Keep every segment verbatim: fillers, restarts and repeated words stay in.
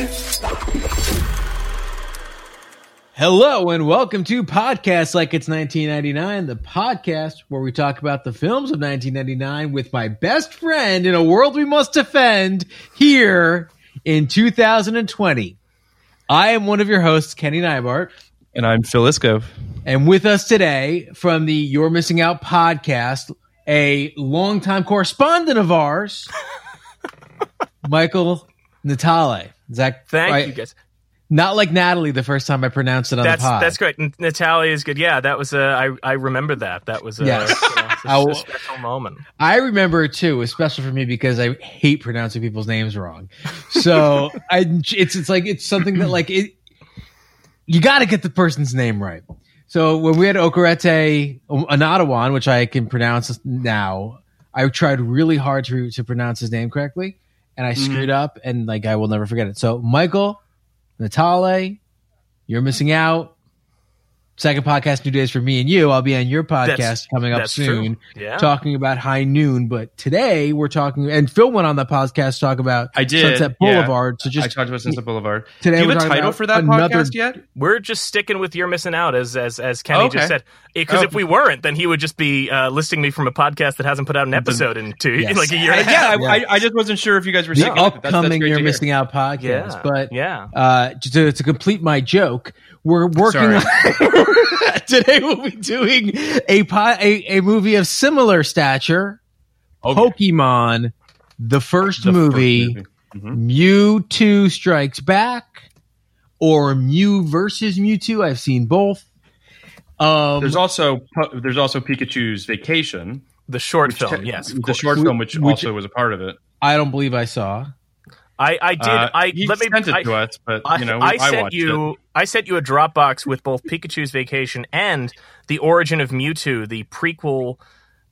Hello and welcome to Podcast Like It's nineteen ninety-nine, the podcast where we talk about the films of nineteen ninety-nine with my best friend in a world we must defend here in two thousand twenty. I am one of your hosts, Kenny Nybart. And I'm Phil Iscov. And with us today from the You're Missing Out podcast, a longtime correspondent of ours, Michael Natale. Is that Thank right? you guys. Not like Natalie the first time I pronounced it on that's, the pod. That's great. N- Natalie is good. Yeah, that was a, I, I remember that. That was a, yes. you know, a, I will, a special moment. I remember it too, especially for me because I hate pronouncing people's names wrong. So I, it's it's like it's something that like it, you got to get the person's name right. So when we had Okerete Anatawan, which I can pronounce now, I tried really hard to to pronounce his name correctly, and I screwed mm. up, and like I will never forget it. So Michael Natale, You're Missing Out. Second podcast, New Days for Me and You. I'll be on your podcast that's, coming up soon, yeah. talking about High Noon. But today we're talking, and Phil went on the podcast to talk about I did, Sunset Boulevard. Yeah. So just I talked about Sunset Boulevard. Today, do you have a title for that another, podcast yet? We're just sticking with You're Missing Out, as as as Kenny oh, okay. just said. Because oh. if we weren't, then he would just be uh, listing me from a podcast that hasn't put out an episode in two, yes. in like a year. And yeah, yeah. I, I just wasn't sure if you guys were sticking with it. That's, that's You're Missing Out podcast, yeah. but yeah, uh, to to complete my joke. We're working on, today. We'll be doing a, a a movie of similar stature, okay. Pokemon, the first the movie, first movie. Mm-hmm. Mewtwo Strikes Back, or Mew versus Mewtwo. I've seen both. Um, there's also there's also Pikachu's Vacation, the short film. T- yes, the short film, which, which also was a part of it. I don't believe I saw. I, I did. Uh, I let me, sent it I, to us, but you know, I, I sent I you. It. I sent you a Dropbox with both Pikachu's Vacation and The Origin of Mewtwo, the prequel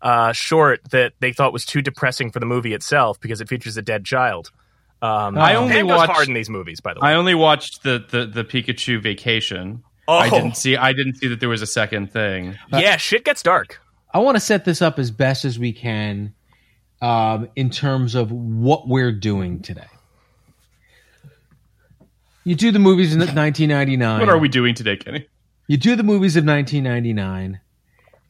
uh, short that they thought was too depressing for the movie itself because it features a dead child. Um, I only watched hard in these movies, by the way. I only watched the the, the Pikachu Vacation. Oh. I didn't see. I didn't see that there was a second thing. Yeah, uh, shit gets dark. I want to set this up as best as we can um, in terms of what we're doing today. You do the movies in nineteen ninety-nine. What are we doing today, Kenny? You do the movies of nineteen ninety-nine,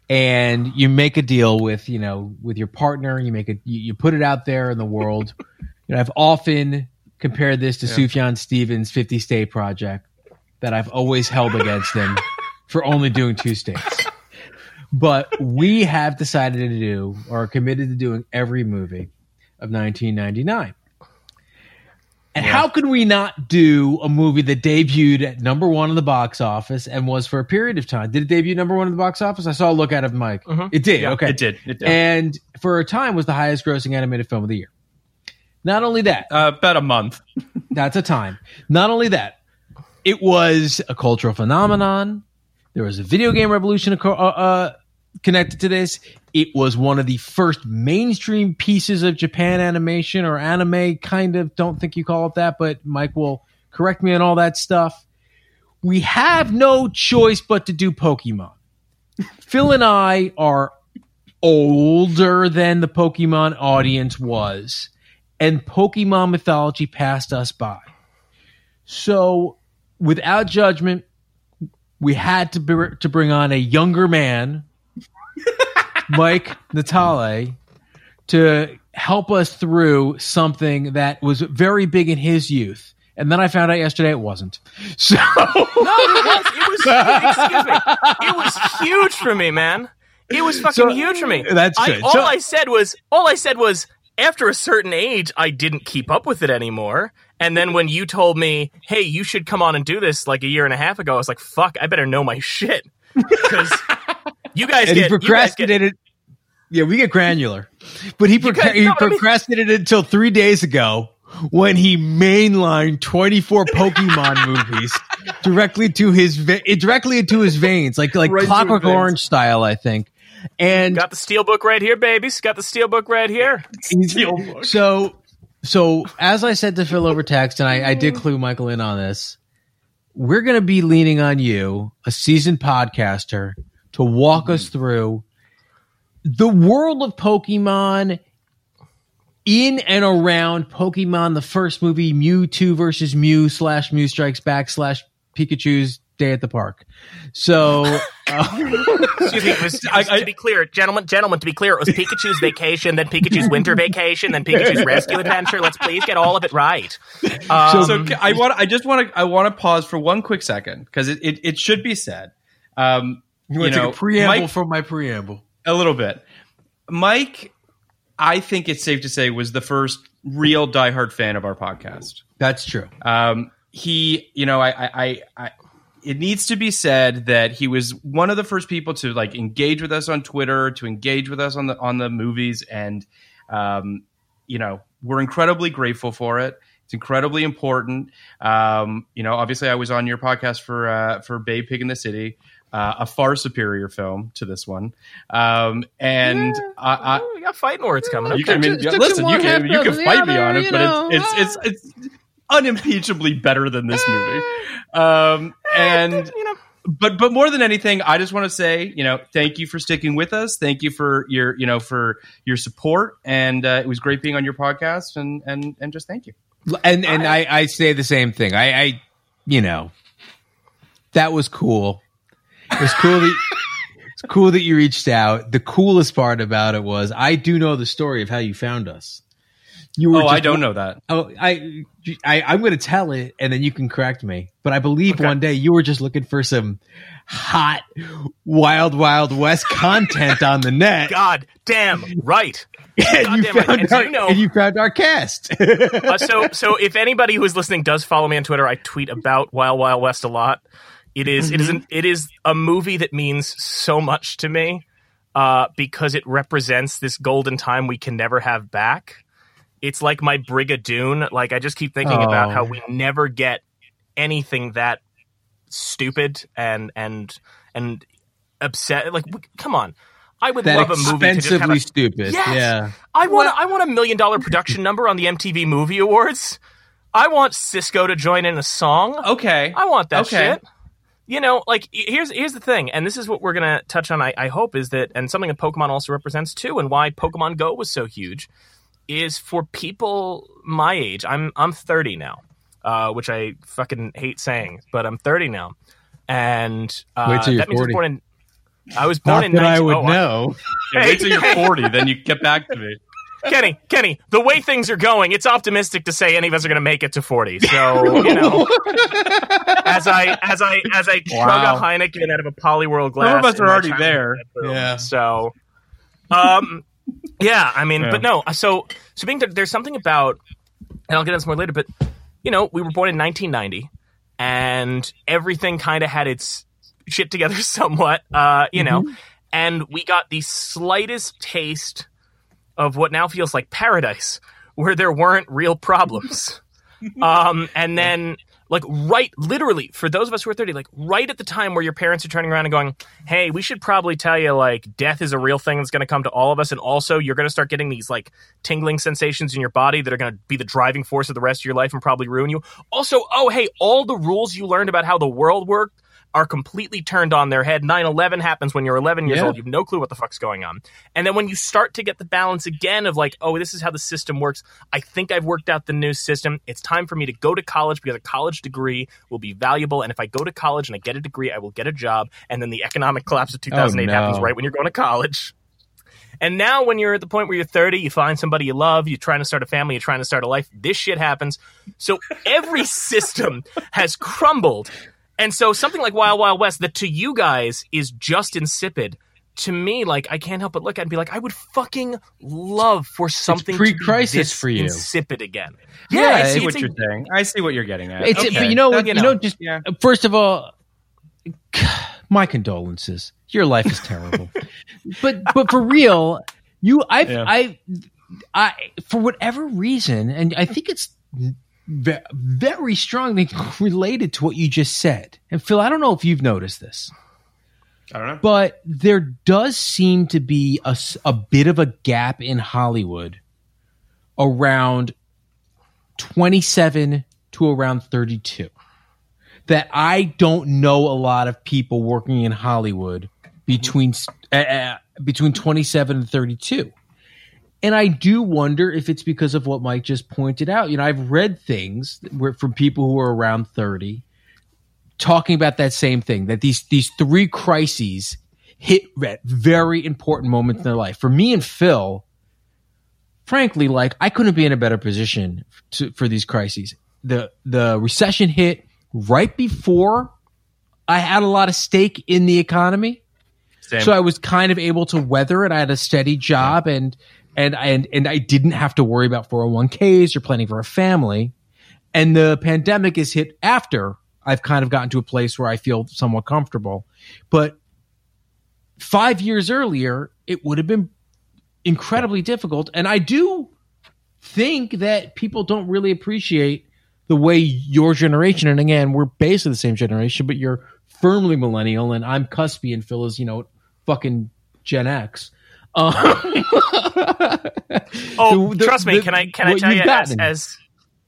and you make a deal with you know with your partner. You make a you, you put it out there in the world. You know, I've often compared this to yeah. Sufjan Stevens' fifty State Project that I've always held against him for only doing two states. But we have decided to do, or are committed to doing, every movie of nineteen ninety-nine. And yeah. How could we not do a movie that debuted at number one in the box office and was for a period of time? Did it debut number one in the box office? I saw a look out of Mike. Mm-hmm. It did. Yeah, okay. It did. It did. And for a time was the highest grossing animated film of the year. Not only that. Uh, about a month. That's a time. Not only that, it was a cultural phenomenon. There was a video game revolution uh, uh, connected to this. It was one of the first mainstream pieces of Japan animation or anime, kind of. Don't think you call it that, but Mike will correct me on all that stuff. We have no choice but to do Pokemon. Phil and I are older than the Pokemon audience was, and Pokemon mythology passed us by. So, without judgment, we had to br- to bring on a younger man, Mike Natale, to help us through something that was very big in his youth. And then I found out yesterday it wasn't. So no, it was. It was. Excuse me. It was huge for me, man. It was fucking so, huge for me. That's good. I, all so, I said was. All I said was. After a certain age, I didn't keep up with it anymore. And then when you told me, hey, you should come on and do this like a year and a half ago, I was like, fuck, I better know my shit. Because you guys and get... He procrastinated. Get, yeah, we get granular. But he, procra- guys, no, he procrastinated I mean, until three days ago when he mainlined twenty-four Pokemon movies directly to his ve- directly into his veins, like like right Clockwork Orange style, I think. And got the steelbook right here, babies. Got the steelbook right here. Steelbook. So, so as I said to Phil over text, and I, I did clue Michael in on this, we're going to be leaning on you, a seasoned podcaster, to walk us through the world of Pokemon in and around Pokemon, the first movie, Mewtwo versus Mew slash Mew Strikes Back slash Pikachu's Day at the Park. So uh, excuse me, it was, it was, I, I, to be clear, gentlemen, gentlemen, to be clear, it was Pikachu's Vacation, then Pikachu's Winter Vacation, then Pikachu's Rescue Adventure. Let's please get all of it right. Um, so I want, I just want to, I want to pause for one quick second because it, it, it should be said. Um, you want to take a preamble Mike, from my preamble, a little bit, Mike. I think it's safe to say was the first real diehard fan of our podcast. That's true. Um, he, you know, I, I, I. I It needs to be said that he was one of the first people to like engage with us on Twitter, to engage with us on the on the movies, and um, you know, we're incredibly grateful for it. It's incredibly important. Um, you know, obviously, I was on your podcast for uh, for Babe Pig in the City, uh, a far superior film to this one, um, and yeah. I, I, Ooh, we got fighting words coming up. You can, I mean, listen, you can you can fight other, me on it, but know. it's it's it's. it's unimpeachably better than this movie. Um, and, you know, but, but more than anything, I just want to say, you know, thank you for sticking with us. Thank you for your, you know, for your support. And, uh, it was great being on your podcast and, and, and just thank you. And, and I, I say the same thing. I, I, you know, that was cool. It was cool. that, it's cool that you reached out. The coolest part about it was, I do know the story of how you found us. You were oh, I don't one, know that. Oh, I, I, I'm going to tell it, and then you can correct me. But I believe okay. One day you were just looking for some hot, wild, wild west content on the net. God damn right. And, God you, damn found right. and our, so you know, and you found our cast. uh, so, so if anybody who is listening does follow me on Twitter, I tweet about Wild Wild West a lot. It is, mm-hmm. it is, an, it is a movie that means so much to me uh, because it represents this golden time we can never have back. It's like my Brigadoon. Like, I just keep thinking oh. about how we never get anything that stupid and and and upset. Like, come on, I would that love a movie to just have a, stupid. Yes, yeah, I want what? I want a million dollar production number on the M T V Movie Awards. I want Cisco to join in a song. Okay, I want that okay. shit. You know, like here's here's the thing, and this is what we're gonna touch on. I, I hope is that, and something that Pokemon also represents too, and why Pokemon Go was so huge. Is for people my age. I'm I'm thirty now, uh, which I fucking hate saying, but I'm thirty now, and uh, wait till you're that means forty. I was born in. I was born Not in. That nineteen- I would oh, know. I- yeah, wait till you're forty, then you get back to me. Kenny, Kenny, the way things are going, it's optimistic to say any of us are going to make it to forty. So, you know, as I as I as I chug wow. a Heineken out of a Polyworld glass, some of us are already there. Bedroom, yeah. So, um, yeah. I mean, yeah. but no. So, so being there, there's something about, and I'll get into this more later. But you know, we were born in nineteen ninety, and everything kind of had its shit together somewhat. Uh, you mm-hmm. know, and we got the slightest taste of what now feels like paradise, where there weren't real problems. Um, and then, like, right, literally, for those of us who are thirty, like, right at the time where your parents are turning around and going, hey, we should probably tell you, like, death is a real thing that's going to come to all of us, and also you're going to start getting these, like, tingling sensations in your body that are going to be the driving force of the rest of your life and probably ruin you. Also, oh, hey, all the rules you learned about how the world worked are completely turned on their head. nine eleven happens when you're eleven years yeah. old. You have no clue what the fuck's going on. And then when you start to get the balance again of like, oh, this is how the system works. I think I've worked out the new system. It's time for me to go to college because a college degree will be valuable. And if I go to college and I get a degree, I will get a job. And then the economic collapse of two thousand eight oh, no. happens right when you're going to college. And now when you're at the point where you're thirty, you find somebody you love, you're trying to start a family, you're trying to start a life. This shit happens. So every system has crumbled. And so something like Wild Wild West that to you guys is just insipid, to me, like, I can't help but look at it and be like, I would fucking love for something pre crisis for you insipid again. Yeah, yeah I see it's, what it's you're a, saying. I see what you're getting at. It's, okay. But you know what? You, you know, know just yeah. first of all, my condolences. Your life is terrible. but but for real, you, I, yeah. I, I, for whatever reason, and I think it's very strongly related to what you just said. And Phil, I don't know if you've noticed this. I don't know. But there does seem to be a, a bit of a gap in Hollywood around twenty-seven to around thirty-two. That I don't know a lot of people working in Hollywood between uh, between twenty-seven and thirty-two. And I do wonder if it's because of what Mike just pointed out. You know, I've read things where, from people who are around thirty talking about that same thing, that these these three crises hit at very important moments in their life. For me and Phil, frankly, like I couldn't be in a better position to, for these crises. The, the recession hit right before I had a lot of stake in the economy. Same. So I was kind of able to weather it. I had a steady job and... And and and I didn't have to worry about four oh one k's or planning for a family. And the pandemic is hit after I've kind of gotten to a place where I feel somewhat comfortable. But five years earlier, it would have been incredibly difficult. And I do think that people don't really appreciate the way your generation, and again, we're basically the same generation, but you're firmly millennial, and I'm cuspy, and Phil is, you know, fucking Gen X. Um, oh, the, trust me. The, can I can I tell you as, as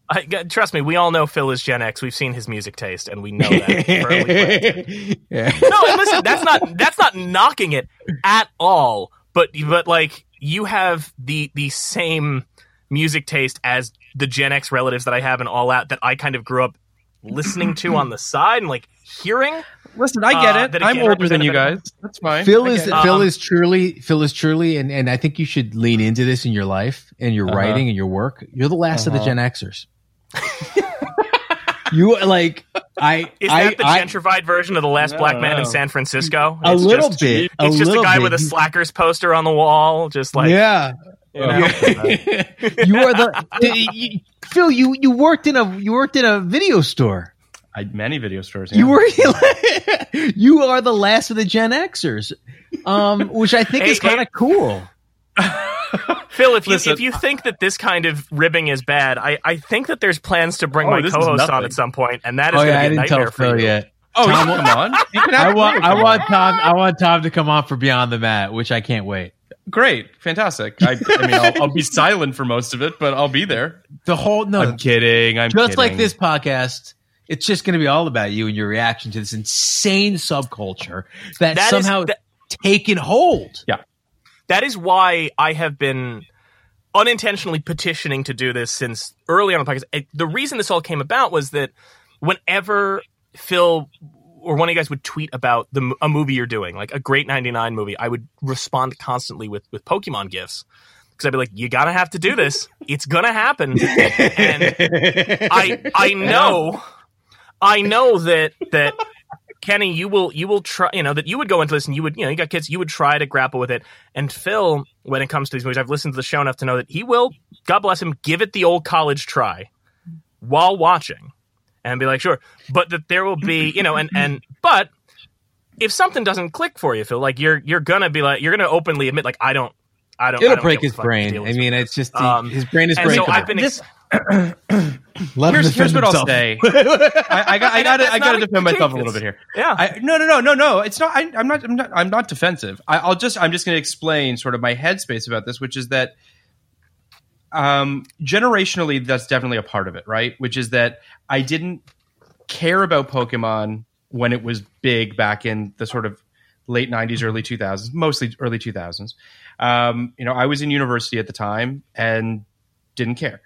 I, trust me? We all know Phil is Gen X. We've seen his music taste, and we know that. yeah. No, and listen, that's not that's not knocking it at all. But but like you have the the same music taste as the Gen X relatives that I have in All Out that I kind of grew up listening to on the side and like hearing. Listen, I get it. Uh, I'm older than you guys. That's fine. Phil is um, Phil is truly Phil is truly, and, and I think you should lean into this in your life and your uh-huh. writing and your work. You're the last uh-huh. of the Gen Xers. you like I is I, that the I, gentrified I, version of the last no, black man no. in San Francisco? It's a little just, bit. It's a just a guy bit. with a Slackers poster on the wall, just like yeah. You, know? you are the you, Phil. You you worked in a you worked in a video store. I, many video stores. Yeah. You were, you are the last of the Gen Xers, um, which I think hey, is kind of hey. cool. Phil, if you Listen. if you think that this kind of ribbing is bad, I, I think that there's plans to bring oh, my co-host on at some point, and that is oh, going to yeah, be a nightmare for Phil you. Yet. Oh, Tom, come on! I want I want Tom I want Tom to come on for Beyond the Mat, which I can't wait. Great, fantastic. I, I mean, I'll, I'll be silent for most of it, but I'll be there. The whole no, I'm kidding. I'm just kidding. Like this podcast. It's just going to be all about you and your reaction to this insane subculture that, that somehow has taken hold. Yeah. That is why I have been unintentionally petitioning to do this since early on in the podcast. The reason this all came about was that whenever Phil or one of you guys would tweet about the, a movie you're doing, like a great ninety-nine movie, I would respond constantly with, with Pokemon GIFs. because I'd be like, you gotta have to do this. It's gonna happen. And I I know I know that that Kenny, you will you will try, you know, that you would go into this and you would, you know, you got kids, you would try to grapple with it. And Phil, when it comes to these movies, I've listened to the show enough to know that he will, God bless him, give it the old college try while watching and be like, sure. But that there will be, you know, and, and but if something doesn't click for you, Phil, like you're you're gonna be like, you're gonna openly admit, like, I don't I don't It'll I don't break his brain. I mean, it's just the, um, his brain is breaking. So I've been ex- here's, here's what I'll say. I, I got I got I got to defend myself a little bit here. Yeah. I, no, no, no, no, no. It's not. I, I'm not. I'm not. I'm not defensive. I, I'll just. I'm just going to explain sort of my headspace about this, which is that, um, generationally, that's definitely a part of it, right? Which is that I didn't care about Pokemon when it was big back in the sort of late nineties, early two thousands, mostly early two thousands. Um, you know, I was in university at the time and didn't care.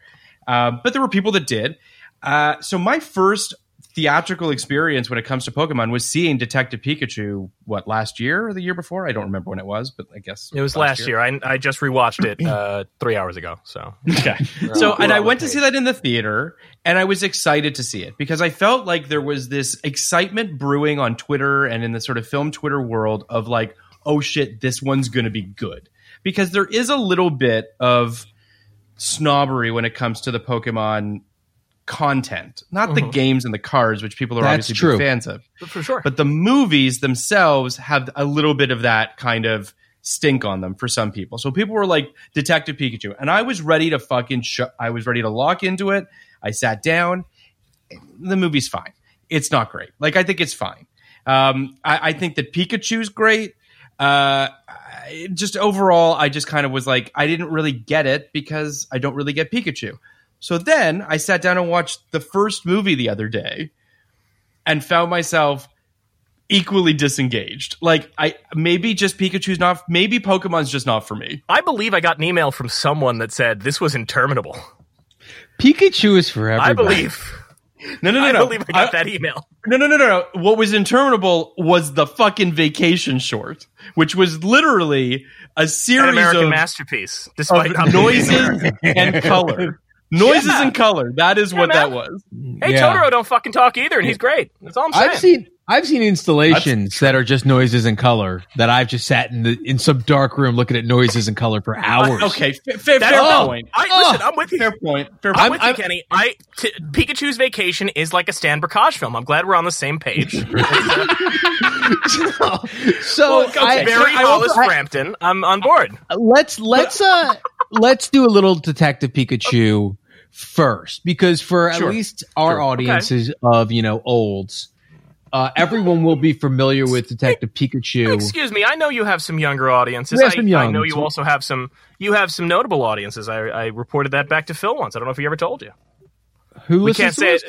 Uh, but there were people that did. Uh, so my first theatrical experience when it comes to Pokemon was seeing Detective Pikachu, what, last year or the year before? I don't remember when it was, but I guess it was last, last year. year. I, I just rewatched it uh, three hours ago. So, okay. so and I went to see that in the theater, and I was excited to see it because I felt like there was this excitement brewing on Twitter and in the sort of film Twitter world of like, oh shit, this one's going to be good. Because there is a little bit of snobbery when it comes to the Pokemon content, not mm-hmm. the games and the cards, which people are That's obviously true. Big fans of. For sure. But the movies themselves have a little bit of that kind of stink on them for some people. So people were like, Detective Pikachu. And I was ready to fucking sh- I was ready to lock into it. I sat down. The movie's fine. It's not great. Like, I think it's fine. Um, I, I think that Pikachu's great. Uh, just overall, I just kind of was like, I didn't really get it because I don't really get Pikachu. So then I sat down and watched the first movie the other day and found myself equally disengaged. Like, I maybe just Pikachu's not, maybe Pokemon's just not for me. I believe I got an email from someone that said this was interminable. Pikachu is for everybody. I believe. No, no, no, I no. believe I got I, that email. No, no, no, no, no. What was interminable was the fucking vacation short, which was literally a series An American of masterpiece, despite of noises and color, noises yeah. and color. That is yeah, what man. that was. Hey, yeah. Totoro don't fucking talk either, and he's great. That's all I'm saying. I've seen I've seen installations I've, that are just noises and color that I've just sat in the in some dark room looking at noises and color for hours. Uh, okay, fair, fair, fair oh, point. I, oh, listen, I'm with you. Fair point. Fair I'm, I'm with I'm, you, Kenny. I t- Pikachu's Vacation is like a Stan Brakhage film. I'm glad we're on the same page. so so well, I, Barry I, Hollis I, Frampton, I'm on board. Let's let's uh let's do a little Detective Pikachu first, because for sure. at least our sure. audiences okay. of you know olds. Uh, everyone will be familiar with Detective Pikachu. Excuse me, I know you have some younger audiences. We have some young. I, I know you also have some. You have some notable audiences. I, I reported that back to Phil once. I don't know if he ever told you. Who? We can't say it.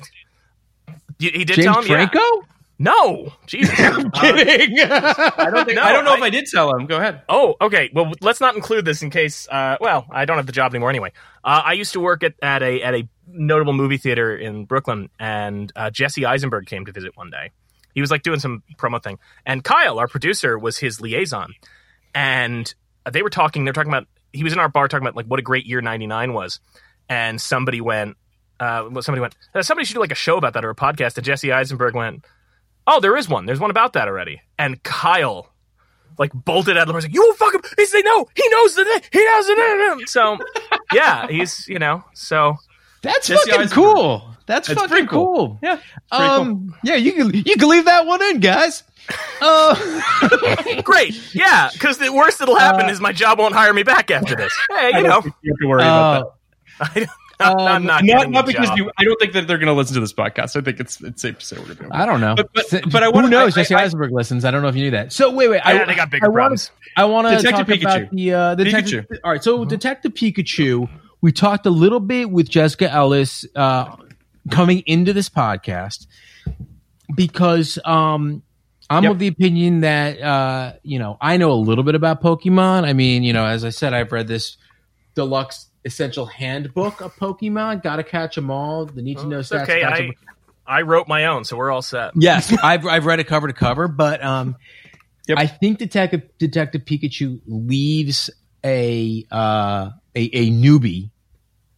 You, he did James tell him. Franco? Yeah. No, Jesus, I'm kidding. Uh, I don't think. No, I don't know I, if I did tell him. Go ahead. Oh, okay. Well, let's not include this in case. Uh, well, I don't have the job anymore anyway. Uh, I used to work at, at a at a notable movie theater in Brooklyn, and uh, Jesse Eisenberg came to visit one day. He was like doing some promo thing. And Kyle, our producer, was his liaison. And they were talking, they were talking about, he was in our bar talking about like what a great year ninety-nine was. And somebody went, uh, somebody went, somebody should do like a show about that or a podcast. And Jesse Eisenberg went, oh, there is one. There's one about that already. And Kyle like bolted out of the room. Like, you fucking, he said, no, he knows the, he knows the, so yeah, he's, you know, so. That's Jesse fucking Eisenberg. Cool. That's it's fucking cool. cool. Yeah, um, cool. yeah, you can you can leave that one in, guys. Uh, Great, yeah, because the worst that'll happen uh, is my job won't hire me back after this. Hey, you I know, don't you have to worry uh, about that. I'm, um, I'm not not, not because job. you. I don't think that they're going to listen to this podcast. I think it's it's safe to say we're going to. I don't know, but but, but, but I want. Who knows? I, Jesse I, Eisenberg I, listens. I don't know if you knew that. So wait, wait. I, I, I got bigger I problems. Wanna, I want to talk Pikachu. about the, uh, the Detective Pikachu. All right, so mm-hmm. Detective Pikachu. We talked a little bit with Jessica Ellis. Uh, coming into this podcast because um, I'm yep. of the opinion that, uh, you know, I know a little bit about Pokemon. I mean, you know, as I said, I've read this deluxe essential handbook of Pokemon. Got to catch them all. The need to know oh, stats. Okay, I, I wrote my own, so we're all set. Yes, I've, I've read it cover to cover, but um, yep. I think Detective, Detective Pikachu leaves a, uh, a, a newbie,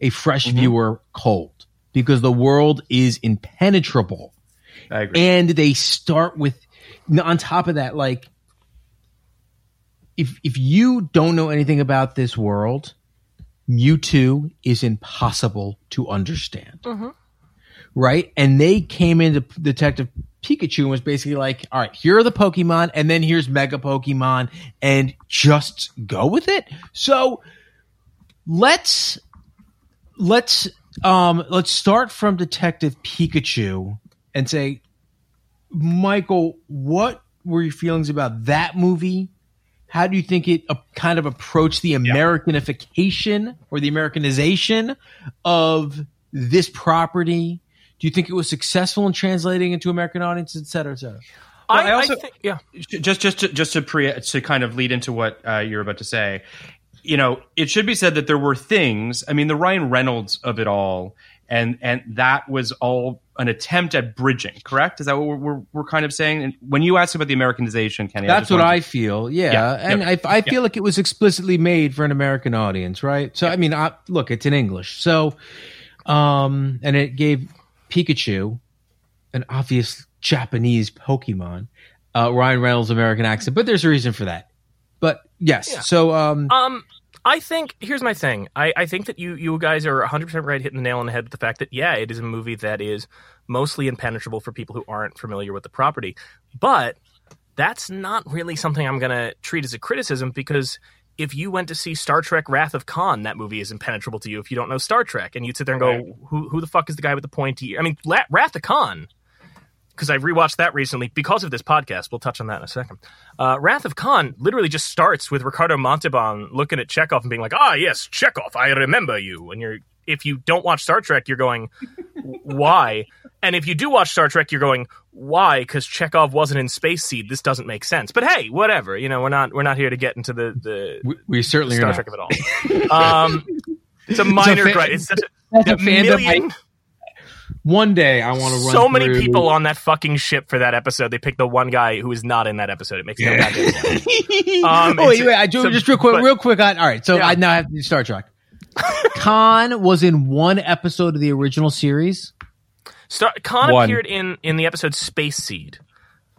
a fresh mm-hmm. viewer cold, because the world is impenetrable. I agree. And they start with, on top of that, like, if if you don't know anything about this world, Mewtwo is impossible to understand. Mm-hmm. Right? And they came into Detective Pikachu and was basically like, all right, here are the Pokemon, and then here's Mega Pokemon, and just go with it. So let's let's um let's start from Detective Pikachu and say, Michael, what were your feelings about that movie? How do you think it uh, kind of approached the Americanification or the Americanization of this property? Do you think it was successful in translating into American audiences, et cetera, et cetera? Well, I, I also, I think, yeah, just just to, just to pre to kind of lead into what uh, you're about to say. You know, it should be said that there were things. I mean, the Ryan Reynolds of it all, and and that was all an attempt at bridging, correct? Is that what we're we're kind of saying? And when you asked about the Americanization, Kenny, that's I what I to... feel. Yeah, yeah. and yeah. I I feel yeah. like it was explicitly made for an American audience, right? So yeah. I mean, I, look, it's in English, so um, and it gave Pikachu, an obvious Japanese Pokemon, uh, Ryan Reynolds' American accent, but there's a reason for that. But yes, yeah. so um, um, I think here's my thing. I, I think that you you guys are one hundred percent right, hitting the nail on the head with the fact that yeah, it is a movie that is mostly impenetrable for people who aren't familiar with the property. But that's not really something I'm going to treat as a criticism, because if you went to see Star Trek Wrath of Khan, that movie is impenetrable to you if you don't know Star Trek. And you'd sit there and go, who who the fuck is the guy with the pointy ear? I mean, La- Wrath of Khan, because I rewatched that recently because of this podcast. We'll touch on that in a second. Uh, Wrath of Khan literally just starts with Ricardo Montalban looking at Chekhov and being like, ah, yes, Chekhov, I remember you. And you're, if you don't watch Star Trek, you're going, why? And if you do watch Star Trek, you're going, why? Because Chekhov wasn't in Space Seed. This doesn't make sense. But hey, whatever. You know, we're not we're not here to get into the the we, we certainly the Star Trek of it all. Um, it's a minor gripe. It's such a, a million. Like, one day I want to run. So many through. people on that fucking ship for that episode. They picked the one guy who is not in that episode. It makes no yeah. goddamn sense. Um, oh wait, wait, I do so, just real quick, but, real quick on. All right, so yeah. I now have to do Star Trek. Khan was in one episode of the original series. Star- Khan one. appeared in, in the episode Space Seed,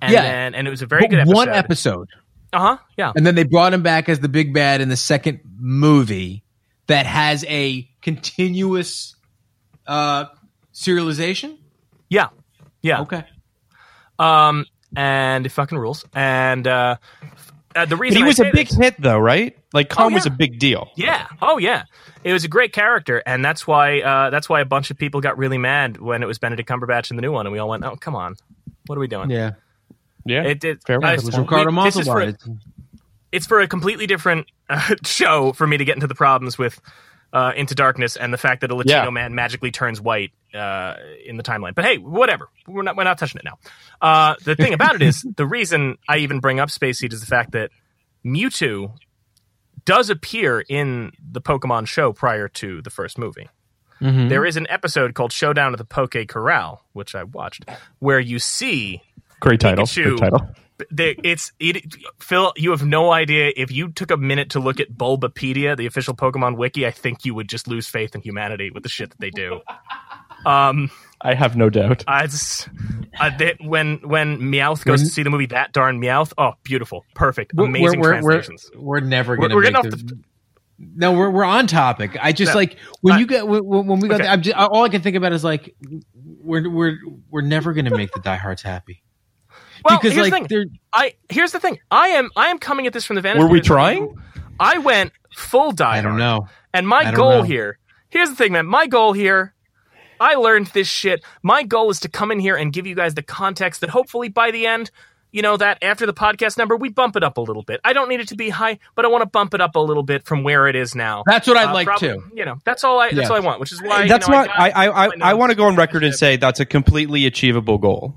and yeah. then, and it was a very but good episode. One episode. Uh-huh, yeah. And then they brought him back as the big bad in the second movie that has a continuous uh, serialization? Yeah, yeah. Okay. Um, and it fucking rules. And uh, uh, the reason He was I say a big this, hit, though, right? Like, Khan oh, yeah. was a big deal. Yeah, oh, yeah. It was a great character, and that's why uh, that's why a bunch of people got really mad when it was Benedict Cumberbatch in the new one, and we all went, "Oh, come on, what are we doing?" Yeah, yeah. It, it, Fair uh, it was Ricardo Montalban. It's for a completely different uh, show for me to get into the problems with uh, Into Darkness and the fact that a Latino yeah. man magically turns white uh, in the timeline. But hey, whatever. We're not we're not touching it now. Uh, the thing about it is, the reason I even bring up Space Seed is the fact that Mewtwo does appear in the Pokemon show prior to the first movie. Mm-hmm. There is an episode called Showdown at the Poke Corral, which I watched, where you see Great title. Pikachu. Great title. They, it's, it, Phil, you have no idea. If you took a minute to look at Bulbapedia, the official Pokemon wiki, I think you would just lose faith in humanity with the shit that they do. Um, I have no doubt. I just, I, they, when when Meowth goes we're, to see the movie That Darn Meowth, oh, beautiful, perfect, amazing we're, we're, translations. We're, we're never going to. We're, we're getting off the. No, we're we're on topic. I just no, like when I, you get when, when we got. Okay. I'm just, all I can think about is like we're we're we're never going to make the diehards happy. Well, because here's like the thing. I here's the thing. I am I am coming at this from the vantage. Were we trying? I went full diehard. I don't know. And my goal know. here. Here's the thing, man. My goal here. I learned this shit. My goal is to come in here and give you guys the context that hopefully by the end, you know, that after the podcast number, we bump it up a little bit. I don't need it to be high, but I want to bump it up a little bit from where it is now. That's what I'd uh, like probably, to. You know, that's all I. That's yeah. all I want, which is why that's you know, not. I got, I I, I, I want to go on record and say that's a completely achievable goal.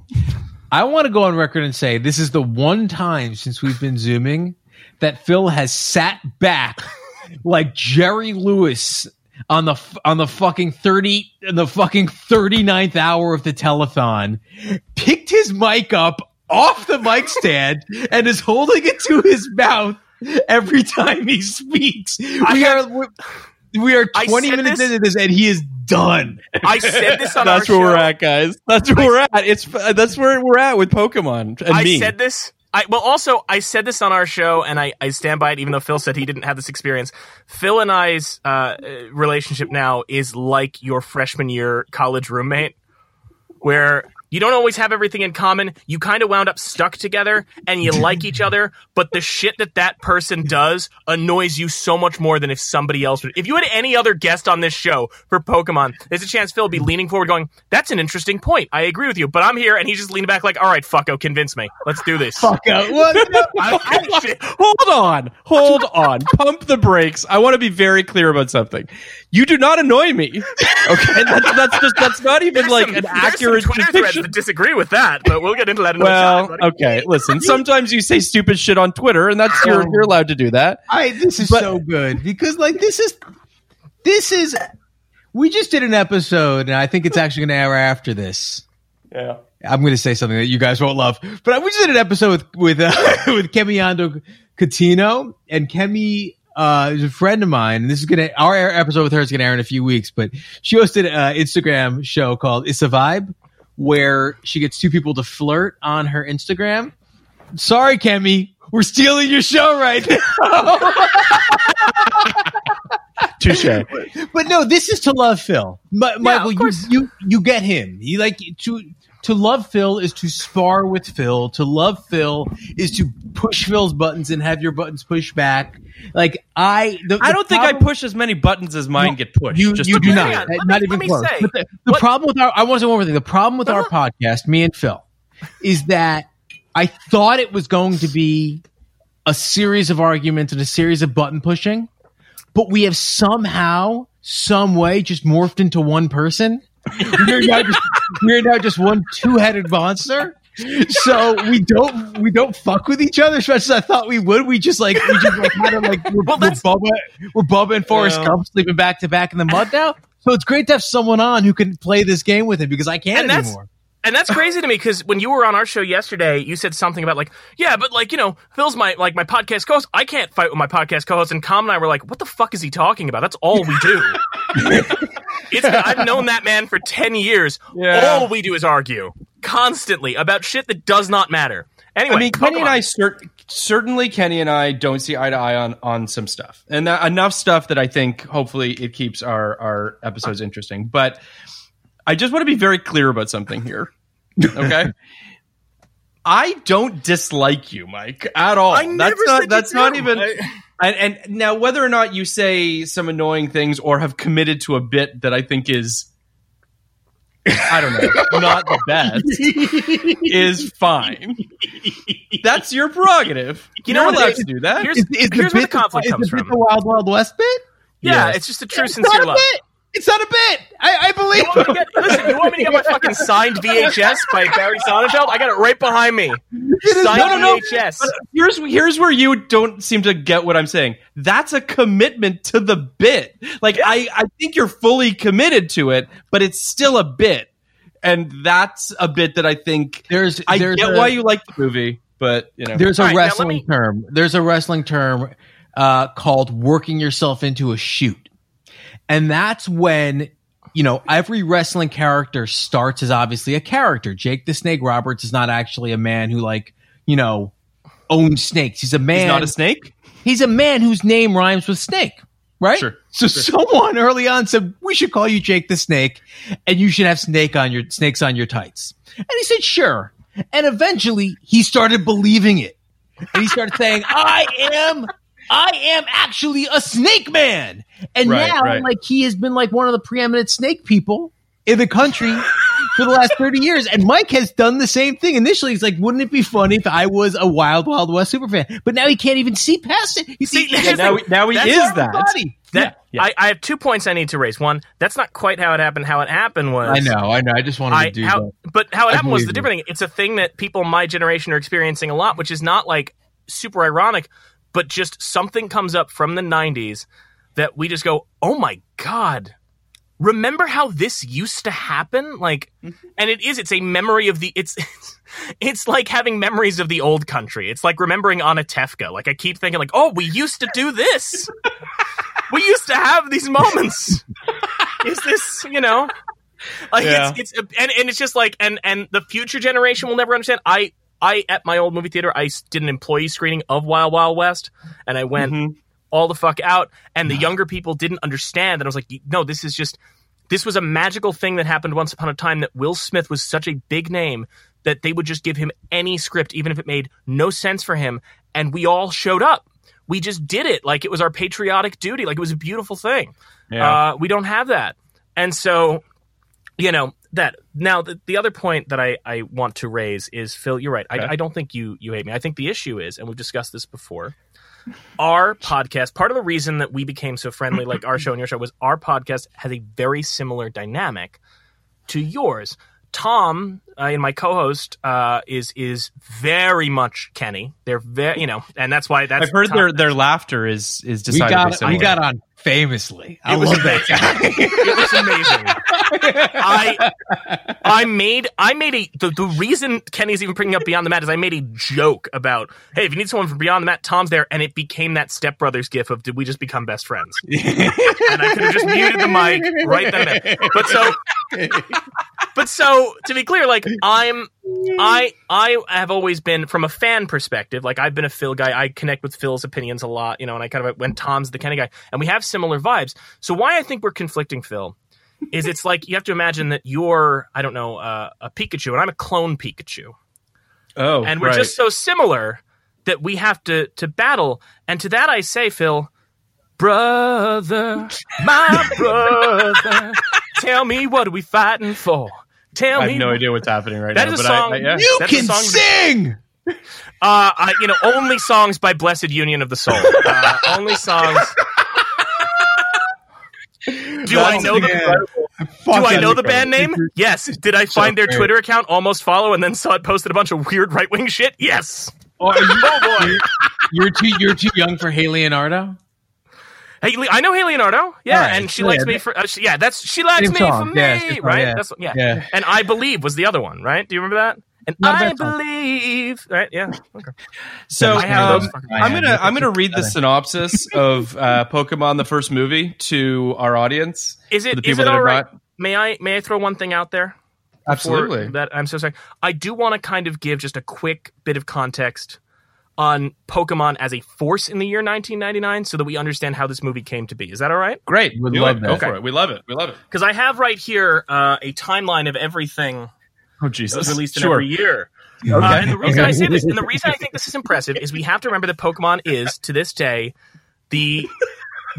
I want to go on record and say this is the one time since we've been Zooming that Phil has sat back like Jerry Lewis. On the on the fucking thirty the fucking thirty-ninth hour of the telethon, picked his mic up off the mic stand and is holding it to his mouth every time he speaks. We I are have, we are twenty minutes this, into this, and he is done. I said this on that's our show. That's where we're at, guys. That's where I, we're at. It's that's where we're at with Pokemon. And I me. said this. I well, also I said this on our show, and I, I stand by it. Even though Phil said he didn't have this experience, Phil and I's uh, relationship now is like your freshman year college roommate, where you don't always have everything in common. You kind of wound up stuck together, and you like each other. But the shit that that person does annoys you so much more than if somebody else would. If you had any other guest on this show for Pokemon, there's a chance Phil would be leaning forward going, that's an interesting point. I agree with you, but I'm here. And he's just leaning back like, all right, fucko, convince me. Let's do this. Fucko. What? No, I, I, hold on. Hold on. Pump the brakes. I want to be very clear about something. You do not annoy me. Okay? That's, that's, just, that's not even there's like some, an accurate description. I disagree with that, but we'll get into that in another well, time. Well, okay, listen. Sometimes you say stupid shit on Twitter, and that's you're, you're allowed to do that. I, this is but, so good because, like, this is this is. We just did an episode, and I think it's actually going to air after this. Yeah, I'm going to say something that you guys won't love, but we just did an episode with with uh, with Kemi Andocatino, and Kemi uh, is a friend of mine. And this is going to our episode with her is going to air in a few weeks, but she hosted an Instagram show called It's a Vibe, where she gets two people to flirt on her Instagram. Sorry, Kemi, we're stealing your show right now. Touche. But no, this is to love Phil. Ma- yeah, Michael, you, you you get him. You like to to love Phil is to spar with Phil. To love Phil is to push Phil's buttons and have your buttons pushed back. Like I, the, I don't the think problem, I push as many buttons as mine no, get pushed. You, just you do not, on, not me, even close. Say, but the the problem with our, I want to say one more thing. The problem with uh-huh. our podcast, me and Phil, is that I thought it was going to be a series of arguments and a series of button pushing, but we have somehow, some way, just morphed into one person. We're now just, we're now just one two-headed monster. So we don't we don't fuck with each other as much as I thought we would. We just like we just like, kind of like we're, well, we're Bubba, we're Bubba and Forrest yeah. Gump sleeping back to back in the mud now. So it's great to have someone on who can play this game with him because I can't and anymore. And that's crazy to me because when you were on our show yesterday, you said something about like, yeah, but like, you know, Phil's my like my podcast co-host. I can't fight with my podcast co-host. And Com and I were like, what the fuck is he talking about? That's all we do. it's, I've known that man for ten years. Yeah. All we do is argue constantly about shit that does not matter. Anyway, I mean, Pokemon. Kenny and I cer- certainly Kenny and I don't see eye to eye on, on some stuff and that, enough stuff that I think hopefully it keeps our, our episodes interesting. But I just want to be very clear about something here. Okay. I don't dislike you, Mike, at all. I never that's not, said that's not do. even. I, and, and now, whether or not you say some annoying things or have committed to a bit that I think is, I don't know, not the best, is fine. That's your prerogative. You You're know allowed to do that. Here's, is, is here's where the conflict the, comes is the from. The Wild Wild West bit? Yeah, yes. It's just a true, it's sincere love. Bit. It's not a bit. I, I believe you want me to get, listen, you want me to get my fucking signed V H S by Barry Sonnenfeld? I got it right behind me. It signed no, no, V H S. No. Here's, here's where you don't seem to get what I'm saying. That's a commitment to the bit. Like, yeah. I, I think you're fully committed to it, but it's still a bit. And that's a bit that I think there's. I there's get a, why you like the movie, but, you know. There's a right, wrestling me, term. There's a wrestling term uh, called working yourself into a shoot. And that's when, you know, every wrestling character starts as obviously a character. Jake the Snake Roberts is not actually a man who, like, you know, owns snakes. He's a man. He's not a snake? He's a man whose name rhymes with snake, right? Sure. So sure. Someone early on said, we should call you Jake the Snake, and you should have snake on your snakes on your tights. And he said, sure. And eventually, he started believing it. And he started saying, I am... I am actually a snake man. And right, now, right. like, he has been like one of the preeminent snake people in the country for the last thirty years. And Mike has done the same thing. Initially, he's like, wouldn't it be funny if I was a Wild Wild West superfan? But now he can't even see past it. He's see, he, yeah, now, like, now he is that. that yeah. I, I have two points I need to raise. One, that's not quite how it happened. How it happened was. I know, I know. I just wanted I, to do how, that. But how it I happened was the different thing. It's a thing that people my generation are experiencing a lot, which is not like super ironic. But just something comes up from the nineties that we just go, oh, my God, remember how this used to happen? Like, and it is, it's a memory of the, it's, it's it's like having memories of the old country. It's like remembering Anatevka. Like, I keep thinking, like, oh, we used to do this. we used to have these moments. Is this, you know, like yeah. it's it's and, and it's just like and and the future generation will never understand. I I at my old movie theater, I did an employee screening of Wild Wild West, and I went mm-hmm. all the fuck out. And the younger people didn't understand that. I was like, no, this is just this was a magical thing that happened once upon a time. That Will Smith was such a big name that they would just give him any script, even if it made no sense for him. And we all showed up. We just did it. Like, it was our patriotic duty. Like, it was a beautiful thing. Yeah. Uh, we don't have that. And so, you know, that. Now, the, the other point that I, I want to raise is, Phil, you're right. Okay. I, I don't think you, you hate me. I think the issue is, and we've discussed this before, our podcast, part of the reason that we became so friendly, like our show and your show, was our podcast has a very similar dynamic to yours. Tom, uh, and my co-host, uh, is is very much Kenny. They're very, you know, and that's why that's. I've heard Tom. their their laughter is is decidedly we got, similar. We got on famously. I love that guy. It was amazing. I I made I made a the, the reason Kenny's even bringing up Beyond the Mat is I made a joke about, hey, if you need someone from Beyond the Mat, Tom's there, and it became that Step Brothers gif of did we just become best friends? And I could have just muted the mic right then and there. But so. But so to be clear, like I'm, I I have always been from a fan perspective. Like I've been a Phil guy. I connect with Phil's opinions a lot, you know. And I kind of when Tom's the Kenny guy, and we have similar vibes. So why I think we're conflicting, Phil, is it's like you have to imagine that you're I don't know uh, a Pikachu, and I'm a clone Pikachu. Oh, and we're right. just so similar that we have to to battle. And to that I say, Phil, brother, my brother. Tell me, what are we fighting for? Tell me. I have me. no idea what's happening right that now. That is a song. But I, I, yeah. You That's can song sing! That, uh, I, you know, only songs by Blessed Union of the Soul. Uh, only songs. Do That's I know the, do I know the band name? Yes. Did I find so their Twitter account, almost follow, and then saw it posted a bunch of weird right-wing shit? Yes. Oh, oh boy. You're, you're, too, you're too young for Hey Leonardo? Hey, I know Hey Leonardo, yeah, right, and she yeah, likes me for uh, she, yeah. That's she likes same me song. for me, yeah, song, right? Yeah. That's yeah. yeah. And I Believe was the other one, right? Do you remember that? And Not I Believe, song. right? Yeah. Okay. So I have, um, I'm gonna I'm gonna read the synopsis of uh, Pokemon the first movie to our audience. Is it the people is it that all right? Not... May I may I throw one thing out there? Absolutely. That I'm so sorry. I do want to kind of give just a quick bit of context on Pokemon as a force in the year nineteen ninety-nine so that we understand how this movie came to be. Is that all right? Great. We love it. That. Go okay. for it. We love it. We love it. Because I have right here uh, a timeline of everything oh, Jesus. that was released in sure. every year. Okay. Uh, and the reason okay. I say this, and the reason I think this is impressive, is we have to remember that Pokemon is, to this day, the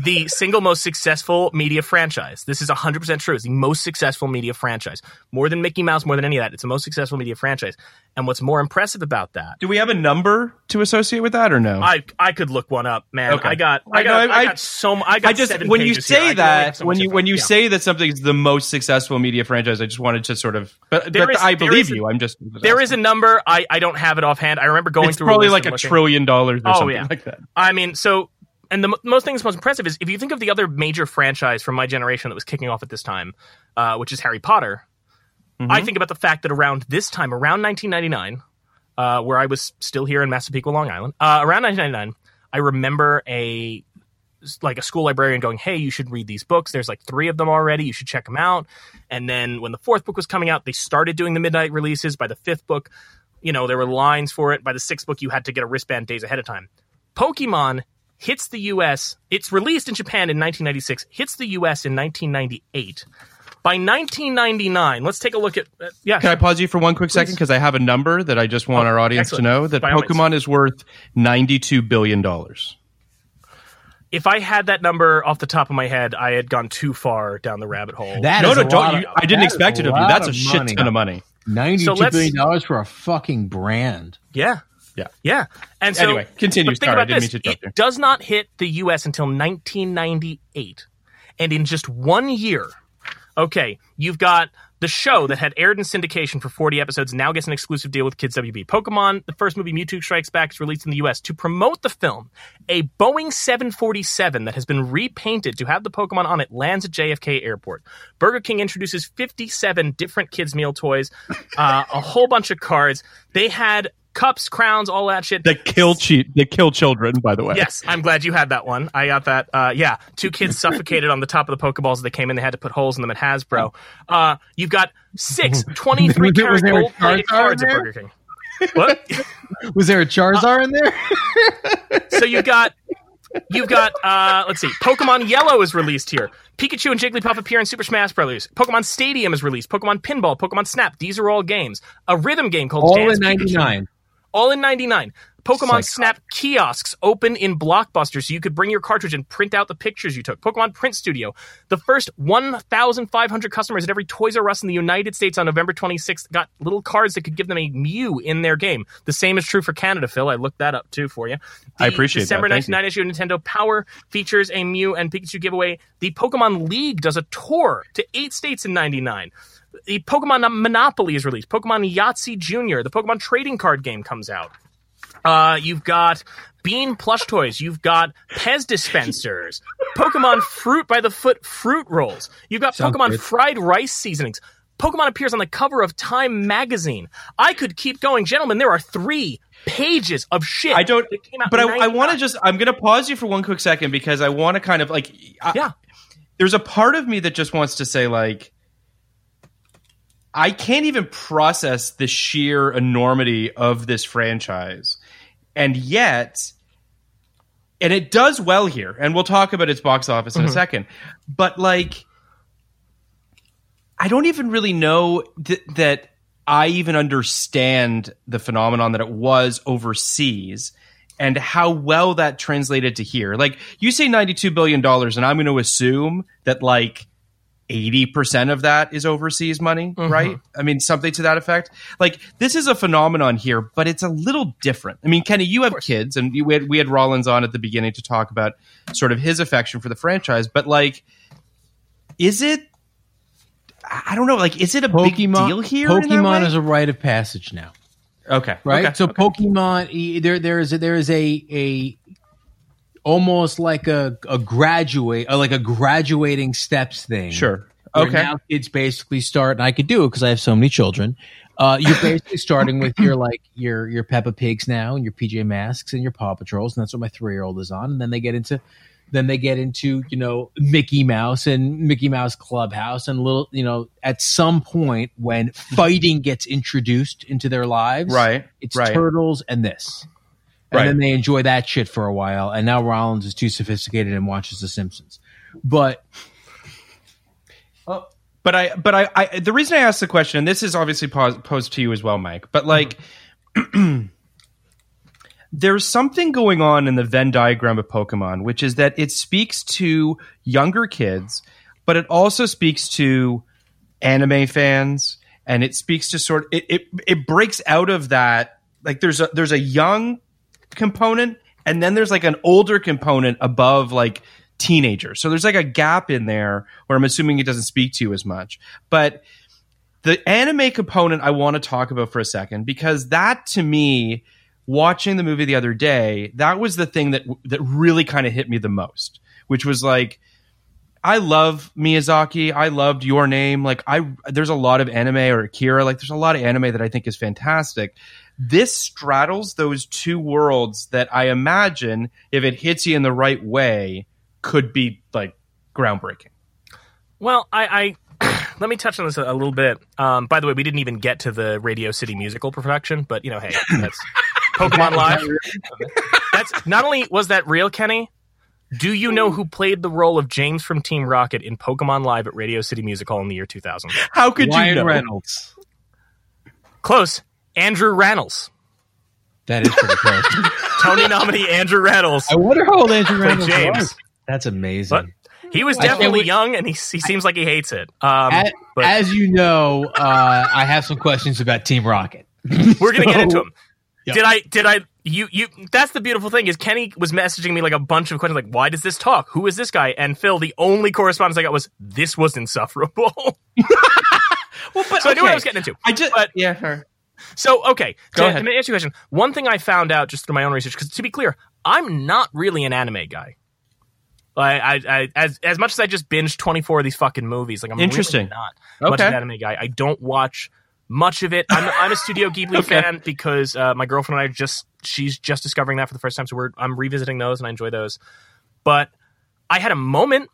the single most successful media franchise. This is one hundred percent true. It's the most successful media franchise. More than Mickey Mouse, more than any of that. It's the most successful media franchise. And what's more impressive about that... Do we have a number to associate with that or no? I I could look one up, man. Okay. I got I got, I, know, I, I got so much... I got I just, seven when you say here. that, so when you when you yeah. say that something's the most successful media franchise, I just wanted to sort of... But, there but is, I believe you. A, I'm just... There asking. is a number. I, I don't have it offhand. I remember going it's through... It's probably a like a looking. trillion dollars or oh, something yeah. like that. I mean, so... And the most thing that's most impressive is if you think of the other major franchise from my generation that was kicking off at this time, uh, which is Harry Potter, mm-hmm. I think about the fact that around this time, around nineteen ninety-nine, uh, where I was still here in Massapequa, Long Island, uh, around nineteen ninety-nine, I remember a like a school librarian going, hey, you should read these books. There's like three of them already. You should check them out. And then when the fourth book was coming out, they started doing the midnight releases. By the fifth book, you know, there were lines for it. By the sixth book, you had to get a wristband days ahead of time. Pokemon hits the U S It's released in Japan in nineteen ninety-six, hits the U S in nineteen ninety-eight. By nineteen ninety-nine, let's take a look at... Uh, yeah. Can I pause you for one quick Please. second? Because I have a number that I just want oh, our audience excellent. to know, that by Pokemon is worth ninety-two billion dollars. If I had that number off the top of my head, I had gone too far down the rabbit hole. That no, is no, a don't, lot you, of, I didn't expect it of you. That's a shit ton of money. ninety-two billion dollars for a fucking brand. Yeah. Yeah. Yeah. And so, anyway, continue. Sorry, about I didn't this. mean to interrupt you. It does not hit the U S until nineteen ninety-eight. And in just one year, okay, you've got the show that had aired in syndication for forty episodes now gets an exclusive deal with Kids W B. Pokemon, the first movie, Mewtwo Strikes Back, is released in the U S To promote the film, a Boeing seven forty-seven that has been repainted to have the Pokemon on it lands at J F K Airport. Burger King introduces fifty-seven different kids' meal toys, uh, a whole bunch of cards. They had cups, crowns, all that shit. They kill che- They kill children, by the way. Yes, I'm glad you had that one. I got that. Uh, yeah, two kids suffocated on the top of the Pokeballs as they came in. They had to put holes in them at Hasbro. Uh, you've got six twenty-three karat gold-plated cards at Burger King. What? Was there a Charizard uh, in there? So you've got... You've got, uh, let's see, Pokemon Yellow is released here. Pikachu and Jigglypuff appear in Super Smash Bros. Pokemon Stadium is released. Pokemon Pinball, Pokemon Snap. These are all games. A rhythm game called all Dance in ninety-nine. Pikachu. All in ninety-nine. Pokemon Psycho. Snap kiosks open in Blockbuster, so you could bring your cartridge and print out the pictures you took. Pokemon Print Studio. The first fifteen hundred customers at every Toys R Us in the United States on November twenty-sixth got little cards that could give them a Mew in their game. The same is true for Canada, Phil. I looked that up, too, for you. The I appreciate December that. December ninety-nine issue of Nintendo Power features a Mew and Pikachu giveaway. The Pokemon League does a tour to eight states in ninety-nine. The Pokemon Monopoly is released. Pokemon Yahtzee Junior The Pokemon trading card game comes out. Uh, you've got Bean plush toys. You've got Pez dispensers. Pokemon Fruit by the Foot fruit rolls. You've got Sounds Pokemon good. Fried rice seasonings. Pokemon appears on the cover of Time magazine. I could keep going. Gentlemen, there are three pages of shit. I don't, that came out but I, I want to just, I'm going to pause you for one quick second because I want to kind of like, I, yeah. There's a part of me that just wants to say like, I can't even process the sheer enormity of this franchise. And yet, and it does well here, and we'll talk about its box office in mm-hmm. a second, but like, I don't even really know th- that I even understand the phenomenon that it was overseas and how well that translated to here. Like, you say ninety-two billion dollars, and I'm going to assume that like, eighty percent of that is overseas money, mm-hmm. right? I mean, something to that effect. Like, this is a phenomenon here, but it's a little different. I mean, Kenny, you have kids, and we had, we had Rollins on at the beginning to talk about sort of his affection for the franchise, but, like, is it... I don't know, like, is it a Pokemon, big deal here? Pokemon is a rite of passage now. Okay. Right? Okay, so okay. Pokemon, there, there is a... There is a, a almost like a, a graduate, or like a graduating steps thing. Sure. Okay. Now kids basically start, and I could do it because I have so many children. Uh, you're basically starting with your like your your Peppa Pigs now, and your P J Masks, and your Paw Patrols, and that's what my three year old is on. And then they get into, then they get into you know Mickey Mouse and Mickey Mouse Clubhouse, and little you know at some point when fighting gets introduced into their lives, right? It's right. Turtles and this. And right. then they enjoy that shit for a while, and now Rollins is too sophisticated and watches The Simpsons. But, uh, but I, but I, I, the reason I asked the question, and this is obviously posed, posed to you as well, Mike. But like, mm-hmm. there's something going on in the Venn diagram of Pokemon, which is that it speaks to younger kids, but it also speaks to anime fans, and it speaks to sort. It it, it breaks out of that. Like there's a there's a young component, and then there's like an older component above like teenagers. So there's like a gap in there where I'm assuming it doesn't speak to you as much. But the anime component I want to talk about for a second, because that to me, watching the movie the other day, that was the thing that that really kind of hit me the most, which was like, I love Miyazaki. I loved Your Name. Like I, there's a lot of anime or Akira. Like there's a lot of anime that I think is fantastic. This straddles those two worlds that I imagine, if it hits you in the right way, could be like groundbreaking. Well, I, I let me touch on this a, a little bit. Um, by the way, we didn't even get to the Radio City musical production, but you know, hey, that's Pokemon Live. That's not only was that real, Kenny. Do you know who played the role of James from Team Rocket in Pokemon Live at Radio City Music Hall in the year two thousand? How could Ryan you know? Reynolds. Close. Andrew Rannells. That is pretty close. Tony nominee Andrew Rannells. I wonder how old Andrew Rannells James. was. That's amazing. But he was definitely we, young, and he, he seems like he hates it. Um, as, but, as you know, uh, I have some questions about Team Rocket. We're going to so, get into them. Yep. Did I? Did I? You? You? That's the beautiful thing is Kenny was messaging me like a bunch of questions, like why does this talk? Who is this guy? And Phil, the only correspondence I got was this was insufferable. well, but, so okay. I knew what I was getting into. I just but, yeah. Her. So, okay, Go to, ahead. to answer your question, one thing I found out just through my own research, because to be clear, I'm not really an anime guy. I, I, I as as much as I just binged twenty-four of these fucking movies, like I'm Interesting. really not okay. much of an anime guy. I don't watch Much of it. I'm, I'm a Studio Ghibli okay. fan because uh, my girlfriend and I just she's just discovering that for the first time. So we're I'm revisiting those and I enjoy those. But I had a moment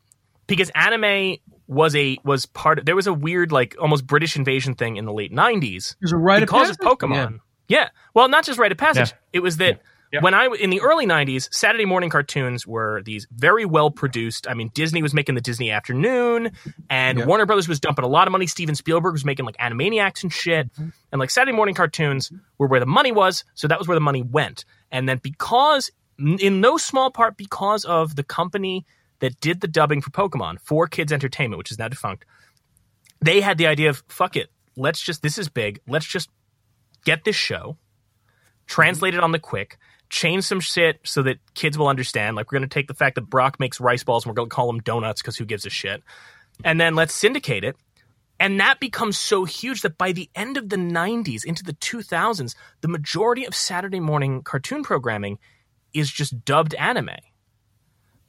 because anime was a was part of, there was a weird like almost British invasion thing in the late nineties. There's a rite of passage because of Pokemon. Yeah. yeah. Well, not just rite of passage. Yeah. It was that. Yeah. Yeah. When I in the early nineties, Saturday morning cartoons were these very well produced. I mean, Disney was making the Disney Afternoon, and yeah. Warner Brothers was dumping a lot of money. Steven Spielberg was making like Animaniacs and shit, mm-hmm. and like Saturday morning cartoons were where the money was. So that was where the money went. And then because, in no small part, because of the company that did the dubbing for Pokemon, for Kids Entertainment, which is now defunct, they had the idea of fuck it, let's just this is big. Let's just get this show, translate it on the quick. Change some shit so that kids will understand. Like, we're going to take the fact that Brock makes rice balls and we're going to call them donuts because who gives a shit? And then let's syndicate it. And that becomes so huge that by the end of the nineties into the two thousands, the majority of Saturday morning cartoon programming is just dubbed anime.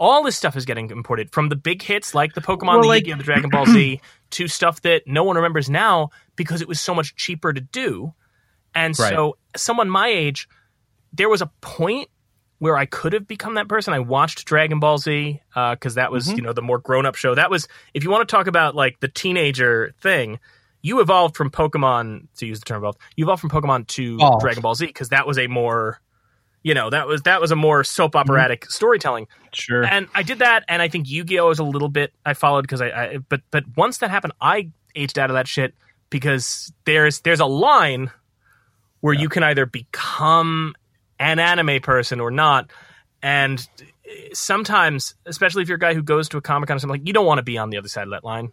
All this stuff is getting imported from the big hits like the Pokemon, well, the like- Yu-Gi-Oh, the Dragon Ball Z, to stuff that no one remembers now because it was so much cheaper to do. And right. so someone my age... There was a point where I could have become that person. I watched Dragon Ball Z because uh, that was, mm-hmm. you know, the more grown-up show. That was, if you want to talk about, like, the teenager thing, you evolved from Pokemon, to use the term evolved, you evolved from Pokemon to oh. Dragon Ball Z because that was a more, you know, that was that was a more soap operatic mm-hmm. storytelling. Sure. And I did that, and I think Yu-Gi-Oh! Is a little bit I followed because I, I but, but once that happened, I aged out of that shit because there's, there's a line where yeah. you can either become... an anime person or not, and sometimes, especially if you're a guy who goes to a Comic-Con or something, like, you don't want to be on the other side of that line.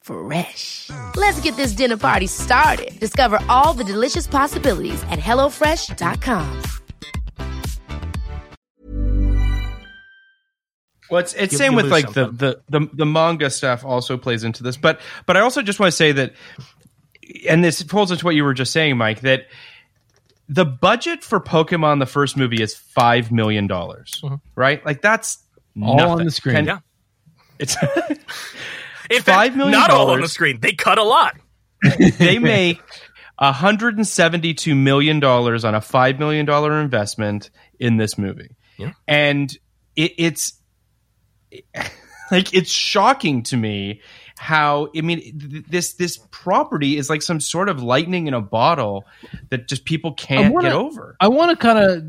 Fresh. Let's get this dinner party started. Discover all the delicious possibilities at hello fresh dot com. Well, it's, it's you, same you with like the, the, the, the manga stuff also plays into this, but but I also just want to say that. And this pulls into what you were just saying, Mike, that the budget for Pokemon, the first movie, is five million dollars, mm-hmm. right? Like, that's all nothing. On the screen. And yeah. It's in fact, five million dollars. Not all on the screen. They cut a lot. They make one hundred seventy-two million dollars on a five million dollars investment in this movie. Yeah. And it, it's like, it's shocking to me. How I mean th- this this property is like some sort of lightning in a bottle that just people can't wanna, get over. I want to kind of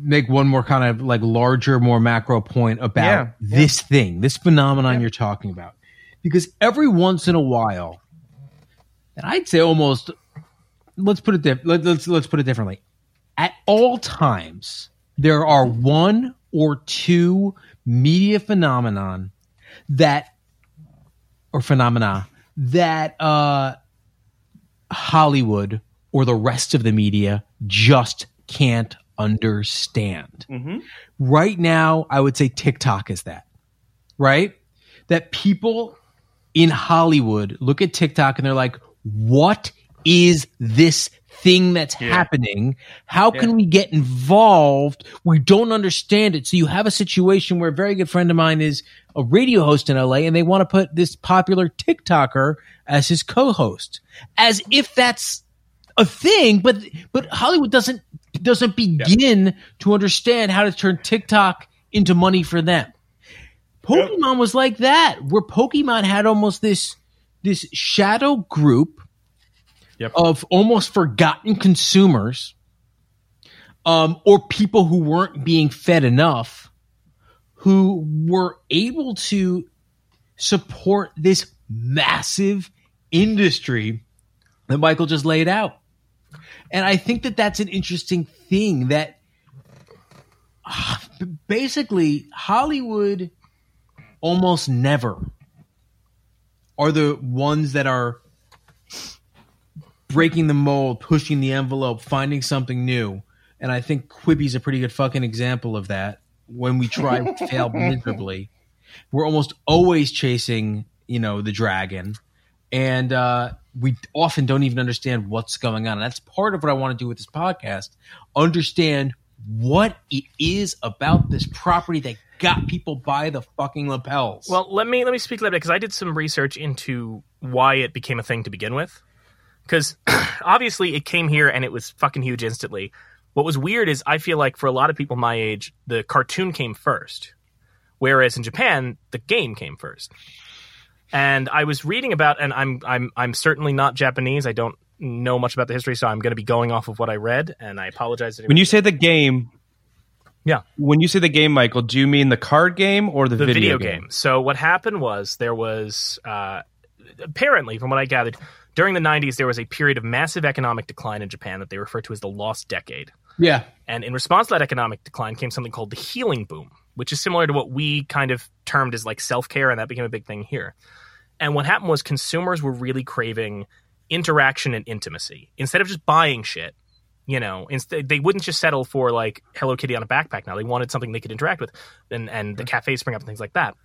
make one more kind of like larger, more macro point about yeah, this yeah. thing, this phenomenon yeah. you're talking about, because every once in a while, and I'd say almost, let's put it dif- let, let's let's put it differently, at all times there are one or two media phenomenon that. Or phenomena that uh, Hollywood or the rest of the media just can't understand. Mm-hmm. Right now, I would say TikTok is that, right? That people in Hollywood look at TikTok and they're like, what is this thing that's yeah. happening? How yeah. can we get involved? We don't understand it. So you have a situation where a very good friend of mine is a radio host in L A, and they want to put this popular TikToker as his co-host, as if that's a thing. But but Hollywood doesn't doesn't begin yeah. to understand how to turn TikTok into money for them. Pokemon yep. was like that, where Pokemon had almost this this shadow group. Yep. Of almost forgotten consumers um, or people who weren't being fed enough, who were able to support this massive industry that Michael just laid out. And I think that that's an interesting thing, that uh, basically Hollywood almost never are the ones that are breaking the mold, pushing the envelope, finding something new. And I think Quibi's a pretty good fucking example of that. When we try and fail miserably, we're almost always chasing, you know, the dragon. And uh, we often don't even understand what's going on. And that's part of what I want to do with this podcast. Understand what it is about this property that got people by the fucking lapels. Well, let me let me speak a little bit, because I did some research into why it became a thing to begin with. Because obviously it came here and it was fucking huge instantly. What was weird is I feel like for a lot of people my age, the cartoon came first, whereas in Japan, the game came first. And I was reading about, and I'm I'm I'm certainly not Japanese. I don't know much about the history, so I'm going to be going off of what I read, and I apologize. When you say the game, yeah. When you say the game, Michael, do you mean the card game or the, the video, video game? game? So what happened was there was uh, apparently, from what I gathered, during the nineties there was a period of massive economic decline in Japan that they refer to as the lost decade. Yeah. And in response to that economic decline came something called the healing boom, which is similar to what we kind of termed as like self-care, and that became a big thing here. And what happened was consumers were really craving interaction and intimacy. Instead of just buying shit, you know, instead they wouldn't just settle for like Hello Kitty on a backpack now. They wanted something they could interact with, and, and the cafes spring up and things like that.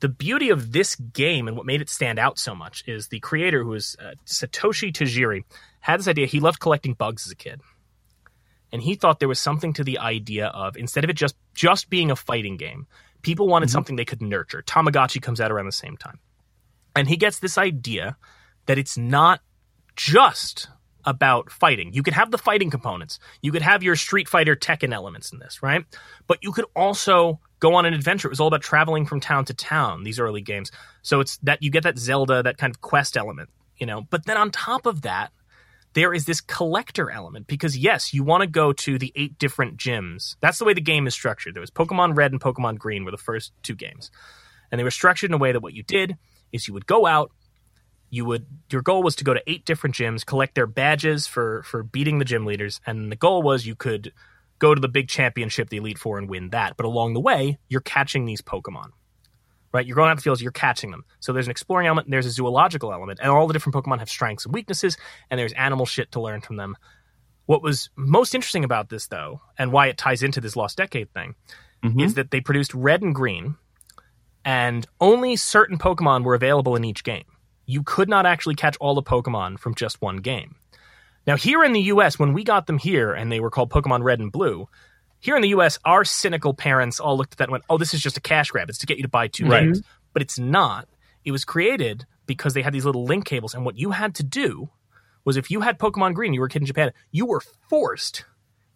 The beauty of this game and what made it stand out so much is the creator, who is uh, Satoshi Tajiri, had this idea. He loved collecting bugs as a kid. And he thought there was something to the idea of, instead of it just, just being a fighting game, people wanted mm-hmm. something they could nurture. Tamagotchi comes out around the same time. And he gets this idea that it's not just about fighting. You could have the fighting components. You could have your Street Fighter Tekken elements in this, right? But you could also go on an adventure. It was all about traveling from town to town, these early games. So it's that you get that Zelda, that kind of quest element, you know. But then on top of that, there is this collector element, because, yes, you want to go to the eight different gyms. That's the way the game is structured. There was Pokemon Red and Pokemon Green were the first two games. And they were structured in a way that what you did is you would go out. You would your goal was to go to eight different gyms, collect their badges for, for beating the gym leaders. And the goal was you could go to the big championship, the Elite Four, and win that. But along the way, you're catching these Pokemon. Right, you're going out the fields, you're catching them. So there's an exploring element, and there's a zoological element, and all the different Pokemon have strengths and weaknesses, and there's animal shit to learn from them. What was most interesting about this, though, and why it ties into this Lost Decade thing, mm-hmm. is that they produced Red and Green, and only certain Pokemon were available in each game. You could not actually catch all the Pokemon from just one game. Now, here in the U S, when we got them here, and they were called Pokemon Red and Blue, here in the U S, our cynical parents all looked at that and went, oh, this is just a cash grab. It's to get you to buy two right. games. But it's not. It was created because they had these little link cables. And what you had to do was, if you had Pokemon Green, you were a kid in Japan, you were forced,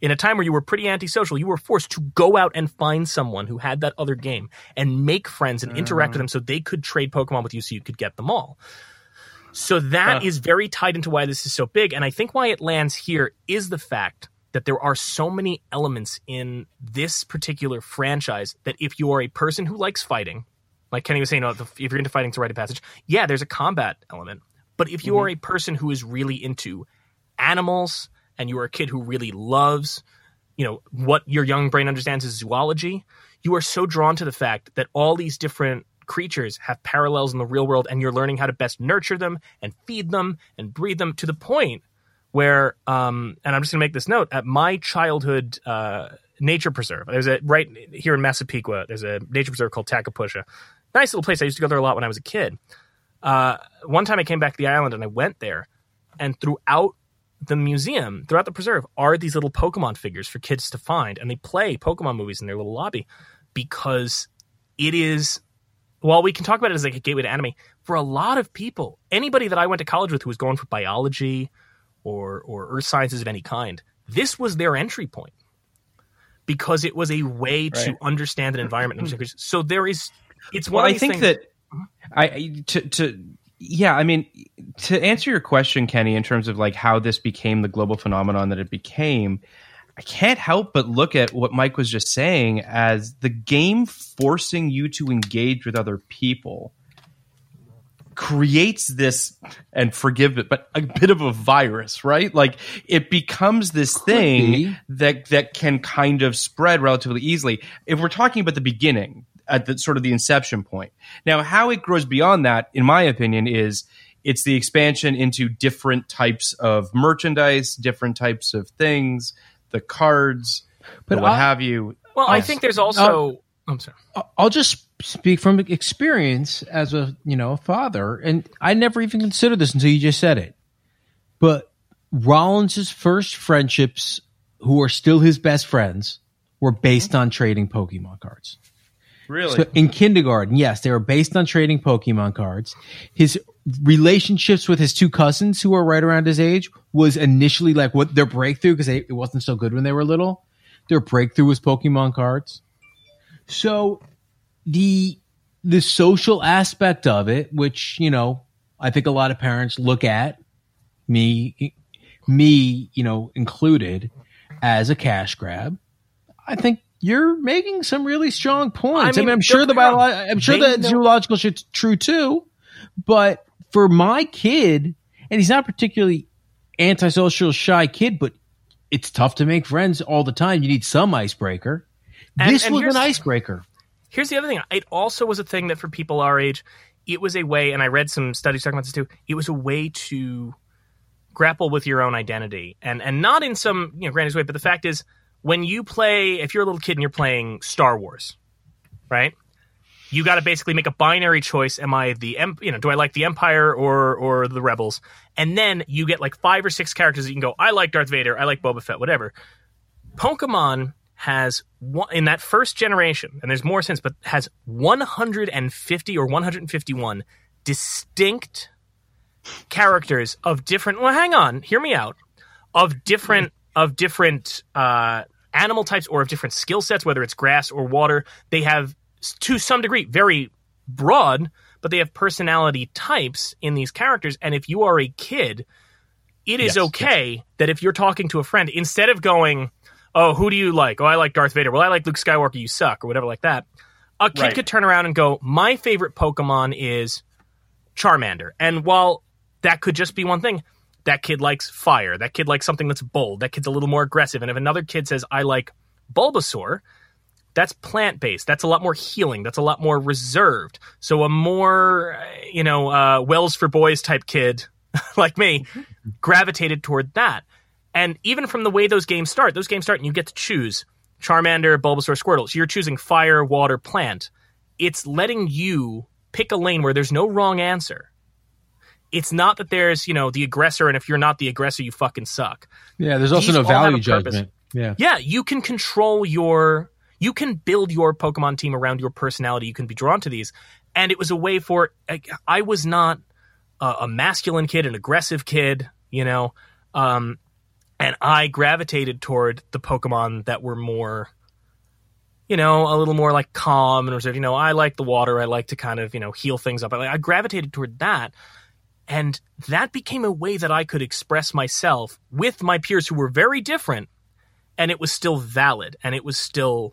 in a time where you were pretty antisocial, you were forced to go out and find someone who had that other game and make friends and interact mm. with them so they could trade Pokemon with you so you could get them all. So that huh. is very tied into why this is so big. And I think why it lands here is the fact that there are so many elements in this particular franchise that if you are a person who likes fighting, like Kenny was saying, oh, if you're into fighting, it's a rite of passage. Yeah, there's a combat element. But if you mm-hmm. are a person who is really into animals and you are a kid who really loves, you know, what your young brain understands is zoology, you are so drawn to the fact that all these different creatures have parallels in the real world, and you're learning how to best nurture them and feed them and breed them, to the point where, um, and I'm just going to make this note, at my childhood uh, nature preserve, there's a, right here in Massapequa, there's a nature preserve called Takapuisha. Nice little place. I used to go there a lot when I was a kid. Uh, one time I came back to the island and I went there, and throughout the museum, throughout the preserve, are these little Pokemon figures for kids to find, and they play Pokemon movies in their little lobby, because it is, while we can talk about it as like a gateway to anime, for a lot of people, anybody that I went to college with who was going for biology or or earth sciences of any kind, this was their entry point, because it was a way right. to understand an environment. So there is, it's one well, of these I think things- that I, to, to, yeah, I mean, to answer your question, Kenny, in terms of like how this became the global phenomenon that it became, I can't help but look at what Mike was just saying as the game forcing you to engage with other people creates this, and forgive it, but a bit of a virus, right? Like it becomes this Could thing be. that that can kind of spread relatively easily. If we're talking about the beginning, at the sort of the inception point. Now, how it grows beyond that, in my opinion, is it's the expansion into different types of merchandise, different types of things, the cards, but the what I, have you. Well, I, I think there's also... Uh, I'm sorry. I'll just speak from experience as a, you know, a father, and I never even considered this until you just said it. But Rollins' first friendships, who are still his best friends, were based on trading Pokemon cards. Really? So in kindergarten, yes, they were based on trading Pokemon cards. His relationships with his two cousins, who are right around his age, was initially like what their breakthrough, because it wasn't so good when they were little. Their breakthrough was Pokemon cards. So the the social aspect of it, which, you know, I think a lot of parents look at, me, me, you know, included, as a cash grab, I think you're making some really strong points. I mean, I mean I'm, sure the bio- I'm sure the zoological shit's true too, but for my kid, and he's not particularly antisocial, shy kid, but it's tough to make friends all the time. You need some icebreaker. And, this and was an icebreaker. Here's the other thing. It also was a thing that for people our age, it was a way, and I read some studies talking about this too, it was a way to grapple with your own identity. And, and not in some, you know, grandiose way, but the fact is, when you play, if you're a little kid and you're playing Star Wars, right? You got to basically make a binary choice. Am I the, you know, do I like the Empire or or the Rebels? And then you get like five or six characters that you can go, I like Darth Vader, I like Boba Fett, whatever. Pokemon has, one, in that first generation, and there's more since, but has one hundred fifty or one hundred fifty-one distinct characters of different, well, hang on, hear me out, of different, of different, uh, animal types or of different skill sets, whether it's grass or water. They have, to some degree, very broad, but they have personality types in these characters. And if you are a kid, it is yes, okay yes. that if you're talking to a friend, instead of going, oh, who do you like? Oh, I like Darth Vader. Well, I like Luke Skywalker. You suck, or whatever like that. A kid right. could turn around and go, my favorite Pokemon is Charmander. And while that could just be one thing, that kid likes fire. That kid likes something that's bold. That kid's a little more aggressive. And if another kid says, I like Bulbasaur, that's plant-based. That's a lot more healing. That's a lot more reserved. So a more, you know, uh, Wells for Boys type kid like me gravitated toward that. And even from the way those games start, those games start and you get to choose Charmander, Bulbasaur, Squirtle. So you're choosing fire, water, plant. It's letting you pick a lane where there's no wrong answer. It's not that there's, you know, the aggressor, and if you're not the aggressor, you fucking suck. Yeah, there's also These no value judgment. Yeah. yeah, you can control your... You can build your Pokemon team around your personality. You can be drawn to these. And it was a way for... I was not a, a masculine kid, an aggressive kid, you know. Um, and I gravitated toward the Pokemon that were more... you know, a little more like calm and reserved. You know, I like the water. I like to kind of, you know, heal things up. I, I gravitated toward that. And that became a way that I could express myself with my peers who were very different, and it was still valid, and it was still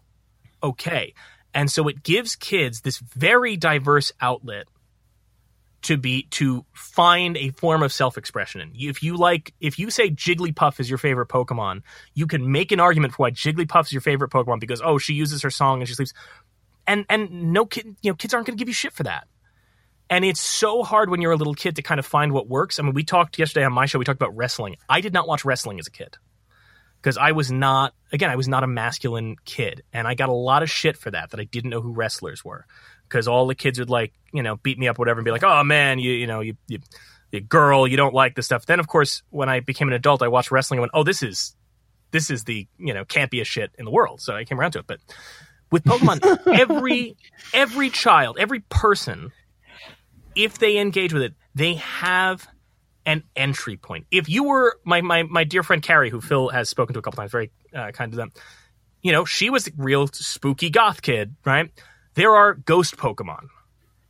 okay. And so it gives kids this very diverse outlet to be to find a form of self-expression. And if you like, if you say Jigglypuff is your favorite Pokemon, you can make an argument for why Jigglypuff is your favorite Pokemon because, oh, she uses her song and she sleeps. And and no kid, you know, kids aren't going to give you shit for that. And it's so hard when you're a little kid to kind of find what works. I mean, we talked yesterday on my show, we talked about wrestling. I did not watch wrestling as a kid because I was not, again, I was not a masculine kid. And I got a lot of shit for that, that I didn't know who wrestlers were because all the kids would like, you know, beat me up or whatever and be like, oh, man, you you know, you, you, you girl, you don't like this stuff. Then, of course, when I became an adult, I watched wrestling and went, oh, this is, this is the, you know, campiest shit in the world. So I came around to it. But with Pokemon, every every child, every person... if they engage with it, they have an entry point. If you were my my, my dear friend Carrie, who Phil has spoken to a couple times, very uh, kind to them, you know, she was a real spooky goth kid, right? There are ghost Pokemon.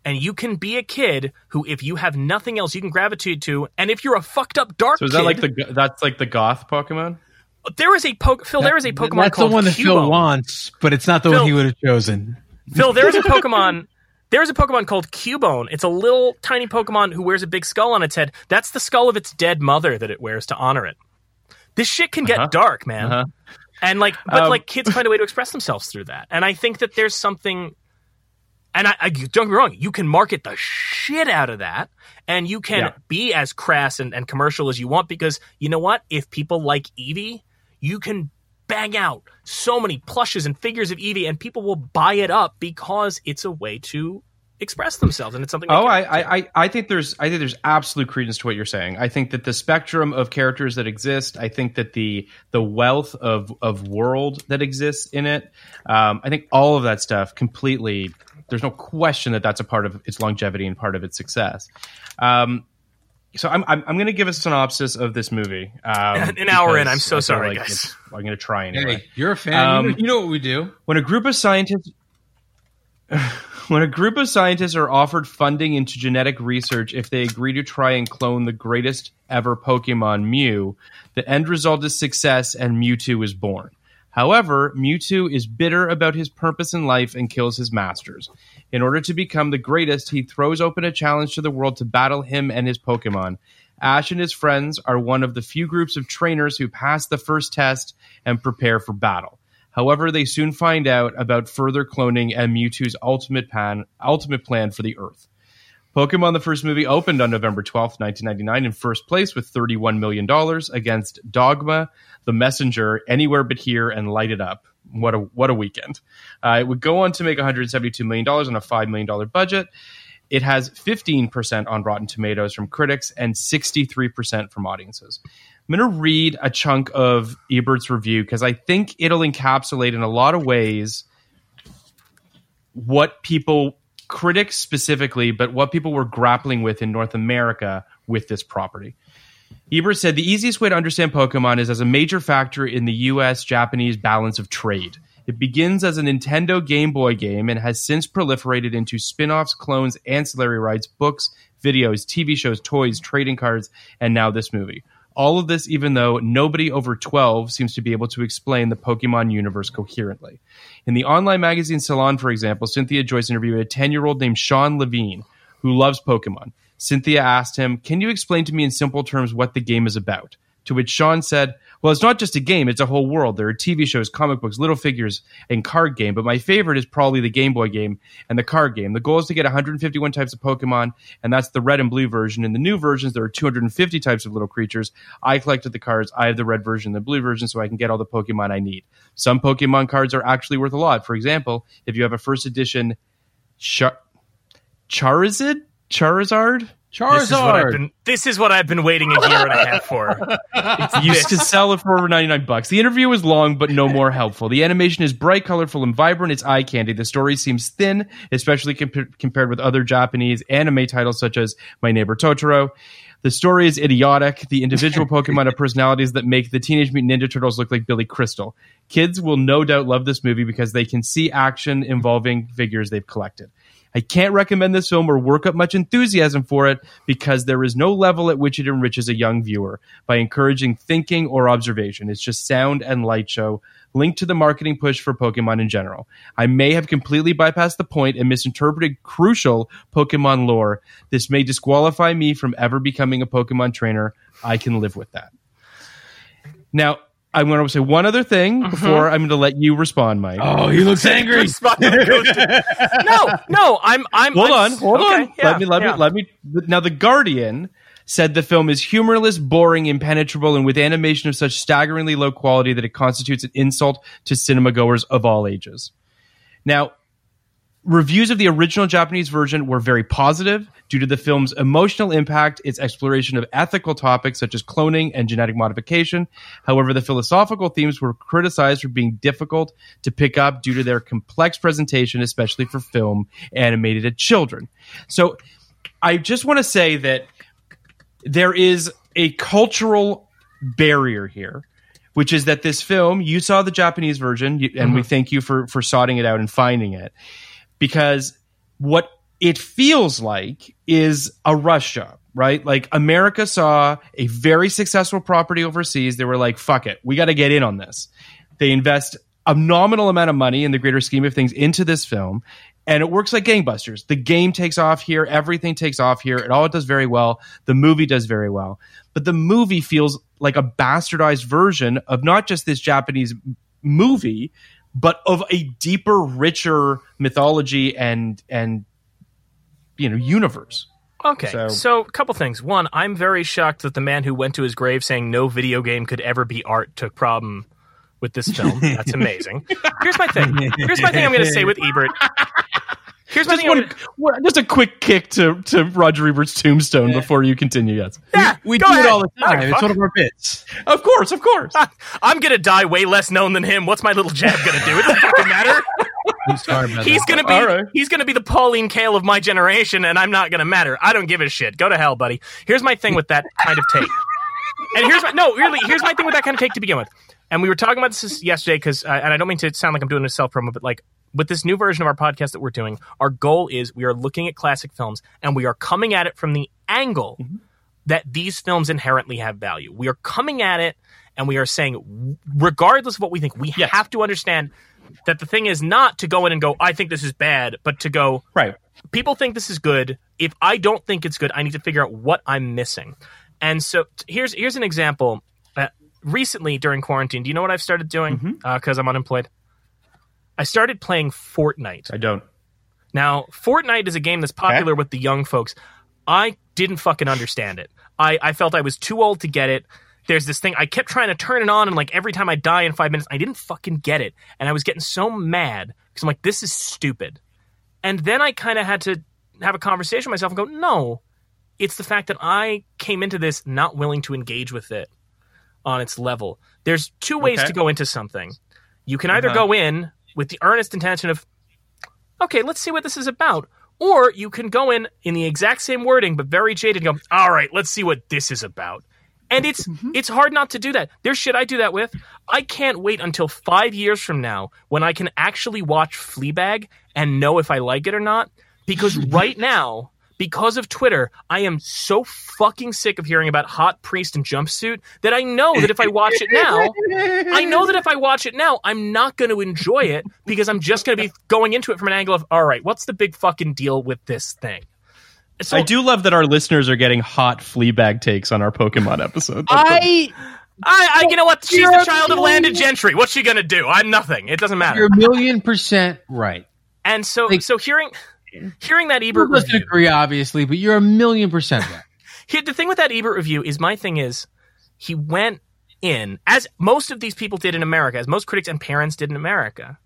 And you can be a kid who, if you have nothing else, you can gravitate to. And if you're a fucked up dark kid... So is that kid, like the, that's like the goth Pokemon? There is a Poke Phil. That, there is a Pokemon. That's called the one that Cubone. Phil wants, but it's not the Phil, one he would have chosen. Phil, there is a Pokemon. There is a Pokemon called Cubone. It's a little tiny Pokemon who wears a big skull on its head. That's the skull of its dead mother that it wears to honor it. This shit can get uh-huh. dark, man. Uh-huh. And like, but um, like, kids find a way to express themselves through that. And I think that there's something. And I, I don't get me wrong, you can market the shit out of that, and you can yeah. be as crass and, and commercial as you want, because you know what? If people like Eevee, you can bang out so many plushes and figures of Eevee, and people will buy it up because it's a way to express themselves, and it's something. Oh, I, I, I think there's, I think there's absolute credence to what you're saying. I think that the spectrum of characters that exist, I think that the the wealth of of world that exists in it, um, I think all of that stuff completely. There's no question that that's a part of its longevity and part of its success. Um, so I'm I'm, I'm going to give a synopsis of this movie. Um, An hour in, I'm so sorry, like guys. I'm going to try anyway. Hey, you're a fan. Um, you, know, you know what we do when a group of scientists. When a group of scientists are offered funding into genetic research if they agree to try and clone the greatest ever Pokemon, Mew, the end result is success and Mewtwo is born. However, Mewtwo is bitter about his purpose in life and kills his masters. In order to become the greatest, he throws open a challenge to the world to battle him and his Pokemon. Ash and his friends are one of the few groups of trainers who pass the first test and prepare for battle. However, they soon find out about further cloning and Mewtwo's ultimate plan, ultimate plan for the Earth. Pokemon, the first movie, opened on November twelfth, nineteen ninety-nine in first place with thirty-one million dollars against Dogma, The Messenger, Anywhere But Here, and Light It Up. What a what a weekend. Uh, it would go on to make one hundred seventy-two million dollars on a five million dollars budget. It has fifteen percent on Rotten Tomatoes from critics and sixty-three percent from audiences. I'm going to read a chunk of Ebert's review because I think it'll encapsulate in a lot of ways what people, critics specifically, but what people were grappling with in North America with this property. Ebert said, the easiest way to understand Pokemon is as a major factor in the U S-Japanese balance of trade. It begins as a Nintendo Game Boy game and has since proliferated into spin-offs, clones, ancillary rights, books, videos, T V shows, toys, trading cards, and now this movie. All of this, even though nobody over twelve seems to be able to explain the Pokemon universe coherently. In the online magazine Salon, for example, Cynthia Joyce interviewed a ten-year-old named Sean Levine, who loves Pokemon. Cynthia asked him, can you explain to me in simple terms what the game is about? To which Sean said, well, it's not just a game, it's a whole world. There are T V shows, comic books, little figures, and card game. But my favorite is probably the Game Boy game and the card game. The goal is to get one hundred fifty-one types of Pokemon, and that's the red and blue version. In the new versions, there are two hundred fifty types of little creatures. I collected the cards. I have the red version and the blue version, so I can get all the Pokemon I need. Some Pokemon cards are actually worth a lot. For example, if you have a first edition Char- Charizard? Charizard? Charizard. This is, what I've been, this is what I've been waiting a year and a half for. It used to sell it for over ninety-nine bucks. The interview was long, but no more helpful. The animation is bright, colorful, and vibrant. It's eye candy. The story seems thin, especially comp- compared with other Japanese anime titles such as My Neighbor Totoro. The story is idiotic. The individual Pokemon have personalities that make the Teenage Mutant Ninja Turtles look like Billy Crystal. Kids will no doubt love this movie because they can see action involving figures they've collected. I can't recommend this film or work up much enthusiasm for it because there is no level at which it enriches a young viewer by encouraging thinking or observation. It's just sound and light show linked to the marketing push for Pokemon in general. I may have completely bypassed the point and misinterpreted crucial Pokemon lore. This may disqualify me from ever becoming a Pokemon trainer. I can live with that. Now, I'm going to say one other thing mm-hmm. before I'm going to let you respond, Mike. Oh, he looks angry. no, no, I'm. I'm. Hold I'm, on, hold okay, on. Yeah, let me, let yeah. me, let me. Now, The Guardian said the film is humorless, boring, impenetrable, and with animation of such staggeringly low quality that it constitutes an insult to cinemagoers of all ages. Now, reviews of the original Japanese version were very positive due to the film's emotional impact, its exploration of ethical topics such as cloning and genetic modification. However, the philosophical themes were criticized for being difficult to pick up due to their complex presentation, especially for film animated at children. So I just want to say that there is a cultural barrier here, which is that this film, you saw the Japanese version, and mm-hmm. we thank you for, for sorting it out and finding it. Because what it feels like is a rush job, right? Like America saw a very successful property overseas. They were like, fuck it. We got to get in on this. They invest a nominal amount of money in the greater scheme of things into this film. And it works like gangbusters. The game takes off here. Everything takes off here. It all does very well. The movie does very well. But the movie feels like a bastardized version of not just this Japanese movie, but of a deeper, richer mythology and, and you know, universe. Okay, so, so a couple things. One, I'm very shocked that the man who went to his grave saying no video game could ever be art took problem with this film. That's amazing. Here's my thing. Here's my thing I'm going to say with Ebert. Here's my just, thing one, gonna, just a quick kick to, to Roger Ebert's tombstone yeah. before you continue. Yes, yeah, we, we do ahead. It all the time. Right, it's one of our bits. Of course, of course. I'm going to die way less known than him. What's my little jab going to do? It doesn't fucking matter. I'm sorry about he's going to be right. he's going to be the Pauline Kael of my generation, and I'm not going to matter. I don't give a shit. Go to hell, buddy. Here's my thing with that kind of take. And here's my no, really, here's my thing with that kind of take to begin with. And we were talking about this yesterday because, uh, and I don't mean to sound like I'm doing a self promo, but like. With this new version of our podcast that we're doing, our goal is we are looking at classic films and we are coming at it from the angle mm-hmm. that these films inherently have value. We are coming at it and we are saying, regardless of what we think, we yes. have to understand that the thing is not to go in and go, I think this is bad, but to go, right. people think this is good. If I don't think it's good, I need to figure out what I'm missing. And so here's here's an example. Uh, recently during quarantine, do you know what I've started doing? Because mm-hmm. uh, I'm unemployed. I started playing Fortnite. I don't. Now, Fortnite is a game that's popular okay. with the young folks. I didn't fucking understand it. I, I felt I was too old to get it. There's this thing. I kept trying to turn it on, and like every time I die in five minutes, I didn't fucking get it. And I was getting so mad because I'm like, this is stupid. And then I kind of had to have a conversation with myself and go, no, it's the fact that I came into this not willing to engage with it on its level. There's two ways okay. to go into something. You can either uh-huh. go in with the earnest intention of, okay, let's see what this is about. Or you can go in in the exact same wording, but very jaded and go, all right, let's see what this is about. And it's mm-hmm. it's hard not to do that. There's shit I do that with. I can't wait until five years from now when I can actually watch Fleabag and know if I like it or not. Because right now, because of Twitter, I am so fucking sick of hearing about hot priest and jumpsuit that I know that if I watch it now, I know that if I watch it now, I'm not going to enjoy it because I'm just going to be going into it from an angle of, all right, what's the big fucking deal with this thing? So, I do love that our listeners are getting hot Fleabag takes on our Pokemon episode. I, I, I, you know what? She's the child of landed gentry. What's she going to do? I'm nothing. It doesn't matter. You're a million percent right. And so, like, so hearing... Hearing that Ebert review... doesn't agree, obviously, but you're a million percent right. Here, the thing with that Ebert review is my thing is he went in, as most of these people did in America, as most critics and parents did in America,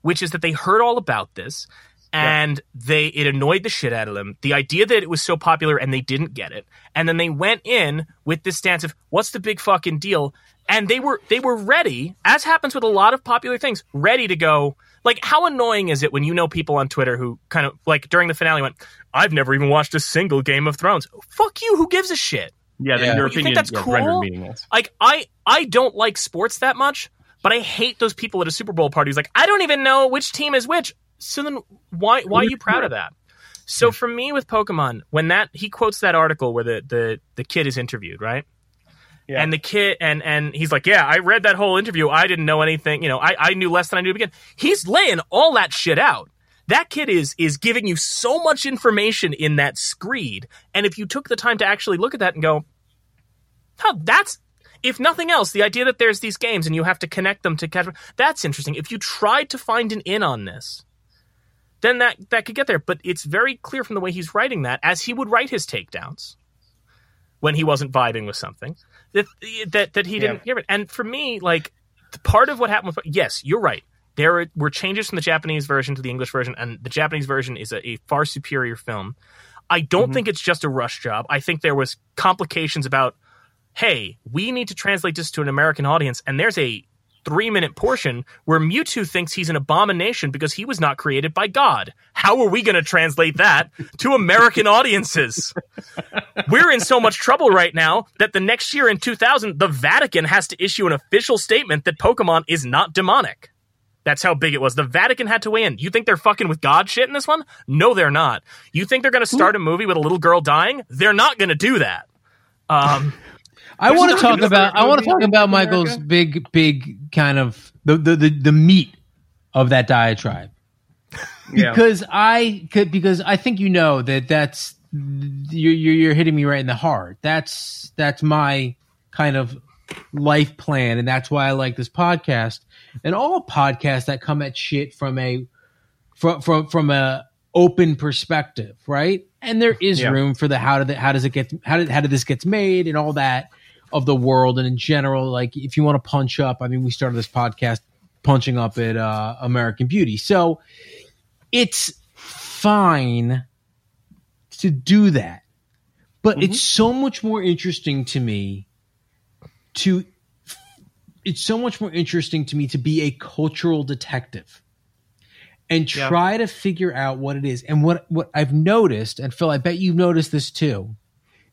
which is that they heard all about this, and yeah. they it annoyed the shit out of them. The idea that it was so popular and they didn't get it. And then they went in with this stance of, what's the big fucking deal? And they were they were ready, as happens with a lot of popular things, ready to go... Like, how annoying is it when you know people on Twitter who kind of, like, during the finale went, I've never even watched a single Game of Thrones. Fuck you, who gives a shit? Yeah, yeah. Your opinion, you think that's yeah, cool? Like, I, I don't like sports that much, but I hate those people at a Super Bowl party who's like, I don't even know which team is which. So then why why are you proud of that? So for me with Pokemon, when that, he quotes that article where the, the, the kid is interviewed, right? Yeah. And the kid, and, and he's like, yeah, I read that whole interview. I didn't know anything. You know, I, I knew less than I knew to begin. He's laying all that shit out. That kid is is giving you so much information in that screed. And if you took the time to actually look at that and go, oh, that's, if nothing else, the idea that there's these games and you have to connect them to catch, that's interesting. If you tried to find an in on this, then that, that could get there. But it's very clear from the way he's writing that, as he would write his takedowns when he wasn't vibing with something. That, that that he didn't yeah. hear it. And for me, like, part of what happened with... Yes, you're right. There were changes from the Japanese version to the English version, and the Japanese version is a, a far superior film. I don't mm-hmm. think it's just a rush job. I think there was complications about, hey, we need to translate this to an American audience, and there's a three-minute portion where Mewtwo thinks he's an abomination because he was not created by God. How are we going to translate that to American audiences? We're in so much trouble right now that the next year in two thousand, the Vatican has to issue an official statement that Pokemon is not demonic. That's how big it was. The Vatican had to weigh in. You think they're fucking with God shit in this one? No, they're not. You think they're going to start a movie with a little girl dying? They're not going to do that. Um, I want to talk about. I want to talk about Michael's big, big kind of the the the, the meat of that diatribe. Because yeah. I could, because I think you know that that's you're you're hitting me right in the heart. That's that's my kind of life plan, and that's why I like this podcast. And all podcasts that come at shit from a from from from a open perspective, right? And there is yeah. room for the how did the, how does it get how did how did this gets made and all that of the world and in general. Like if you want to punch up, I mean, we started this podcast punching up at uh, American Beauty, so it's fine to do that. But mm-hmm. it's so much more interesting to me to. It's so much more interesting to me to be a cultural detective and try yeah. to figure out what it is. And what, what I've noticed, and Phil, I bet you've noticed this too,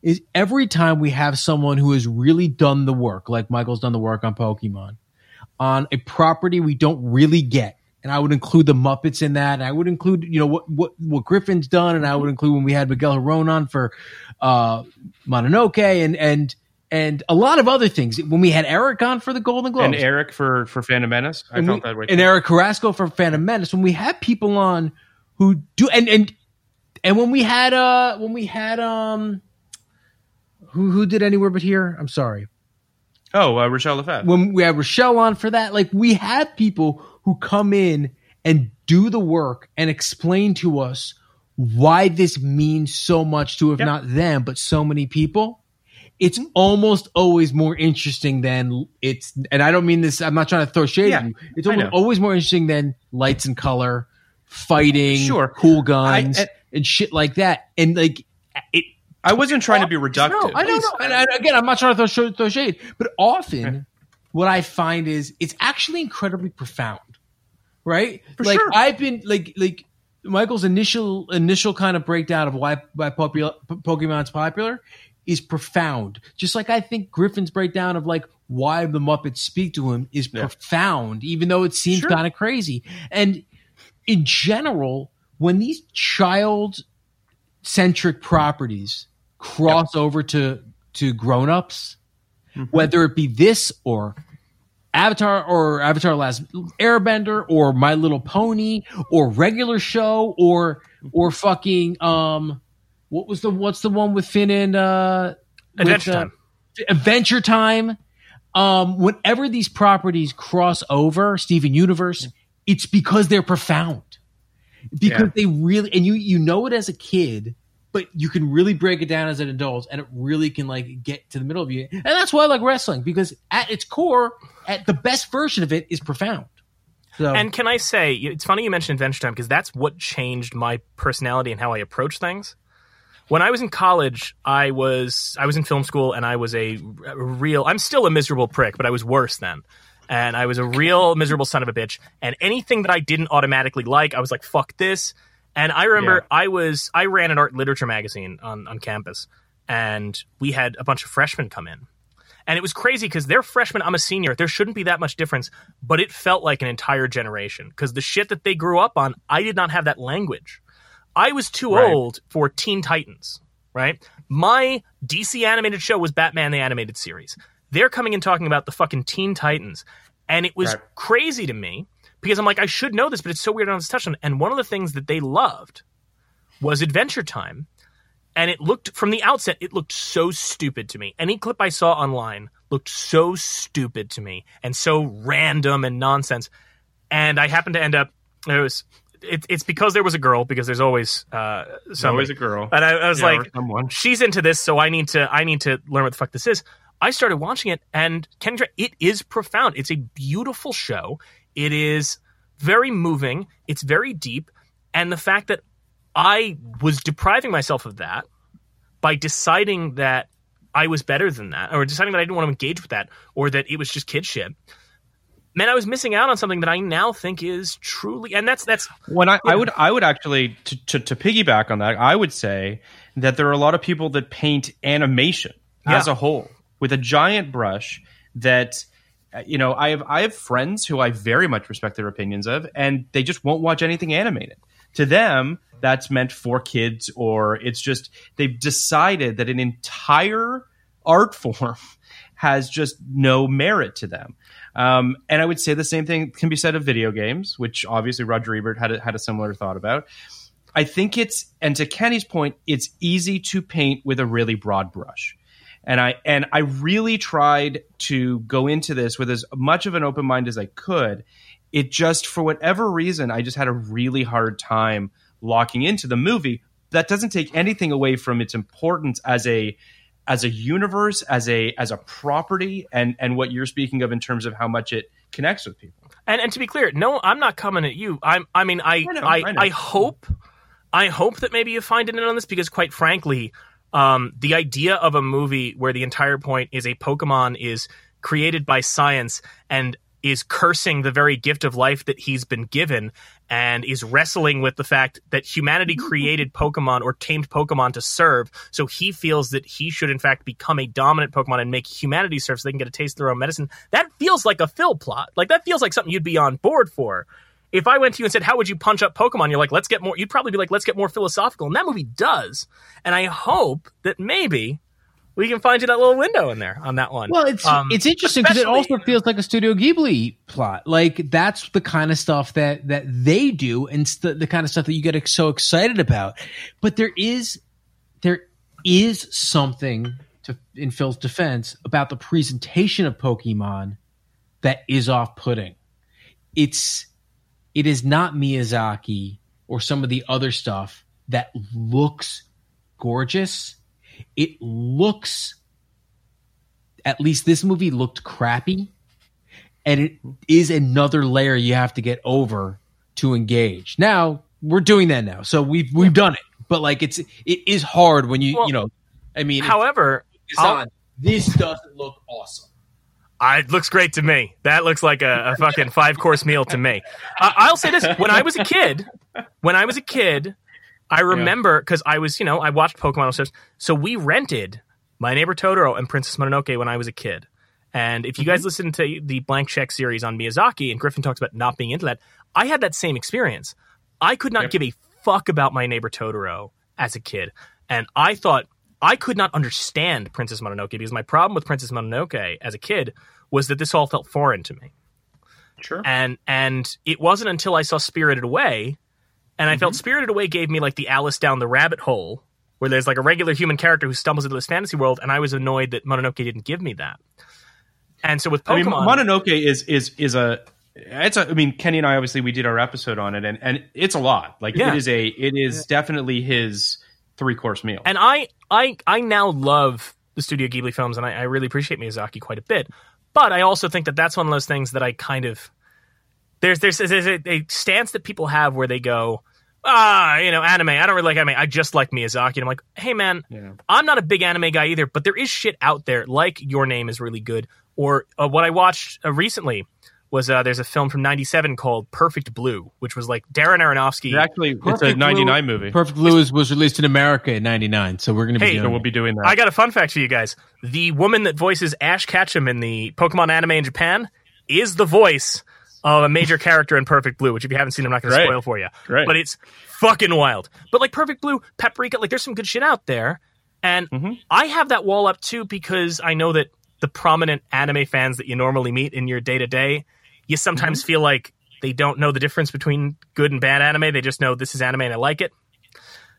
is every time we have someone who has really done the work, like Michael's done the work on Pokemon, on a property we don't really get. And I would include the Muppets in that. And I would include, you know, what, what, what Griffin's done. And I would include when we had Miguel Herron on for uh, Mononoke and, and, And a lot of other things. When we had Eric on for the Golden Globes. And Eric for, for Phantom Menace. I and felt we, that way. And Eric Carrasco for Phantom Menace. When we had people on who do and and, and when we had uh when we had um who who did Anywhere But Here? I'm sorry. Oh, uh, Rochelle Lafave. When we had Rochelle on for that, like we had people who come in and do the work and explain to us why this means so much to if yep. not them, but so many people. It's almost always more interesting than it's, and I don't mean this, I'm not trying to throw shade at yeah, you. It's almost always more interesting than lights and color, fighting, sure. cool guns, I, I, and shit like that. And like, it. I wasn't trying uh, to be reductive. No, I don't know. And I, again, I'm not trying to throw, throw shade, but often okay. what I find is it's actually incredibly profound, right? For like sure. I've been like, like Michael's initial, initial kind of breakdown of why, why popular, Pokemon's popular is profound. Just like I think Griffin's breakdown of like why the Muppets speak to him is yeah. profound, even though it seems sure. kind of crazy. And in general, when these child-centric properties cross yep. over to, to grown-ups, mm-hmm. whether it be this or Avatar or Avatar Last Airbender or My Little Pony or regular show or or fucking... um. What was the what's the one with Finn and uh, Adventure with, uh, Time? Adventure Time. Um, whenever these properties cross over, Steven Universe, yeah. it's because they're profound. Because yeah. they really and you you know it as a kid, but you can really break it down as an adult, and it really can like get to the middle of you. And that's why I like wrestling, because at its core, at the best version of it is profound. So. And can I say it's funny you mentioned Adventure Time because that's what changed my personality and how I approach things. When I was in college, I was I was in film school, and I was a real... I'm still a miserable prick, but I was worse then. And I was a real miserable son of a bitch. And anything that I didn't automatically like, I was like, fuck this. And I remember yeah. I was I ran an art literature magazine on, on campus, and we had a bunch of freshmen come in. And it was crazy because they're freshmen, I'm a senior. There shouldn't be that much difference, but it felt like an entire generation because the shit that they grew up on, I did not have that language. I was too right. old for Teen Titans, right? My D C animated show was Batman the Animated Series. They're coming and talking about the fucking Teen Titans. And it was right. crazy to me because I'm like, I should know this, but it's so weird I don't have to touch on it. And one of the things that they loved was Adventure Time. And it looked, from the outset, it looked so stupid to me. Any clip I saw online looked so stupid to me and so random and nonsense. And I happened to end up, it was... It, it's because there was a girl, because there's always uh, always a girl, and I, I was yeah, like, she's into this, so I need to I need to learn what the fuck this is. I started watching it, and Kendra, it is profound. It's a beautiful show. It is very moving. It's very deep, and the fact that I was depriving myself of that by deciding that I was better than that, or deciding that I didn't want to engage with that, or that it was just kid shit. Man, I was missing out on something that I now think is truly, and that's that's when I, I would I would actually to, to to piggyback on that. I would say that there are a lot of people that paint animation yeah. as a whole with a giant brush that you know, I have I have friends who I very much respect their opinions of, and they just won't watch anything animated. To them, that's meant for kids, or it's just they've decided that an entire art form has just no merit to them. Um, and I would say the same thing can be said of video games, which obviously Roger Ebert had a, had a similar thought about. I think it's, and to Kenny's point, it's easy to paint with a really broad brush. And I and I really tried to go into this with as much of an open mind as I could. It just, for whatever reason, I just had a really hard time locking into the movie. That doesn't take anything away from its importance as a as a universe, as a as a property, and and what you're speaking of in terms of how much it connects with people. And and to be clear, no, I'm not coming at you. I'm I mean I I know, I, I, I hope I hope that maybe you find it in on this, because quite frankly, Um, the idea of a movie where the entire point is a Pokemon is created by science and is cursing the very gift of life that he's been given, and is wrestling with the fact that humanity created Pokemon or tamed Pokemon to serve. So he feels that he should, in fact, become a dominant Pokemon and make humanity serve so they can get a taste of their own medicine. That feels like a fill plot. Like, that feels like something you'd be on board for. If I went to you and said, how would you punch up Pokemon? You're like, let's get more. You'd probably be like, let's get more philosophical. And that movie does. And I hope that maybe we can find you that little window in there on that one. Well, it's um, it's interesting because it also feels like a Studio Ghibli plot. Like, that's the kind of stuff that, that they do, and st- the kind of stuff that you get so excited about. But there is there is something, to, in Phil's defense, about the presentation of Pokemon that is off-putting. It's... It is not Miyazaki or some of the other stuff that looks gorgeous. It looks, at least this movie looked crappy, and it is another layer you have to get over to engage. Now, we're doing that now, so we've we've done it. But like, it's it is hard when you well, you know. I mean, however, it's not, this doesn't look awesome. I, it looks great to me. That looks like a, a fucking five-course meal to me. Uh, I'll say this. When I was a kid, when I was a kid, I remember, because I was, you know, I watched Pokemon. So we rented My Neighbor Totoro and Princess Mononoke when I was a kid. And if you guys mm-hmm. listen to the Blank Check series on Miyazaki, and Griffin talks about not being into that, I had that same experience. I could not yep. give a fuck about My Neighbor Totoro as a kid. And I thought... I could not understand Princess Mononoke, because my problem with Princess Mononoke as a kid was that this all felt foreign to me. Sure. And and it wasn't until I saw Spirited Away, and I mm-hmm. felt Spirited Away gave me like the Alice down the rabbit hole, where there's like a regular human character who stumbles into this fantasy world, and I was annoyed that Mononoke didn't give me that. And so with Pokemon... I mean, Mononoke is is is a... It's a, I mean, Kenny and I, obviously, we did our episode on it, and, and it's a lot. Like, yeah. it is a it is yeah. definitely his... three-course meal. And I, I I now love the Studio Ghibli films, and I, I really appreciate Miyazaki quite a bit. But I also think that that's one of those things that I kind of... There's there's, there's a, a stance that people have where they go, ah, you know, anime. I don't really like anime. I just like Miyazaki. And I'm like, hey, man, yeah. I'm not a big anime guy either, but there is shit out there. Like Your Name is really good. Or uh, what I watched uh, recently... was uh, there's a film from ninety-seven called Perfect Blue, which was like Darren Aronofsky. Actually, it's a ninety-nine movie. Perfect Blue is, was released in America in ninety-nine, so we're going to be hey, doing so we'll be doing that. I got a fun fact for you guys. The woman that voices Ash Ketchum in the Pokemon anime in Japan is the voice of a major character in Perfect Blue, which if you haven't seen, I'm not going to spoil for you. Great. But it's fucking wild. But like Perfect Blue, Paprika, like there's some good shit out there. And mm-hmm. I have that wall up too, because I know that the prominent anime fans that you normally meet in your day-to-day, you sometimes mm-hmm. feel like they don't know the difference between good and bad anime. They just know this is anime and I like it.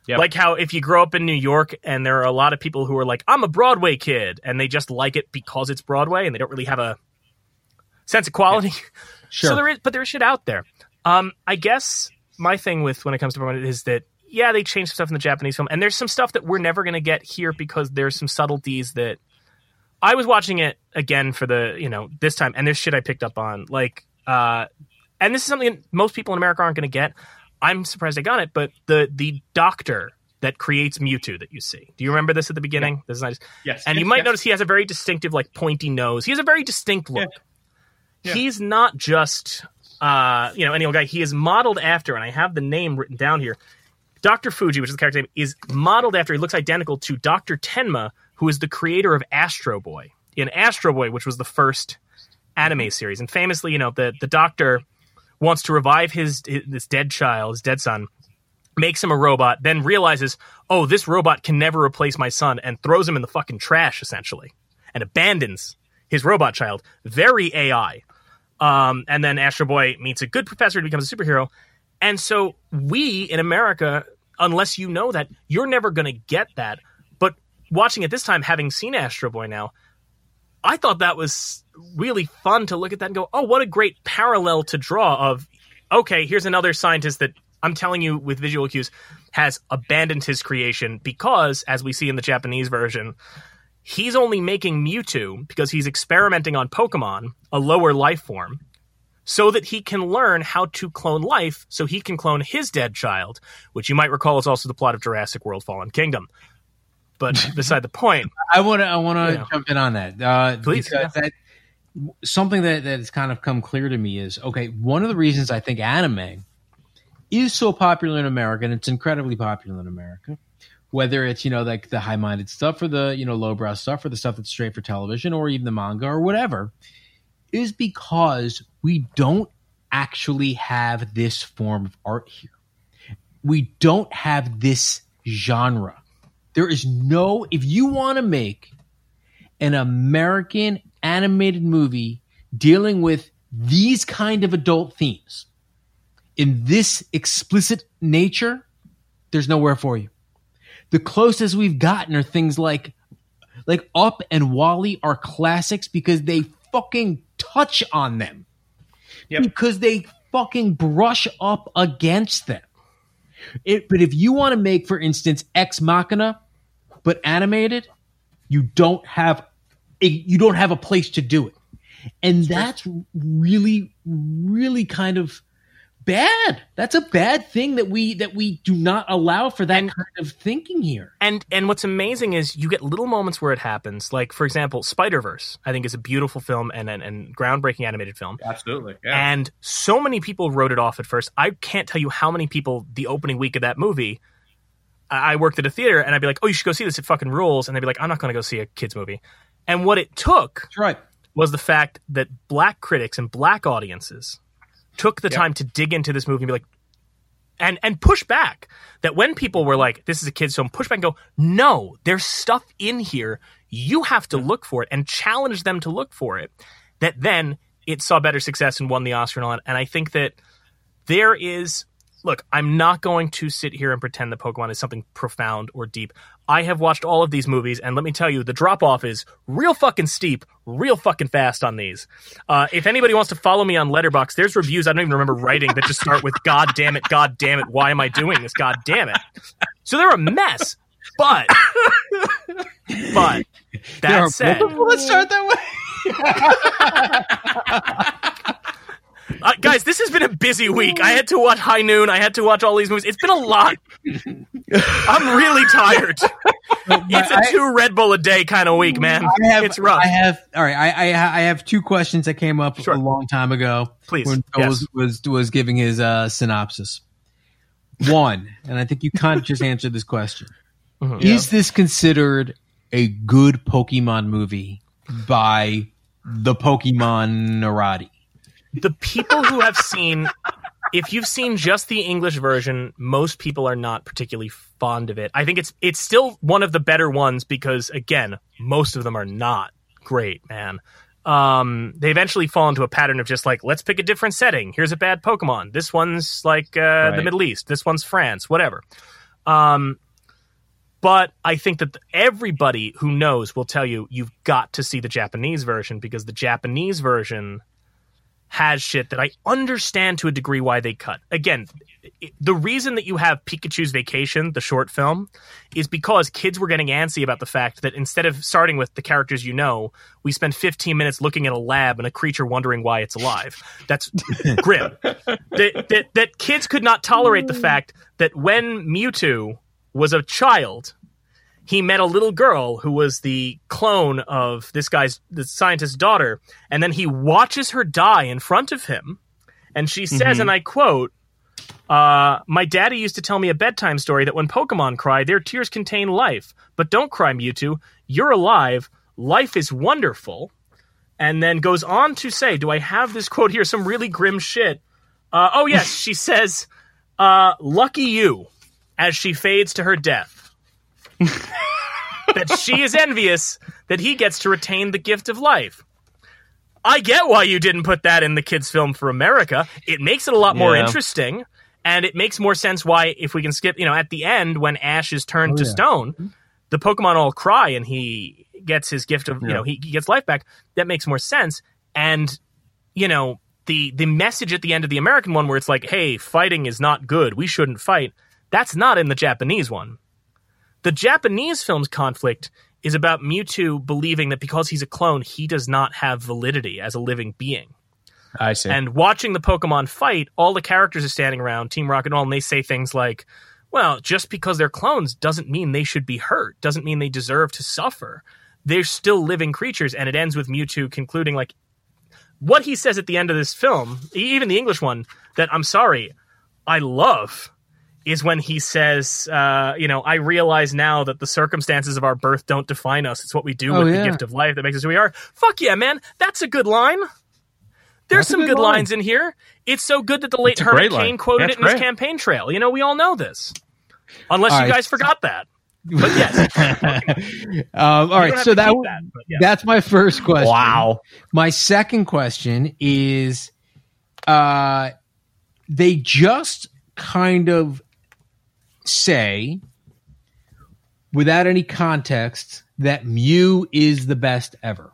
Yep. Like how if you grow up in New York and there are a lot of people who are like, I'm a Broadway kid, and they just like it because it's Broadway and they don't really have a sense of quality. Yeah. Sure. So there is, but there's shit out there. Um, I guess my thing with when it comes to Broadway is that, yeah, they changed stuff in the Japanese film, and there's some stuff that we're never going to get here because there's some subtleties that I was watching it again for the, you know, this time, and there's shit I picked up on. Like, uh, and this is something most people in America aren't going to get. I'm surprised I got it, but the the doctor that creates Mewtwo that you see. Do you remember this at the beginning? Yeah. This is nice. Yes. And yes, you might yes. notice he has a very distinctive, like, pointy nose. He has a very distinct look. Yeah. Yeah. He's not just, uh, you know, any old guy. He is modeled after, and I have the name written down here. Doctor Fuji, which is the character name, is modeled after. He looks identical to Doctor Tenma, who is the creator of Astro Boy. In Astro Boy, which was the first anime series. And famously, you know, the, the doctor wants to revive his, his this dead child, his dead son, makes him a robot, then realizes, oh, this robot can never replace my son, and throws him in the fucking trash, essentially, and abandons his robot child. Very A I. Um, and then Astro Boy meets a good professor and becomes a superhero. And so we, in America, unless you know that, you're never going to get that. But watching it this time, having seen Astro Boy now, I thought that was really fun to look at that and go, oh, what a great parallel to draw of, okay, here's another scientist that I'm telling you with visual cues has abandoned his creation because, as we see in the Japanese version, he's only making Mewtwo because he's experimenting on Pokemon, a lower life form, so that he can learn how to clone life, so he can clone his dead child, which you might recall is also the plot of Jurassic World Fallen Kingdom. But beside the point. I want to I want to you know, jump in on that. Uh, please. Because yeah. that, something that, that has kind of come clear to me is, okay, one of the reasons I think anime is so popular in America, and it's incredibly popular in America, whether it's, you know, like the high-minded stuff or the, you know, lowbrow stuff or the stuff that's straight for television or even the manga or whatever, is because we don't actually have this form of art here. We don't have this genre. There is no – if you want to make an American animated movie dealing with these kind of adult themes in this explicit nature, there's nowhere for you. The closest we've gotten are things like like Up and WALL-E are classics because they fucking touch on them. Yep. Because they fucking brush up against them. It, but if you want to make, for instance, Ex Machina, but animated, you don't have a, you don't have a place to do it, and that's really, really kind of bad. That's a bad thing that we that we do not allow for that and, kind of thinking here. And and what's amazing is you get little moments where it happens. Like for example, Spider-Verse, I think, is a beautiful film and and, and groundbreaking animated film. Absolutely, yeah. And so many people wrote it off at first. I can't tell you how many people the opening week of that movie. I, I worked at a theater and I'd be like, "Oh, you should go see this. It fucking rules." And they'd be like, "I'm not going to go see a kids movie." And what it took That's right. was the fact that black critics and black audiences took the yep. time to dig into this movie and be like, and and push back. That when people were like, this is a kid's film, push back and go, no, there's stuff in here. You have to look for it, and challenge them to look for it. That then it saw better success and won the Oscar and all that. And I think that there is, look, I'm not going to sit here and pretend that Pokemon is something profound or deep. I have watched all of these movies, and let me tell you, the drop-off is real fucking steep, real fucking fast on these. Uh, if anybody wants to follow me on Letterboxd, there's reviews I don't even remember writing that just start with, God damn it, God damn it, why am I doing this, God damn it. So they're a mess, but, but, that said. There are people that start that way. Uh, guys, this has been a busy week. I had to watch High Noon. I had to watch all these movies. It's been a lot. I'm really tired. Well, it's a I, two Red Bull a day kind of week, man. I have, it's rough. I have all right. I, I I have two questions that came up sure. a long time ago. Please, when Phil yes. was, was was giving his uh, synopsis. One, and I think you kind of just answered this question. Mm-hmm. Is yeah. this considered a good Pokemon movie by the Pokemonorati? The people who have seen, if you've seen just the English version, most people are not particularly fond of it. I think it's it's still one of the better ones because, again, most of them are not great, man. Um, they eventually fall into a pattern of just like, let's pick a different setting. Here's a bad Pokemon. This one's like uh, right. the Middle East. This one's France, whatever. Um, but I think that everybody who knows will tell you, you've got to see the Japanese version because the Japanese version has shit that I understand to a degree why they cut. Again, the reason that you have Pikachu's Vacation, the short film, is because kids were getting antsy about the fact that instead of starting with the characters you know, we spend fifteen minutes looking at a lab and a creature wondering why it's alive. That's grim. That, that, that kids could not tolerate the fact that when Mewtwo was a child, he met a little girl who was the clone of this guy's, the scientist's daughter, and then he watches her die in front of him, and she says, mm-hmm. and I quote, uh, "My daddy used to tell me a bedtime story that when Pokemon cry, their tears contain life. But don't cry, Mewtwo. You're alive. Life is wonderful." and then goes on to say, do I have this quote here? Some really grim shit. Uh, oh, yes. She says, uh, lucky you, as she fades to her death. That she is envious that he gets to retain the gift of life. I get why you didn't put that in the kids' film for America. It makes it a lot more yeah. interesting, and it makes more sense why, if we can skip, you know, at the end when Ash is turned oh, to yeah. stone, the Pokemon all cry and he gets his gift of, yeah. you know, he gets life back. That makes more sense. And, you know, the the message at the end of the American one where it's like, hey, fighting is not good, we shouldn't fight, that's not in the Japanese one. The Japanese film's conflict is about Mewtwo believing that because he's a clone, he does not have validity as a living being. I see. And watching the Pokemon fight, all the characters are standing around, Team Rocket and all, and they say things like, well, just because they're clones doesn't mean they should be hurt, doesn't mean they deserve to suffer. They're still living creatures. And it ends with Mewtwo concluding, like, what he says at the end of this film, even the English one, that I'm sorry, I love, is when he says, uh, you know, I realize now that the circumstances of our birth don't define us. It's what we do oh, with yeah. the gift of life that makes us who we are. Fuck yeah, man. That's a good line. There's that's some good, good line. lines in here. It's so good that the late Herman Cain quoted that's it in great. his campaign trail. You know, we all know this. Unless all you right. guys forgot that. But yes. um, all right, so that, that yeah. that's my first question. Wow. My second question is, uh, they just kind of say, without any context, that Mew is the best ever.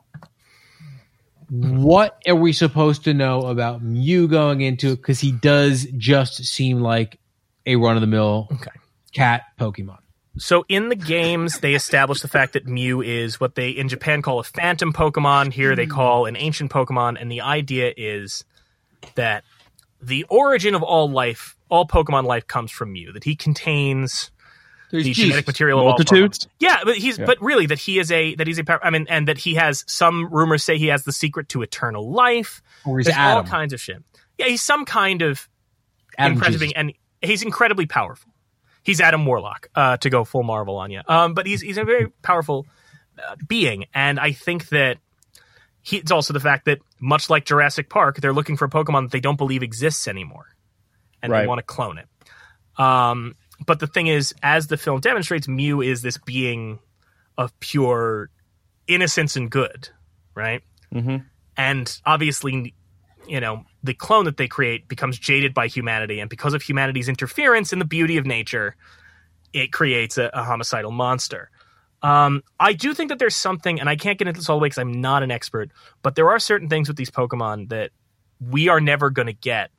What are we supposed to know about Mew going into it? Because he does just seem like a run-of-the-mill okay. cat Pokemon. So in the games, they establish the fact that Mew is what they in Japan call a phantom Pokemon. Here they call an ancient Pokemon. And the idea is that the origin of all life, all Pokemon life, comes from Mew. That he contains There's the genetic material multitudes. Of all Pokemon. Yeah, but he's yeah. but really that he is a that he's a power. I mean, and that he has, some rumors say he has the secret to eternal life. Or he's There's Adam. all kinds of shit. Yeah, he's some kind of impressive, and he's incredibly powerful. He's Adam Warlock, uh, to go full Marvel on you. Um, but he's he's a very powerful uh, being, and I think that. He, it's also the fact that, much like Jurassic Park, they're looking for a Pokemon that they don't believe exists anymore, and right. they want to clone it. Um, but the thing is, as the film demonstrates, Mew is this being of pure innocence and good, right? Mm-hmm. And obviously, you know, the clone that they create becomes jaded by humanity, and because of humanity's interference in the beauty of nature, it creates a, a homicidal monster. Um, I do think that there's something, and I can't get into this all the way because I'm not an expert, but there are certain things with these Pokemon that we are never going to get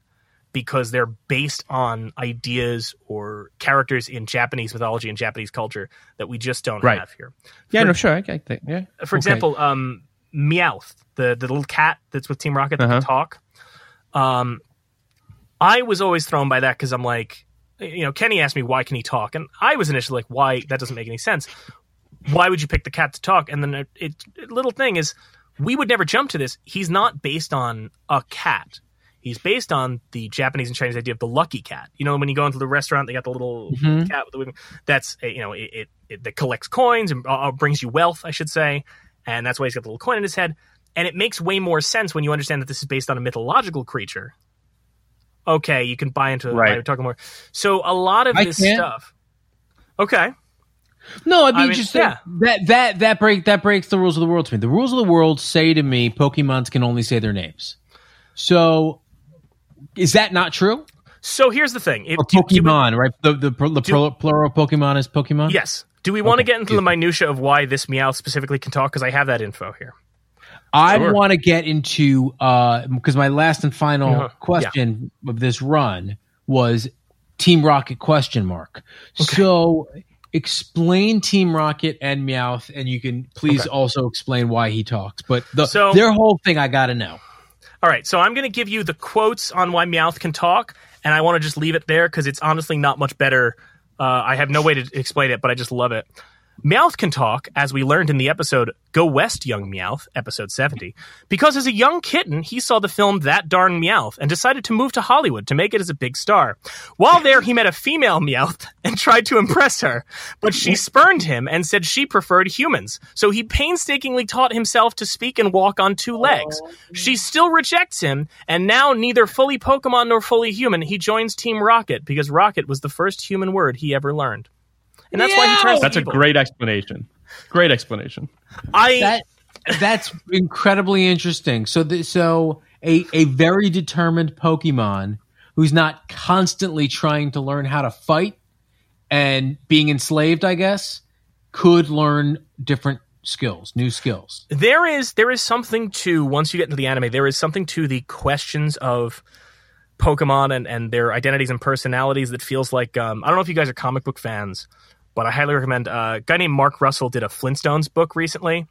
because they're based on ideas or characters in Japanese mythology and Japanese culture that we just don't right. have here. Yeah, for, no, sure. I get that. Yeah. For okay. example, um, Meowth, the, the little cat that's with Team Rocket that uh-huh. can talk. Um, I was always thrown by that because I'm like, you know, Kenny asked me, why can he talk? And I was initially like, why? That doesn't make any sense. Why would you pick the cat to talk? And then it, it, it little thing is, we would never jump to this. He's not based on a cat. He's based on the Japanese and Chinese idea of the lucky cat. You know, when you go into the restaurant, they got the little mm-hmm. cat with the wing. That's, you know, it, it, it that collects coins and uh, brings you wealth, I should say. And that's why he's got the little coin in his head. And it makes way more sense when you understand that this is based on a mythological creature. Okay, you can buy into it. Right. We're talking more. So a lot of I this can. stuff. Okay. No, I mean, I mean just yeah. that that that break that breaks the rules of the world to me. The rules of the world say to me, Pokemons can only say their names. So, is that not true? So here's the thing: if, do, Pokemon, do we, right? The the, the do, plural Pokemon is Pokemon. Yes. Do we want okay. to get into the minutiae of why this Meowth specifically can talk? Because I have that info here. I sure. want to get into because uh, my last and final uh-huh. question yeah. of this run was Team Rocket question mark. Okay. So. Explain Team Rocket and Meowth, and you can please okay. also explain why he talks. But the, so, their whole thing, I gotta know. All right, so I'm going to give you the quotes on why Meowth can talk, and I want to just leave it there because it's honestly not much better. Uh, I have no way to explain it, but I just love it. Meowth can talk, as we learned in the episode Go West, Young Meowth, episode seventy, because as a young kitten, he saw the film That Darn Meowth and decided to move to Hollywood to make it as a big star. While there, he met a female Meowth and tried to impress her, but she spurned him and said she preferred humans, so he painstakingly taught himself to speak and walk on two legs. She still rejects him, and now neither fully Pokemon nor fully human, he joins Team Rocket because Rocket was the first human word he ever learned. And that's yeah. why he turns That's evil. a great explanation. Great explanation. I that, That's incredibly interesting. So the, so a, a very determined Pokemon who's not constantly trying to learn how to fight and being enslaved, I guess, could learn different skills, new skills. There is there is something to, once you get into the anime, there is something to the questions of Pokemon and, and their identities and personalities that feels like, um, I don't know if you guys are comic book fans, but I highly recommend uh, a guy named Mark Russell did a Flintstones book recently,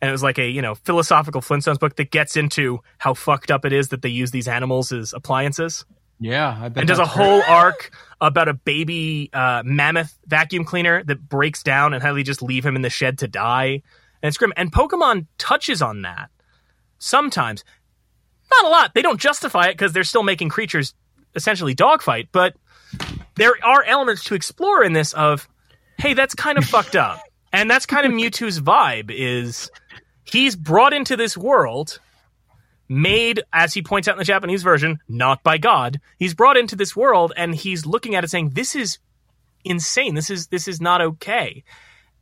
and it was like a you know philosophical Flintstones book that gets into how fucked up it is that they use these animals as appliances. Yeah, I bet. And does a whole great. arc about a baby uh, mammoth vacuum cleaner that breaks down and how they just leave him in the shed to die, and it's grim. And Pokemon touches on that sometimes, not a lot. They don't justify it because they're still making creatures essentially dogfight, but there are elements to explore in this of, hey, that's kind of fucked up. And that's kind of Mewtwo's vibe is he's brought into this world, made, as he points out in the Japanese version, not by God. He's brought into this world and he's looking at it saying, this is insane. This is this is not okay.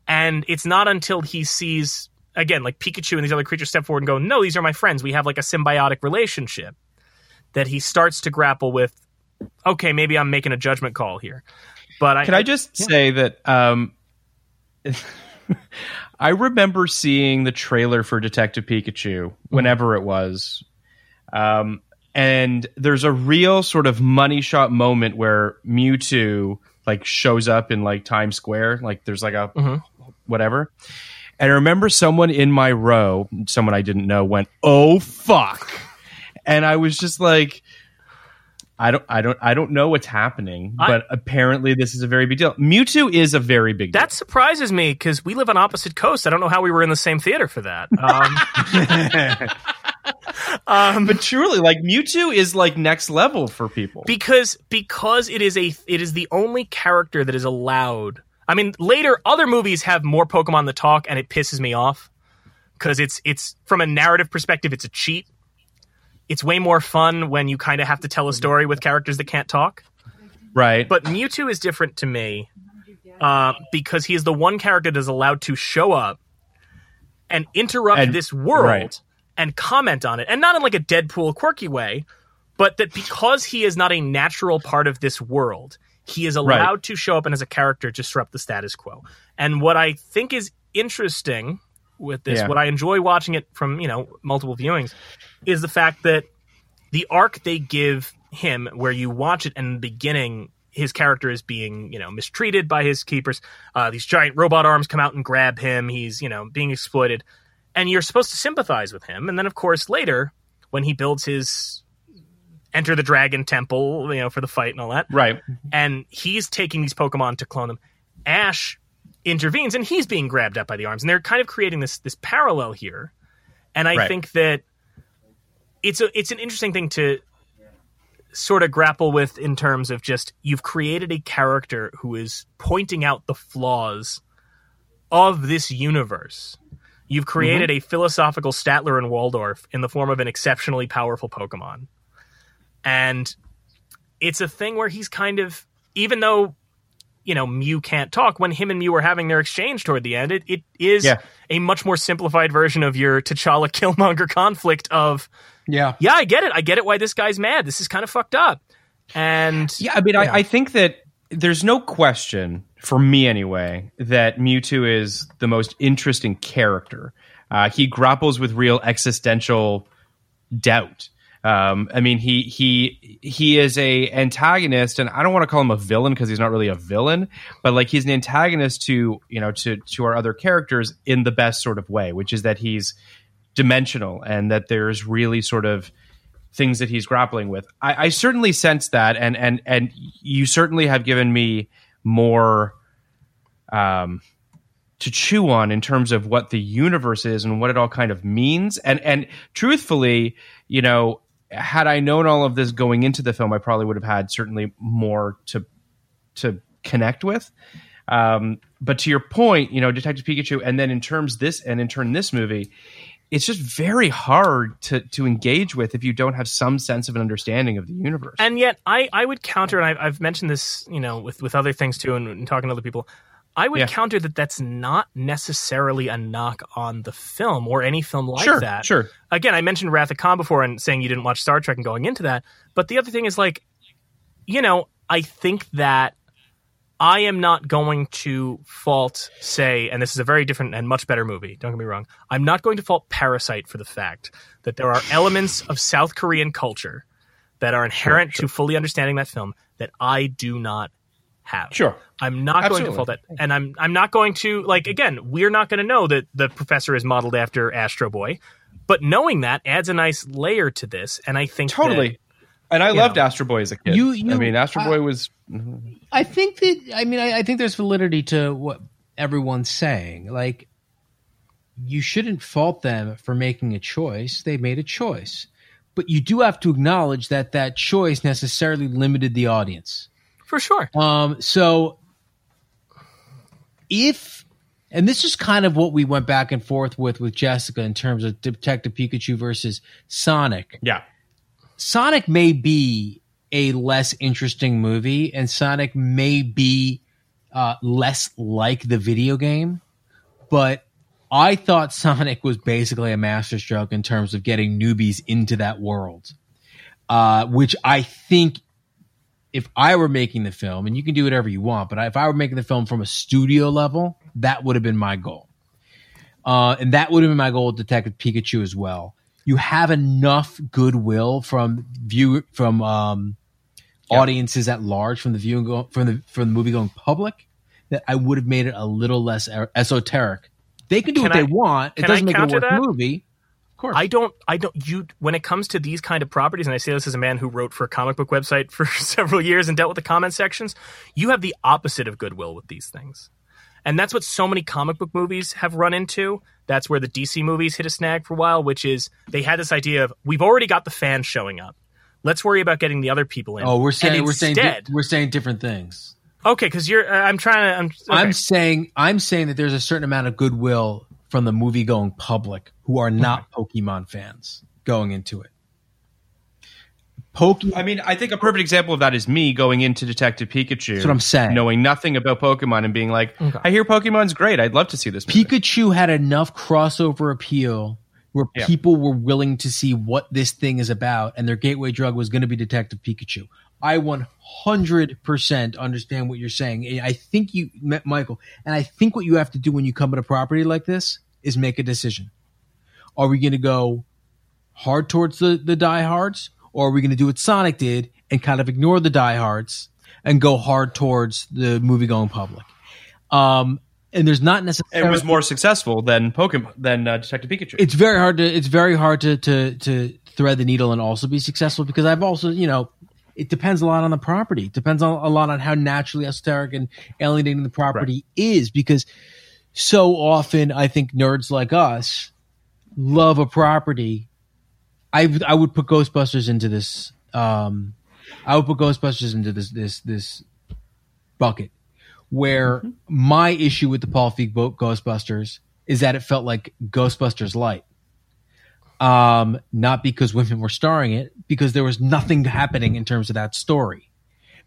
And it's not until he sees, again, like Pikachu and these other creatures step forward and go, no, these are my friends. We have like a symbiotic relationship, that he starts to grapple with, okay, maybe I'm making a judgment call here. But I Can I just yeah. say that um, I remember seeing the trailer for Detective Pikachu whenever it was. Um, and there's a real sort of money shot moment where Mewtwo like shows up in like Times Square. Like there's like a mm-hmm. whatever. And I remember someone in my row, someone I didn't know, went, oh, fuck. And I was just like, I don't, I don't, I don't know what's happening, but I, apparently this is a very big deal. Mewtwo is a very big deal. That surprises me because we live on opposite coasts. I don't know how we were in the same theater for that. Um, um, but truly, like Mewtwo is like next level for people because because it is a it is the only character that is allowed. I mean, later other movies have more Pokemon that talk, and it pisses me off because it's it's from a narrative perspective, it's a cheat. It's way more fun when you kind of have to tell a story with characters that can't talk. Right. But Mewtwo is different to me uh, because he is the one character that is allowed to show up and interrupt and, this world right. and comment on it. And not in like a Deadpool quirky way, but that because he is not a natural part of this world, he is allowed right. to show up and as a character disrupt the status quo. And what I think is interesting with this, yeah. what I enjoy watching it from, you know, multiple viewings, is the fact that the arc they give him, where you watch it and in the beginning, his character is being, you know, mistreated by his keepers. Uh, these giant robot arms come out and grab him. He's, you know, being exploited. And you're supposed to sympathize with him. And then, of course, later, when he builds his Enter the Dragon Temple, you know, for the fight and all that. Right. And he's taking these Pokemon to clone them. Ash intervenes, and he's being grabbed up by the arms. And they're kind of creating this this parallel here. And I right. think that it's a, it's an interesting thing to sort of grapple with in terms of just you've created a character who is pointing out the flaws of this universe. You've created mm-hmm. a philosophical Statler and Waldorf in the form of an exceptionally powerful Pokemon. And it's a thing where he's kind of, even though you know, Mew can't talk, when him and Mew are having their exchange toward the end, it, it is yeah. a much more simplified version of your T'Challa Killmonger conflict of, yeah, yeah, I get it. I get it why this guy's mad. This is kind of fucked up. And yeah, I mean, yeah. I, I think that there's no question, for me anyway, that Mewtwo is the most interesting character. Uh, he grapples with real existential doubt. Um, I mean, he he he is a antagonist, and I don't want to call him a villain because he's not really a villain, but like he's an antagonist to you know to to our other characters in the best sort of way, which is that he's dimensional and that there's really sort of things that he's grappling with. I, I certainly sense that, and and and you certainly have given me more um, to chew on in terms of what the universe is and what it all kind of means. And and truthfully, you know, had I known all of this going into the film, I probably would have had certainly more to to connect with. Um, but to your point, you know, Detective Pikachu, and then in terms this and in turn this movie, it's just very hard to to engage with if you don't have some sense of an understanding of the universe. And yet, I, I would counter, and I've, I've mentioned this, you know, with, with other things too, and, and talking to other people. I would yeah. counter that that's not necessarily a knock on the film or any film like sure, that. Sure. Again, I mentioned Wrath of Khan before and saying you didn't watch Star Trek and going into that. But the other thing is, like, you know, I think that I am not going to fault, say, and this is a very different and much better movie, don't get me wrong, I'm not going to fault Parasite for the fact that there are elements of South Korean culture that are inherent sure, sure. to fully understanding that film that I do not have. Sure. I'm not Absolutely. going to fault that. And I'm I'm not going to, like, again, we're not going to know that the professor is modeled after Astro Boy, but knowing that adds a nice layer to this, and I think Totally. That, and I loved know, Astro Boy as a kid. You, you, I mean, Astro I, Boy was... I think that, I mean, I, I think there's validity to what everyone's saying. Like, you shouldn't fault them for making a choice. They made a choice. But you do have to acknowledge that that choice necessarily limited the audience. For sure. Um, so if, and this is kind of what we went back and forth with with Jessica in terms of Detective Pikachu versus Sonic. Yeah. Sonic may be a less interesting movie, and Sonic may be uh, less like the video game, but I thought Sonic was basically a masterstroke in terms of getting newbies into that world, uh, which I think if I were making the film, and you can do whatever you want, but if I were making the film from a studio level, that would have been my goal. Uh, and that would have been my goal with Detective Pikachu as well. You have enough goodwill from view from um, yep. audiences at large, from the viewing go- from the from the movie going public, that I would have made it a little less er- esoteric. They can do can what I, they want. It doesn't I make it a worth that? movie. Of course. I don't, I don't, you, when it comes to these kind of properties, and I say this as a man who wrote for a comic book website for several years and dealt with the comment sections, you have the opposite of goodwill with these things. And that's what so many comic book movies have run into. That's where the D C movies hit a snag for a while, which is they had this idea of, we've already got the fans showing up. Let's worry about getting the other people in. Oh, we're saying, and we're instead, saying, di- we're saying different things. Okay. Cause you're, uh, I'm trying to, I'm, okay. I'm saying, I'm saying that there's a certain amount of goodwill from the movie-going public who are not Pokemon fans going into it. Pokemon. I mean, I think a perfect example of that is me going into Detective Pikachu. That's what I'm saying. Knowing nothing about Pokemon and being like, okay. I hear Pokemon's great. I'd love to see this movie. Pikachu had enough crossover appeal where yeah. people were willing to see what this thing is about, and their gateway drug was going to be Detective Pikachu. I one hundred percent understand what you're saying. I think you met Michael, and I think what you have to do when you come at a property like this is make a decision. Are we going to go hard towards the, the diehards, or are we going to do what Sonic did and kind of ignore the diehards and go hard towards the movie-going public? Um, and there's not necessarily... It was more successful than Pokemon, than uh, Detective Pikachu. It's very hard to it's very hard to, to to thread the needle and also be successful, because I've also, you know... It depends a lot on the property. It depends on, a lot on how naturally esoteric and alienating the property right. is, because so often I think nerds like us love a property. I I would put Ghostbusters into this. Um, I would put Ghostbusters into this this this bucket, where mm-hmm. my issue with the Paul Feig Ghostbusters is that it felt like Ghostbusters Light. Um, not because women were starring it, because there was nothing happening in terms of that story.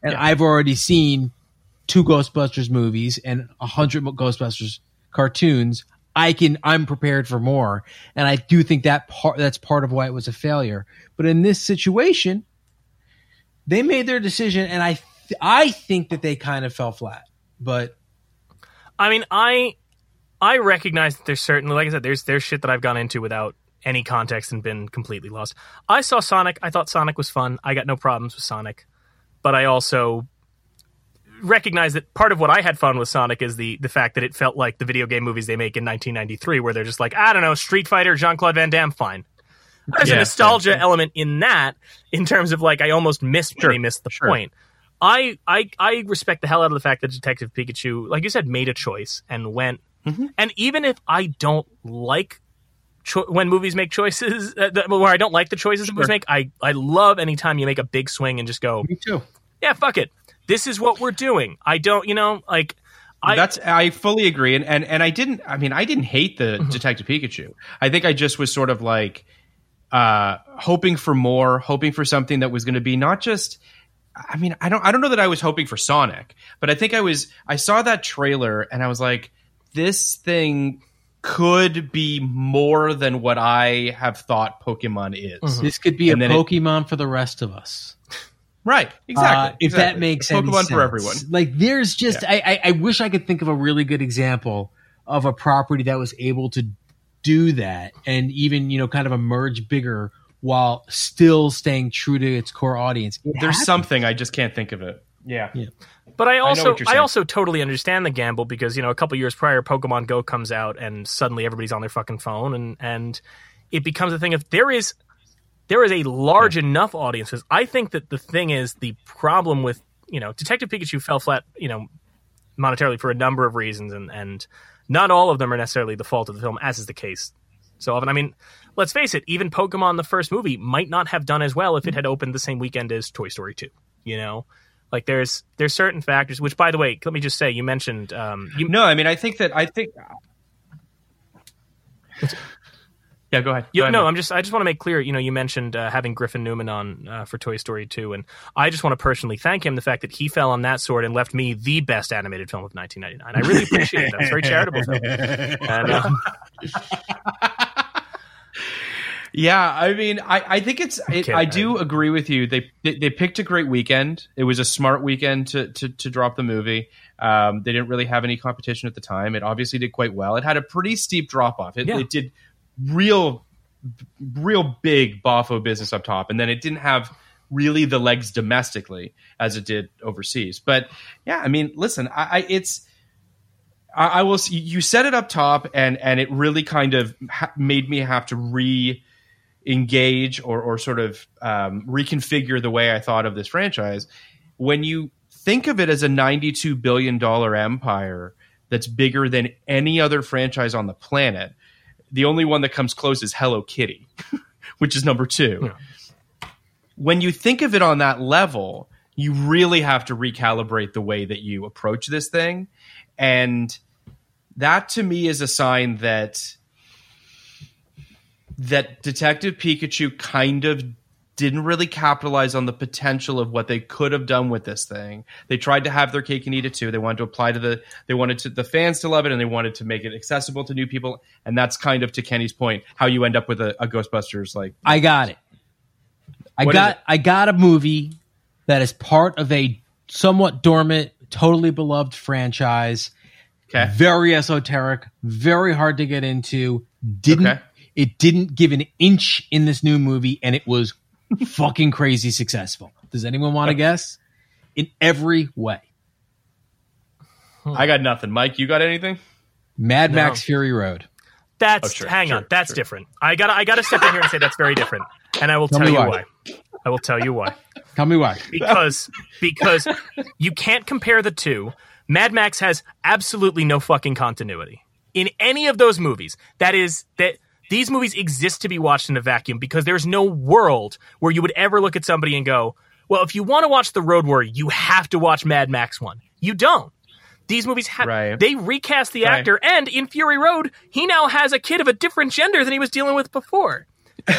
And yeah. I've already seen two Ghostbusters movies and a hundred Ghostbusters cartoons. I can, I'm prepared for more. And I do think that part, that's part of why it was a failure. But in this situation, they made their decision, and I, th- I think that they kind of fell flat, but I mean, I, I recognize that there's certainly, like I said, there's, there's shit that I've gone into without any context and been completely lost. I saw Sonic. I thought Sonic was fun. I got no problems with Sonic, but I also recognize that part of what I had fun with Sonic is the the fact that it felt like the video game movies they make in nineteen ninety-three, where they're just like, I don't know, Street Fighter, Jean-Claude Van Damme, fine. There's yeah, a nostalgia yeah. element in that, in terms of like, I almost missed sure, when they missed the sure. point. I, I I respect the hell out of the fact that Detective Pikachu, like you said, made a choice and went Mm-hmm. And even if I don't like cho- when movies make choices, uh, the, where I don't like the choices sure. movies make, I, I love any time you make a big swing and just go, me too. Yeah, fuck it. This is what we're doing. I don't, you know, like... I, That's I fully agree. And, and and I didn't I mean I didn't hate the mm-hmm. Detective Pikachu. I think I just was sort of like uh, hoping for more, hoping for something that was going to be not just I mean, I don't I don't know that I was hoping for Sonic, but I think I was I saw that trailer and I was like, this thing could be more than what I have thought Pokemon is. Mm-hmm. This could be and a Pokemon it, for the rest of us. Right, exactly. Uh, if exactly. that makes Pokemon any sense. Pokemon for everyone. Like, there's just... Yeah. I, I, I wish I could think of a really good example of a property that was able to do that and even, you know, kind of emerge bigger while still staying true to its core audience. It there's happens. something, I just can't think of it. Yeah. yeah. But I also I, I also totally understand the gamble because, you know, a couple years prior, Pokemon Go comes out and suddenly everybody's on their fucking phone and, and it becomes a thing of there is... There is a large yeah. enough audience. I think that the thing is the problem with, you know, Detective Pikachu fell flat, you know, monetarily for a number of reasons, and, and not all of them are necessarily the fault of the film, as is the case so often. I mean, let's face it, even Pokemon, the first movie, might not have done as well if it had opened the same weekend as Toy Story two, you know? Like there's there's certain factors, which, by the way, let me just say, you mentioned... Um, you... No, I mean, I think that... I think. Yeah, go ahead. Go yeah, ahead no, I'm just. I just want to make clear. You know, you mentioned uh, having Griffin Newman on uh, for Toy Story two, and I just want to personally thank him the fact that he fell on that sword and left me the best animated film of nineteen ninety-nine. I really appreciate it. That was very charitable. And, um... yeah, I mean, I, I think it's. It, okay, I do I... agree with you. They, they they picked a great weekend. It was a smart weekend to to, to drop the movie. Um, they didn't really have any competition at the time. It obviously did quite well. It had a pretty steep drop off. It, yeah. it did. real real big boffo business up top, and then it didn't have really the legs domestically as it did overseas. But yeah, I mean, listen, I, I it's I, I will you set it up top, and and it really kind of ha- made me have to re-engage or or sort of um, reconfigure the way I thought of this franchise. When you think of it as a ninety-two billion dollars empire that's bigger than any other franchise on the planet, the only one that comes close is Hello Kitty, which is number two. Yeah. When you think of it on that level, you really have to recalibrate the way that you approach this thing. And that, to me, is a sign that that Detective Pikachu kind of didn't really capitalize on the potential of what they could have done with this thing. They tried to have their cake and eat it too. They wanted to apply to the, they wanted to, the fans to love it, and they wanted to make it accessible to new people. And that's kind of, to Kenny's point, how you end up with a, a Ghostbusters. Like, I got it. I what got, I got a movie that is part of a somewhat dormant, totally beloved franchise. Okay. Very esoteric, very hard to get into. Didn't, okay. It didn't give an inch in this new movie, and it was fucking crazy successful. Does anyone want to guess? In every way. I got nothing. Mike, you got anything? Mad no. Max Fury Road. That's oh, sure, hang sure, on. That's sure. different. I got I got to step in here and say that's very different. And I will tell, tell you why. why. I will tell you why. Tell me why. Because because you can't compare the two. Mad Max has absolutely no fucking continuity in any of those movies. That is that. These movies exist to be watched in a vacuum because there's no world where you would ever look at somebody and go, well, if you want to watch The Road Warrior, you have to watch Mad Max one. You don't. These movies, ha- right. they recast the right. actor, and in Fury Road, he now has a kid of a different gender than he was dealing with before.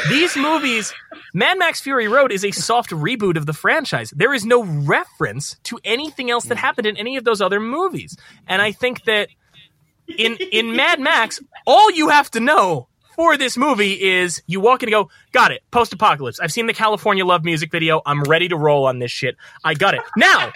These movies, Mad Max Fury Road is a soft reboot of the franchise. There is no reference to anything else that happened in any of those other movies. And I think that in in Mad Max, all you have to know for this movie is you walk in and go, got it, post-apocalypse. I've seen the California Love music video. I'm ready to roll on this shit. I got it. Now,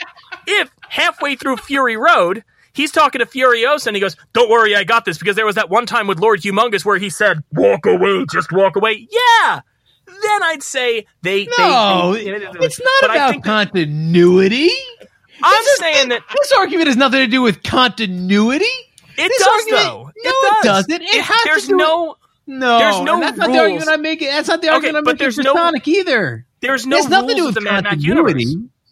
if halfway through Fury Road, he's talking to Furiosa and he goes, don't worry, I got this, because there was that one time with Lord Humongous where he said, walk away, just walk away. Yeah! Then I'd say they... No, they, they, it's not about continuity. That, I'm this saying is, that... This argument has nothing to do with continuity. It this does, argument, though. No, it does. It, it has There's to do no... With, No, there's no that's not rules. The argument I'm making. That's not the argument okay, I'm making for no, Sonic either. There's no rules to do with the Mad Max universe.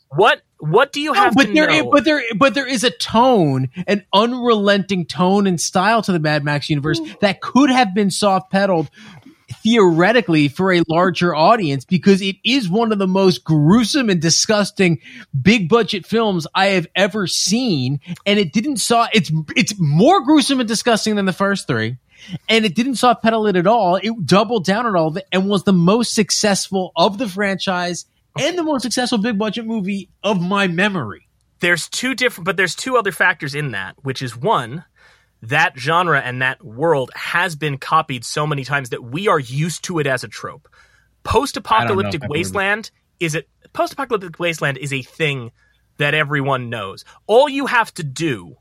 What What do you have no, but to there know? Is, but there, but there is a tone, an unrelenting tone and style to the Mad Max universe Ooh. that could have been soft-pedaled theoretically for a larger audience, because it is one of the most gruesome and disgusting big budget films I have ever seen. And it didn't saw it's it's more gruesome and disgusting than the first three. And it didn't soft pedal it at all. It doubled down on all of it and was the most successful of the franchise and the most successful big budget movie of my memory. There's two different, but there's two other factors in that, which is one, that genre and that world has been copied so many times that we are used to it as a trope. Post-apocalyptic wasteland is it post-apocalyptic wasteland is a thing that everyone knows. All you have to do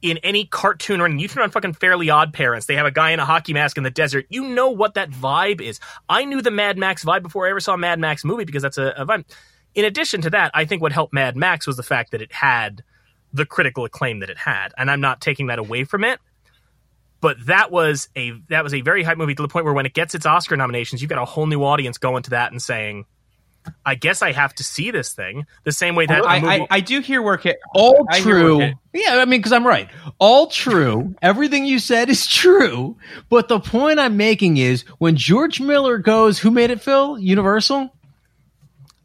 in any cartoon, or you turn on fucking Fairly Odd Parents, they have a guy in a hockey mask in the desert. You know what that vibe is. I knew the Mad Max vibe before I ever saw a Mad Max movie, because that's a, a vibe. In addition to that, I think what helped Mad Max was the fact that it had the critical acclaim that it had, and I'm not taking that away from it. But that was a that was a very hype movie, to the point where when it gets its Oscar nominations, you've got a whole new audience going to that and saying, I guess I have to see this thing, the same way that I, movie- I, I do hear work it all I true. It. Yeah, I mean, because I'm right. All true. Everything you said is true. But the point I'm making is, when George Miller goes, who made it, Phil? Universal?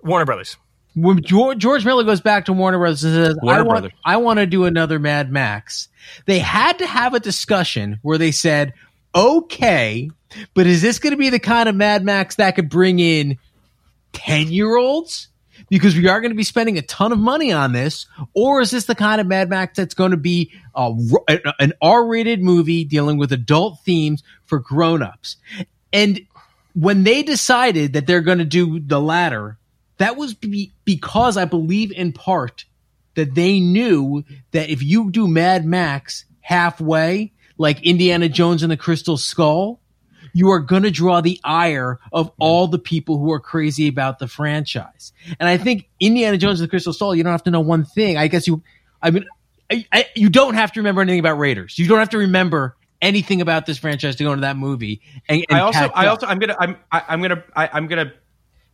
Warner Brothers. When George, George Miller goes back to Warner Brothers and says, Warner I want, Brothers. I want to do another Mad Max. They had to have a discussion where they said, okay, but is this going to be the kind of Mad Max that could bring in ten-year-olds, because we are going to be spending a ton of money on this, or is this the kind of Mad Max that's going to be a, an R-rated movie dealing with adult themes for grown-ups? And when they decided that they're going to do the latter, that was be- because I believe in part that they knew that if you do Mad Max halfway, like Indiana Jones and the Crystal Skull, you are going to draw the ire of all the people who are crazy about the franchise. And I think Indiana Jones and the Crystal Skull, you don't have to know one thing. I guess you, I mean, I, I, you don't have to remember anything about Raiders. You don't have to remember anything about this franchise to go into that movie. And, and I also, I up. also, I'm gonna, I'm, I, I'm gonna, I, I'm gonna.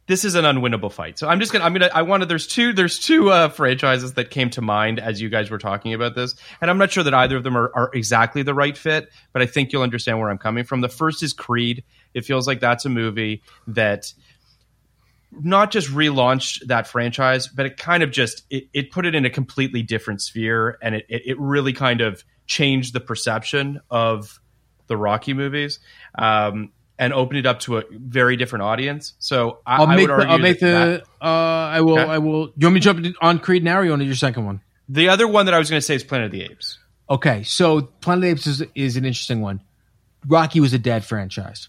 This is an unwinnable fight. So I'm just gonna, I'm gonna, I wanted. There's two, there's two uh, franchises that came to mind as you guys were talking about this, and I'm not sure that either of them are, are exactly the right fit, but I think you'll understand where I'm coming from. The first is Creed. It feels like that's a movie that not just relaunched that franchise, but it kind of just it, it put it in a completely different sphere, and it, it it really kind of changed the perception of the Rocky movies. Um, And open it up to a very different audience. So I, I'll make I would argue the. I'll make that, the uh, I will. Okay. I will. You want me to jump on Creed now, or you want to do your second one? The other one that I was going to say is Planet of the Apes. Okay, so Planet of the Apes is, is an interesting one. Rocky was a dead franchise.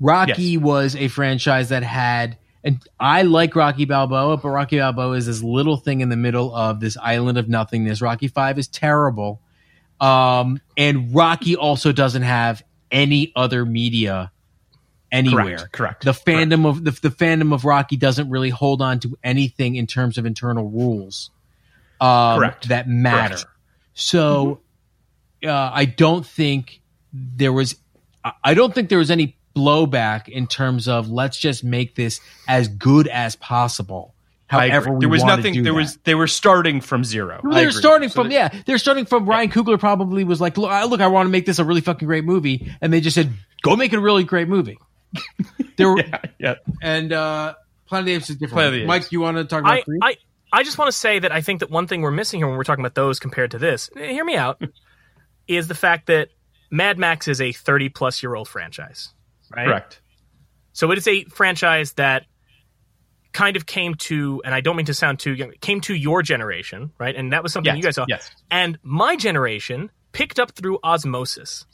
Rocky yes. was a franchise that had, and I like Rocky Balboa, but Rocky Balboa is this little thing in the middle of this island of nothingness. Rocky five is terrible, um, and Rocky also doesn't have any other media. Anywhere, correct. correct the fandom correct. of the, the fandom of Rocky doesn't really hold on to anything in terms of internal rules, um, correct. that matter. Correct. So, mm-hmm. uh, I don't think there was, I don't think there was any blowback in terms of let's just make this as good as possible. However, there was nothing. There was they were starting from zero. Well, they're starting from yeah. They're starting from Ryan Coogler probably was like, look, I, look, I want to make this a really fucking great movie, and they just said, go make it a really great movie. There were, yeah, yeah. And uh, Planet of the Apes is different. Mike, you want to talk about Creed? I, I just want to say that I think that one thing we're missing here when we're talking about those compared to this, hear me out, is the fact that Mad Max is a thirty-plus-year-old franchise. Right? Correct. So it is a franchise that kind of came to, and I don't mean to sound too young, came to your generation, right? And that was something yes, you guys saw. Yes. And my generation picked up through osmosis.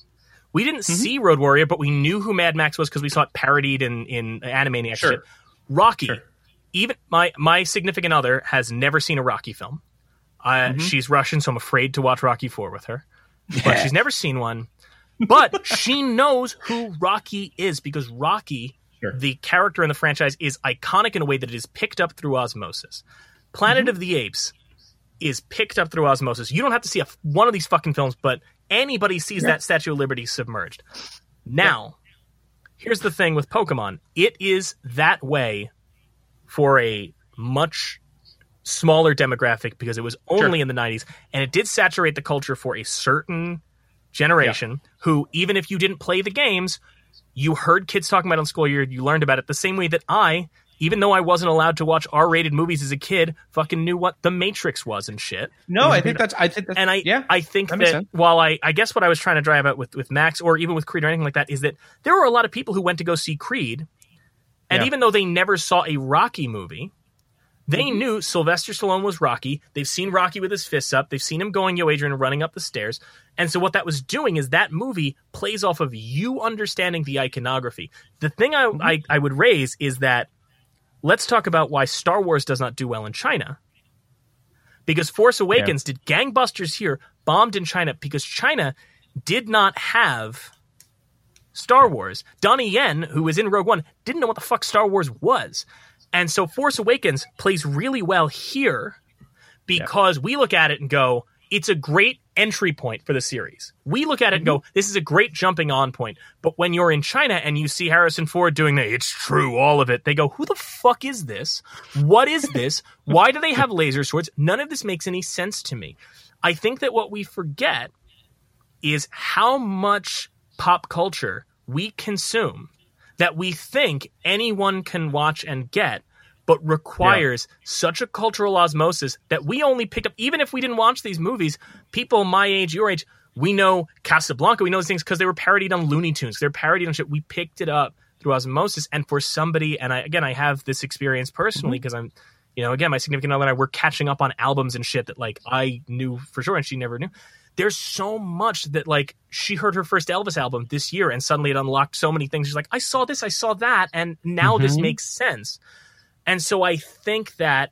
We didn't mm-hmm. see Road Warrior, but we knew who Mad Max was because we saw it parodied in, in Animaniacs. Sure. Shit. Rocky. Sure. Even my, my significant other has never seen a Rocky film. Uh, mm-hmm. She's Russian, so I'm afraid to watch Rocky four with her. Yeah. But she's never seen one. But she knows who Rocky is because Rocky, sure. the character in the franchise, is iconic in a way that it is picked up through osmosis. Planet mm-hmm. of the Apes is picked up through osmosis. You don't have to see a, one of these fucking films, but anybody sees yeah. that Statue of Liberty submerged. Now, yeah. here's the thing with Pokemon. It is that way for a much smaller demographic because it was only sure. in the nineties, and it did saturate the culture for a certain generation yeah. who, even if you didn't play the games, you heard kids talking about it in school year, you learned about it the same way that I, even though I wasn't allowed to watch R-rated movies as a kid, fucking knew what The Matrix was and shit. No, I think that's, I think that's, and I, yeah, I think that, that while I, I guess what I was trying to drive at with, with Max or even with Creed or anything like that is that there were a lot of people who went to go see Creed, and yeah. even though they never saw a Rocky movie, they mm-hmm. knew Sylvester Stallone was Rocky. They've seen Rocky with his fists up. They've seen him going, "Yo, Adrian," running up the stairs. And so what that was doing is that movie plays off of you understanding the iconography. The thing I, mm-hmm. I, I would raise is that let's talk about why Star Wars does not do well in China. Because Force Awakens yeah. did gangbusters here, bombed in China, because China did not have Star Wars. Donnie Yen, who was in Rogue One, didn't know what the fuck Star Wars was. And so Force Awakens plays really well here because yeah. we look at it and go, it's a great entry point for the series. We look at it mm-hmm. and go, this is a great jumping on point. But when you're in China and you see Harrison Ford doing that, it's true, all of it, they go, who the fuck is this? What is this? Why do they have laser swords? None of this makes any sense to me. I think that what we forget is how much pop culture we consume that we think anyone can watch and get, but requires yeah. such a cultural osmosis that we only picked up, even if we didn't watch these movies, people my age, your age, we know Casablanca, we know these things because they were parodied on Looney Tunes, they're parodied on shit. We picked it up through osmosis, and for somebody, and I, again, I have this experience personally because mm-hmm. I'm, you know, again, my significant other and I were catching up on albums and shit that like I knew for sure and she never knew. There's so much that, like, she heard her first Elvis album this year and suddenly it unlocked so many things. She's like, I saw this, I saw that, and now mm-hmm. this makes sense. And so I think that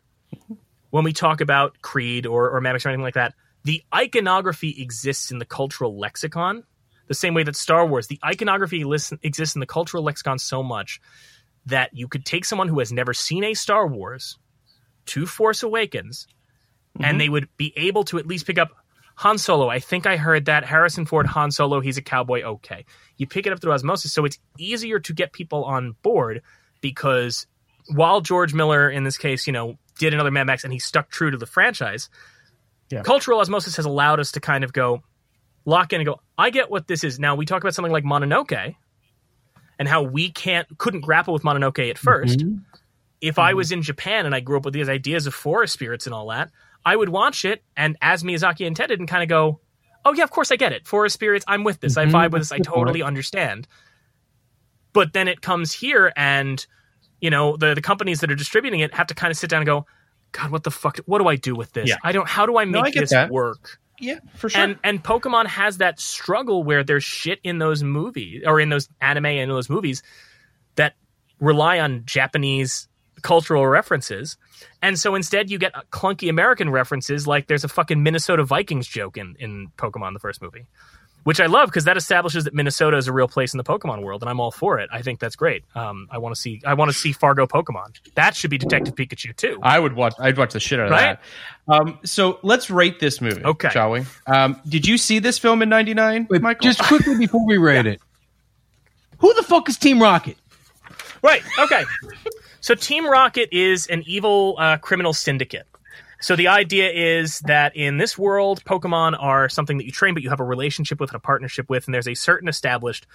when we talk about Creed or, or Matrix or anything like that, the iconography exists in the cultural lexicon the same way that Star Wars, the iconography listen, exists in the cultural lexicon so much that you could take someone who has never seen a Star Wars to Force Awakens mm-hmm. and they would be able to at least pick up Han Solo, I think I heard that. Harrison Ford, Han Solo, he's a cowboy, okay. You pick it up through osmosis, so it's easier to get people on board because while George Miller, in this case, you know, did another Mad Max and he stuck true to the franchise, yeah. cultural osmosis has allowed us to kind of go lock in and go, I get what this is. Now, we talk about something like Mononoke and how we can't couldn't grapple with Mononoke at first. Mm-hmm. If mm-hmm. I was in Japan and I grew up with these ideas of forest spirits and all that, I would watch it, and as Miyazaki intended, and kind of go, oh, yeah, of course I get it. Forest spirits, I'm with this. Mm-hmm. I vibe with this. I totally understand. But then it comes here, and, you know, the, the companies that are distributing it have to kind of sit down and go, God, what the fuck? What do I do with this? Yeah. I don't. How do I make no, I this that. work? Yeah, for sure. And, and Pokemon has that struggle where there's shit in those movies, or in those anime and those movies, that rely on Japanese cultural references, and so instead you get clunky American references. Like there's a fucking Minnesota Vikings joke in in Pokemon the first movie, which I love because that establishes that Minnesota is a real place in the Pokemon world, and I'm all for it. I think that's great. um I want to see I want to see Fargo Pokemon. That should be Detective Pikachu too. I would watch I'd watch the shit out of right? that. Um so let's rate this movie, okay, shall we? Um did you see this film in ninety-nine, Michael? Just quickly before we rate yeah. it, who the fuck is Team Rocket? Right, okay. So Team Rocket is an evil uh, criminal syndicate. So the idea is that in this world, Pokemon are something that you train, but you have a relationship with and a partnership with, and there's a certain established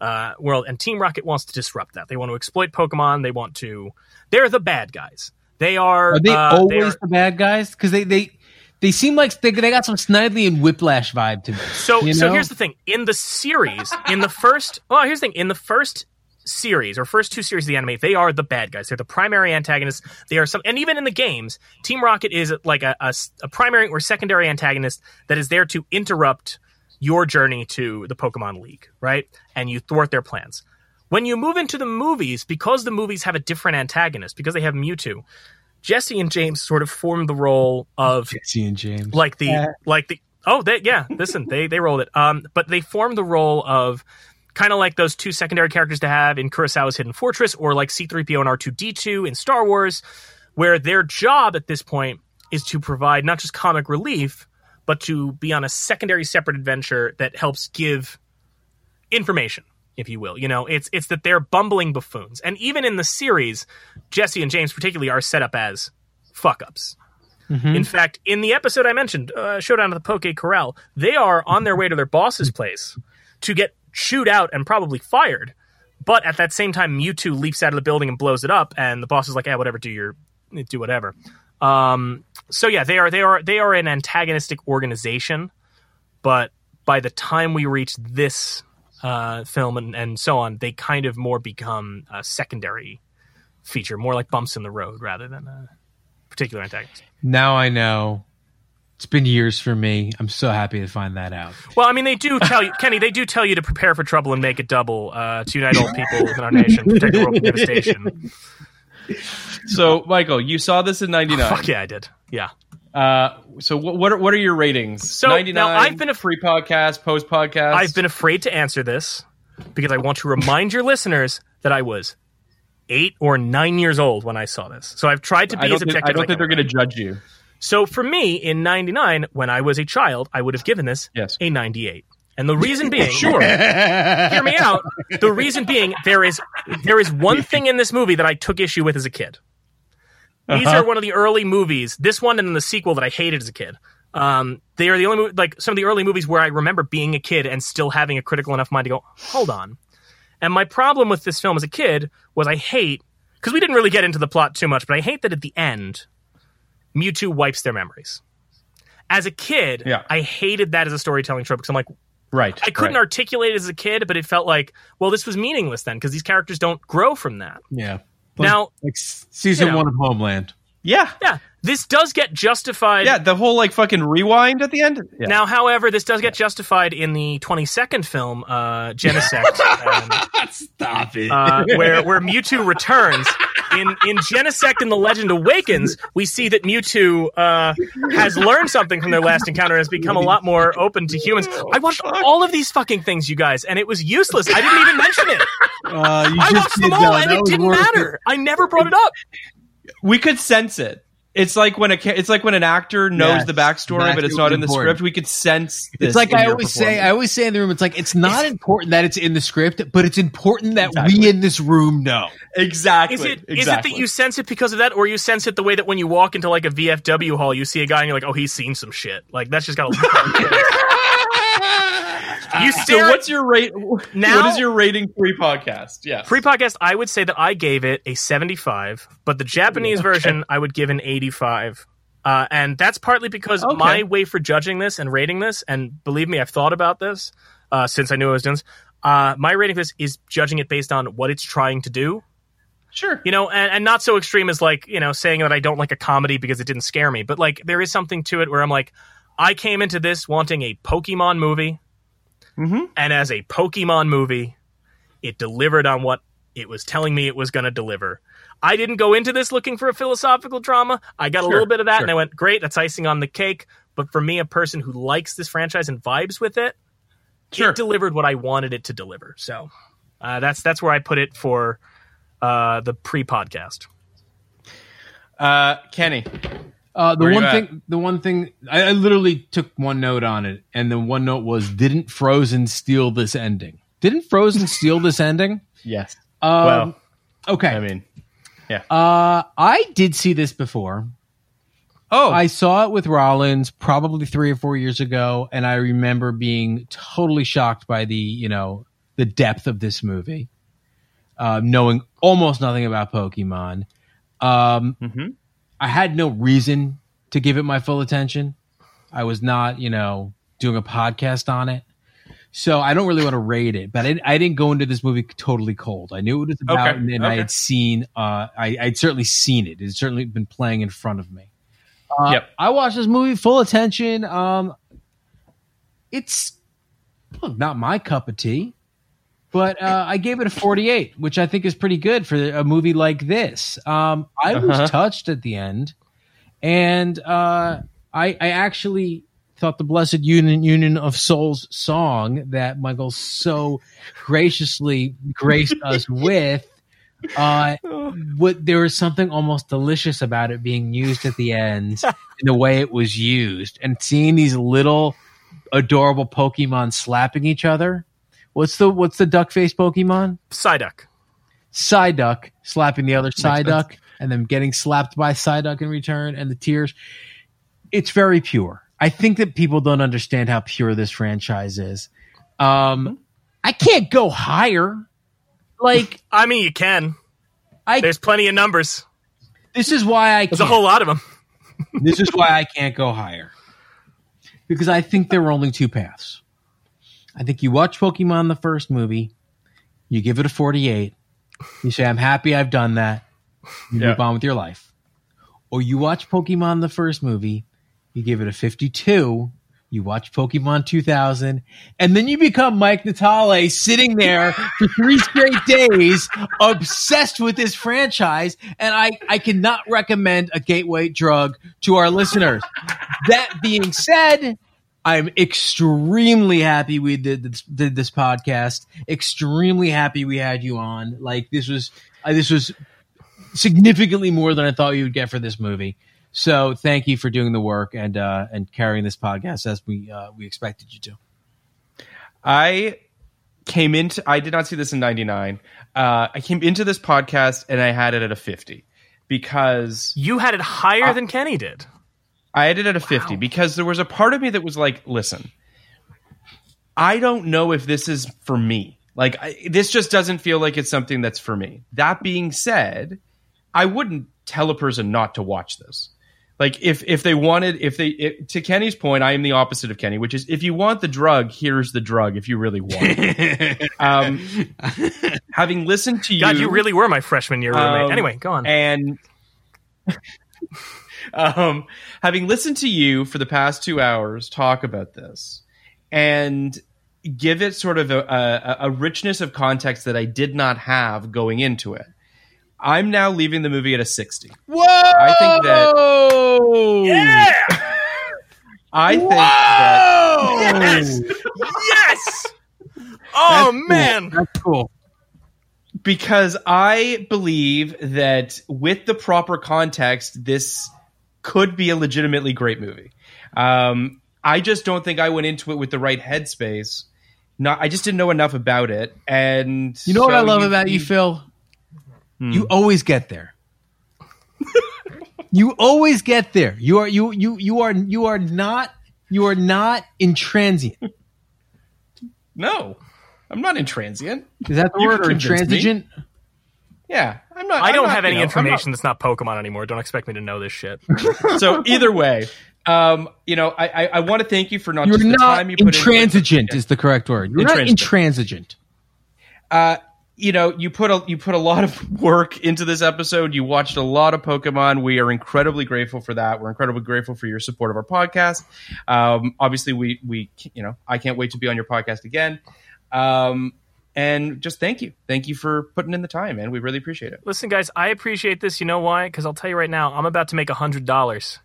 uh, world, and Team Rocket wants to disrupt that. They want to exploit Pokemon. They want to... They're the bad guys. They are... Are they uh, always they are... the bad guys? Because they, they, they seem like they, they got some Snidely and Whiplash vibe to them. So, you know? So here's the thing. In the series, in the first... Well, here's the thing. In the first... series or first two series of the anime, they are the bad guys. They're the primary antagonists. They are some, and even in the games, Team Rocket is like a, a, a primary or secondary antagonist that is there to interrupt your journey to the Pokemon League, right? And you thwart their plans. When you move into the movies, because the movies have a different antagonist, because they have Mewtwo, Jesse and James sort of form the role of Jesse and James, like the yeah. like the oh they, yeah, listen, they they rolled it. Um, but they form the role of kind of like those two secondary characters to have in Kurosawa's Hidden Fortress, or like C three P O and R two D two in Star Wars, where their job at this point is to provide not just comic relief, but to be on a secondary separate adventure that helps give information, if you will. You know, it's it's that they're bumbling buffoons. And even in the series, Jesse and James particularly are set up as fuck-ups. Mm-hmm. In fact, in the episode I mentioned, uh, Showdown at the Poke Corral, they are on their way to their boss's place to get chewed out and probably fired. But at that same time, Mewtwo leaps out of the building and blows it up, and the boss is like, "Yeah, hey, whatever, do your, do whatever." Um, so yeah, they are they are they are an antagonistic organization. But by the time we reach this uh, film and, and so on, they kind of more become a secondary feature, more like bumps in the road rather than a particular antagonist. Now I know. It's been years for me. I'm so happy to find that out. Well, I mean, they do tell you, Kenny, they do tell you to prepare for trouble and make it double, uh, to unite all people within our nation, protect the world from devastation. So, Michael, you saw this in ninety-nine. Oh, fuck yeah, I did. Yeah. Uh, so what, what are, what are your ratings? So ninety-nine, now I've been a free podcast, post podcast. I've been afraid to answer this because I want to remind your listeners that I was eight or nine years old when I saw this. So I've tried to be as objective as I can. I don't think they're going to judge you. So for me, in ninety-nine, when I was a child, I would have given this yes. a ninety-eight. And the reason being... sure. Hear me out. The reason being, there is there is one thing in this movie that I took issue with as a kid. These uh-huh. are one of the early movies, this one and then the sequel, that I hated as a kid. Um, they are the only like some of the early movies where I remember being a kid and still having a critical enough mind to go, hold on. And my problem with this film as a kid was I hate... because we didn't really get into the plot too much, but I hate that at the end... Mewtwo wipes their memories. As a kid, yeah. I hated that as a storytelling trope because I'm like, right, I couldn't right. articulate it as a kid, but it felt like, well, this was meaningless then because these characters don't grow from that. Yeah. Well, now, like season you know, one of Homeland. Yeah. Yeah. This does get justified. Yeah. The whole like fucking rewind at the end. Yeah. Now, however, this does get justified in the twenty-second film, uh, Genesect. um, Stop it. Uh, where, where Mewtwo returns. In in Genesect and The Legend Awakens, we see that Mewtwo uh, has learned something from their last encounter and has become a lot more open to humans. I watched all of these fucking things, you guys, and it was useless. I didn't even mention it. Uh, you I just watched them all, that. and that it didn't matter. It. I never brought it up. We could sense it. It's like when a it's like when an actor knows yes, the backstory, backstory, but it's not in the important. script. We could sense this. It's like I always say. I always say in the room, it's like it's not it's, important that it's in the script, but it's important that exactly. we in this room know exactly. Is it exactly. is it that you sense it because of that, or you sense it the way that when you walk into like a V F W hall, you see a guy and you're like, oh, he's seen some shit. Like that's just got to. You stare. So what's your rate now? What is your rating pre podcast? Yeah, pre podcast. I would say that I gave it a seventy-five, but the Japanese okay. version I would give an eighty-five, uh, and that's partly because okay. my way for judging this and rating this, and believe me, I've thought about this uh, since I knew I was doing this. Uh, my rating for this is judging it based on what it's trying to do. Sure, you know, and, and not so extreme as like you know saying that I don't like a comedy because it didn't scare me, but like there is something to it where I'm like, I came into this wanting a Pokemon movie. Mm-hmm. And as a Pokemon movie, it delivered on what it was telling me it was going to deliver. I didn't go into this looking for a philosophical drama. I got sure, a little bit of that, sure. and I went, great, that's icing on the cake. But for me, a person who likes this franchise and vibes with it, sure. it delivered what I wanted it to deliver. So uh, that's that's where I put it for uh, the pre-podcast. Uh, Kenny. Uh, the one thing, at? the one thing, I, I literally took one note on it, and the one note was, "Didn't Frozen steal this ending? Didn't Frozen steal this ending?" Yes. Um, well, okay. I mean, yeah. Uh, I did see this before. Oh, I saw it with Rollins probably three or four years ago, and I remember being totally shocked by the, you know, the depth of this movie, uh, knowing almost nothing about Pokemon. Um, mm-hmm. I had no reason to give it my full attention. I was not, you know, doing a podcast on it. So I don't really want to rate it, but I, I didn't go into this movie totally cold. I knew what it was about, okay. and then okay. I had seen, uh, I, I'd certainly seen it. It had certainly been playing in front of me. Uh, yep. I watched this movie full attention. Um, it's well, not my cup of tea, but uh, I gave it a forty-eight, which I think is pretty good for a movie like this. Um, I uh-huh. was touched at the end, and uh, I, I actually thought the Blessed Union, Union of Souls song that Michael so graciously graced us with, uh, what, there was something almost delicious about it being used at the end in the way it was used. And seeing these little adorable Pokemon slapping each other. What's the what's the duck face Pokemon? Psyduck. Psyduck slapping the other Psyduck, and then getting slapped by Psyduck in return, and the tears. it's very pure. I think that people don't understand how pure this franchise is. Um, I can't go higher. Like, I mean, you can. I, There's plenty of numbers. This is why I can't. There's a whole lot of them. This is why I can't go higher. Because I think there were only two paths. I think you watch Pokemon the first movie, you give it a forty-eight, you say, I'm happy I've done that, you yeah. move on with your life. Or you watch Pokemon the first movie, you give it a fifty-two, you watch Pokemon two thousand, and then you become Mike Natale sitting there for three straight days obsessed with this franchise, and I, I cannot recommend a gateway drug to our listeners. That being said, I'm extremely happy we did this, did this podcast. Extremely happy we had you on. Like this was uh, this was significantly more than I thought you would get for this movie. So thank you for doing the work and uh, and carrying this podcast as we uh, we expected you to. I came into I did not see this in ninety-nine. Uh, I came into this podcast and I had it at a fifty because you had it higher I, than Kenny did. I had it at a fifty wow. because there was a part of me that was like, listen, I don't know if this is for me. Like, I, this just doesn't feel like it's something that's for me. That being said, I wouldn't tell a person not to watch this. Like, if if they wanted, if they, if, to Kenny's point, I am the opposite of Kenny, which is if you want the drug, here's the drug if you really want it. um, having listened to you. God, you really were my freshman year roommate. Um, anyway, go on. And. Um, having listened to you for the past two hours talk about this and give it sort of a, a, a richness of context that I did not have going into it, I'm now leaving the movie at a sixty. Whoa! I think that... Yeah! I think Whoa! that... Yes! Yes! Oh, that's man! Cool. That's cool. Because I believe that with the proper context, this... could be a legitimately great movie. Um, I just don't think I went into it with the right headspace. Not, I just didn't know enough about it. And you know so what I love you, about you, Phil? Hmm. You always get there. You always get there. You are you you you are you are not you are not intransient. No, I'm not intransient. Is that the you word or intransigent? Me? Yeah, I'm not. I I'm don't not, have any you know, information not, that's not Pokemon anymore. Don't expect me to know this shit. So either way, um, you know, I I, I want to thank you for not. You're just the not time you intransigent put in. Is the correct word. You're intransigent. Not intransigent. Uh, you know, you put a you put a lot of work into this episode. You watched a lot of Pokemon. We are incredibly grateful for that. We're incredibly grateful for your support of our podcast. Um, obviously, we we you know, I can't wait to be on your podcast again. Um. And just thank you. Thank you for putting in the time, man. We really appreciate it. Listen, guys, I appreciate this. You know why? Because I'll tell you right now, I'm about to make one hundred dollars.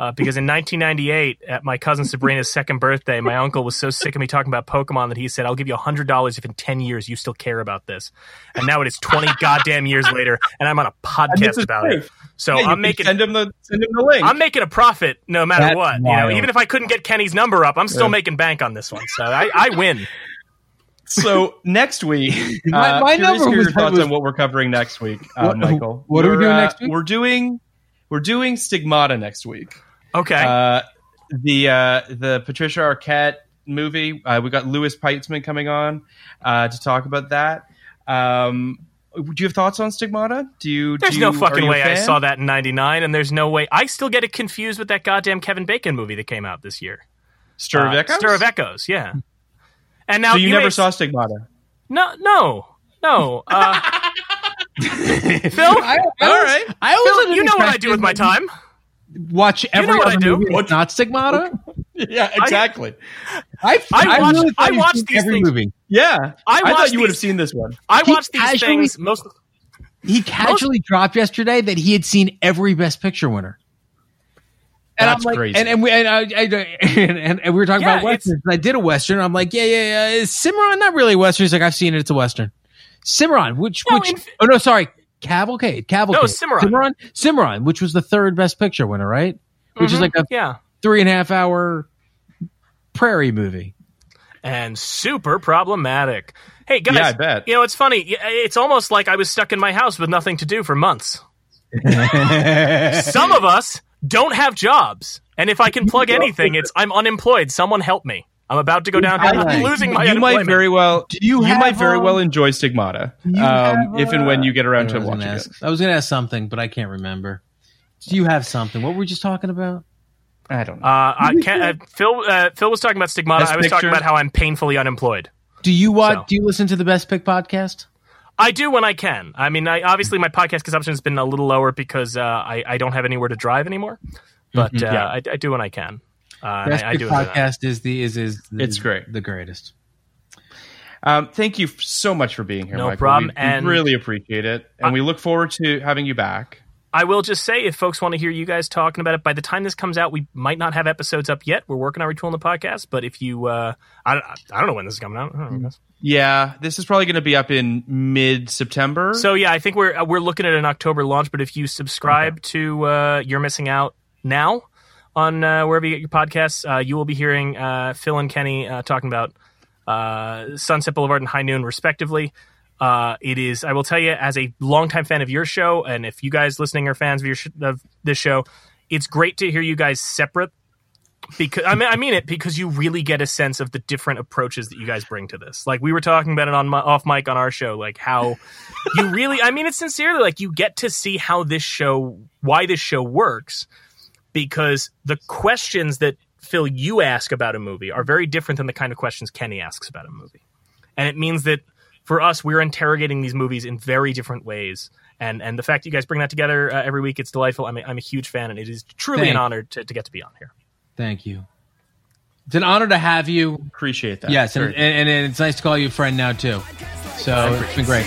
Uh, because in nineteen ninety-eight, at my cousin Sabrina's second birthday, my uncle was so sick of me talking about Pokemon that he said, I'll give you one hundred dollars if in ten years you still care about this. And now it is twenty goddamn years later, and I'm on a podcast about true. It. So yeah, I'm making send him, the, send him the link. I'm making a profit no matter That's what. Wild. You know, even if I couldn't get Kenny's number up, I'm still yeah. making bank on this one. So I, I win. So next week, uh, my, my curious number was, your thoughts was, on what we're covering next week, uh, what, Michael. What we're, are we doing uh, next week? We're doing we're doing Stigmata next week. Okay. Uh, the uh, the Patricia Arquette movie. Uh, we got Louis Peitzman coming on uh, to talk about that. Um, do you have thoughts on Stigmata? Do you? There's do you, no fucking way I saw that in ninety-nine, and there's no way I still get it confused with that goddamn Kevin Bacon movie that came out this year. Stir of uh, Echoes. Stir of Echoes. Yeah. And now so you, you never may... saw Stigmata? No, no, no. Uh, Phil, I, I all right. I Phil, you know what I do with my time. Watch every you know other movie. Watch not Stigmata. Yeah, exactly. I I, I watch really I watch these every things. Movie. Yeah, I, I thought you these... would have seen this one. I he watched these casually, things. Most he casually most... dropped yesterday that he had seen every Best Picture winner. And That's I'm like, crazy. And and we and, I, I, and, and we were talking yeah, about westerns. And I did a western. I'm like, yeah, yeah, yeah. Is Cimarron not really a western? He's like, I've seen it. It's a western. Cimarron, which no, which inf- oh no, sorry, Cavalcade, Cavalcade. No, Cimarron. Cimarron, Cimarron, which was the third Best Picture winner, right? Mm-hmm. Which is like a yeah. three and a half hour prairie movie, and super problematic. Hey guys, yeah, I bet. You know, it's funny. It's almost like I was stuck in my house with nothing to do for months. Some of us. Don't have jobs. And if I can plug anything, it's I'm unemployed. Someone help me. I'm about to go down. I'm losing my you unemployment. Might very well, do you you might very a, well enjoy Stigmata um, if and when you get around to watching ask, it. I was going to ask something, but I can't remember. Do you have something? What were we just talking about? I don't know. Uh, I can't, uh, Phil uh, Phil was talking about Stigmata. Best I was picture. talking about how I'm painfully unemployed. Do you watch? So. Do you listen to the Best Pick podcast? I do when I can. I mean, I, obviously my podcast consumption has been a little lower because uh, I, I don't have anywhere to drive anymore. But mm-hmm. uh, yeah. I, I do when I can. Uh, Best I, I do podcast is the is is the, it's great the greatest. Um, thank you so much for being here. No Michael. problem. We, we and really appreciate it, and I, we look forward to having you back. I will just say, if folks want to hear you guys talking about it, by the time this comes out, we might not have episodes up yet. We're working on retooling the podcast, but if you, uh, I don't, I don't know when this is coming out. I don't know. Yeah, this is probably going to be up in mid-September. So yeah, I think we're we're looking at an October launch. But if you subscribe okay. to, uh, You're Missing Out now on uh, wherever you get your podcasts, uh, you will be hearing uh, Phil and Kenny uh, talking about uh, Sunset Boulevard and High Noon, respectively. Uh, it is, I will tell you, as a longtime fan of your show, and if you guys listening are fans of your sh- of this show, it's great to hear you guys separate. Because I mean, I mean it because you really get a sense of the different approaches that you guys bring to this. Like we were talking about it on my, off mic on our show, like how you really, I mean it sincerely, like you get to see how this show, why this show works, because the questions that Phil you ask about a movie are very different than the kind of questions Kenny asks about a movie, and it means that. For us, we're interrogating these movies in very different ways. And and the fact that you guys bring that together uh, every week, it's delightful. I'm a, I'm a huge fan, and it is truly Thank an honor to, to get to be on here. Thank you. It's an honor to have you. Appreciate that. Yes, sure. and, and, and it's nice to call you a friend now, too. So it's been great.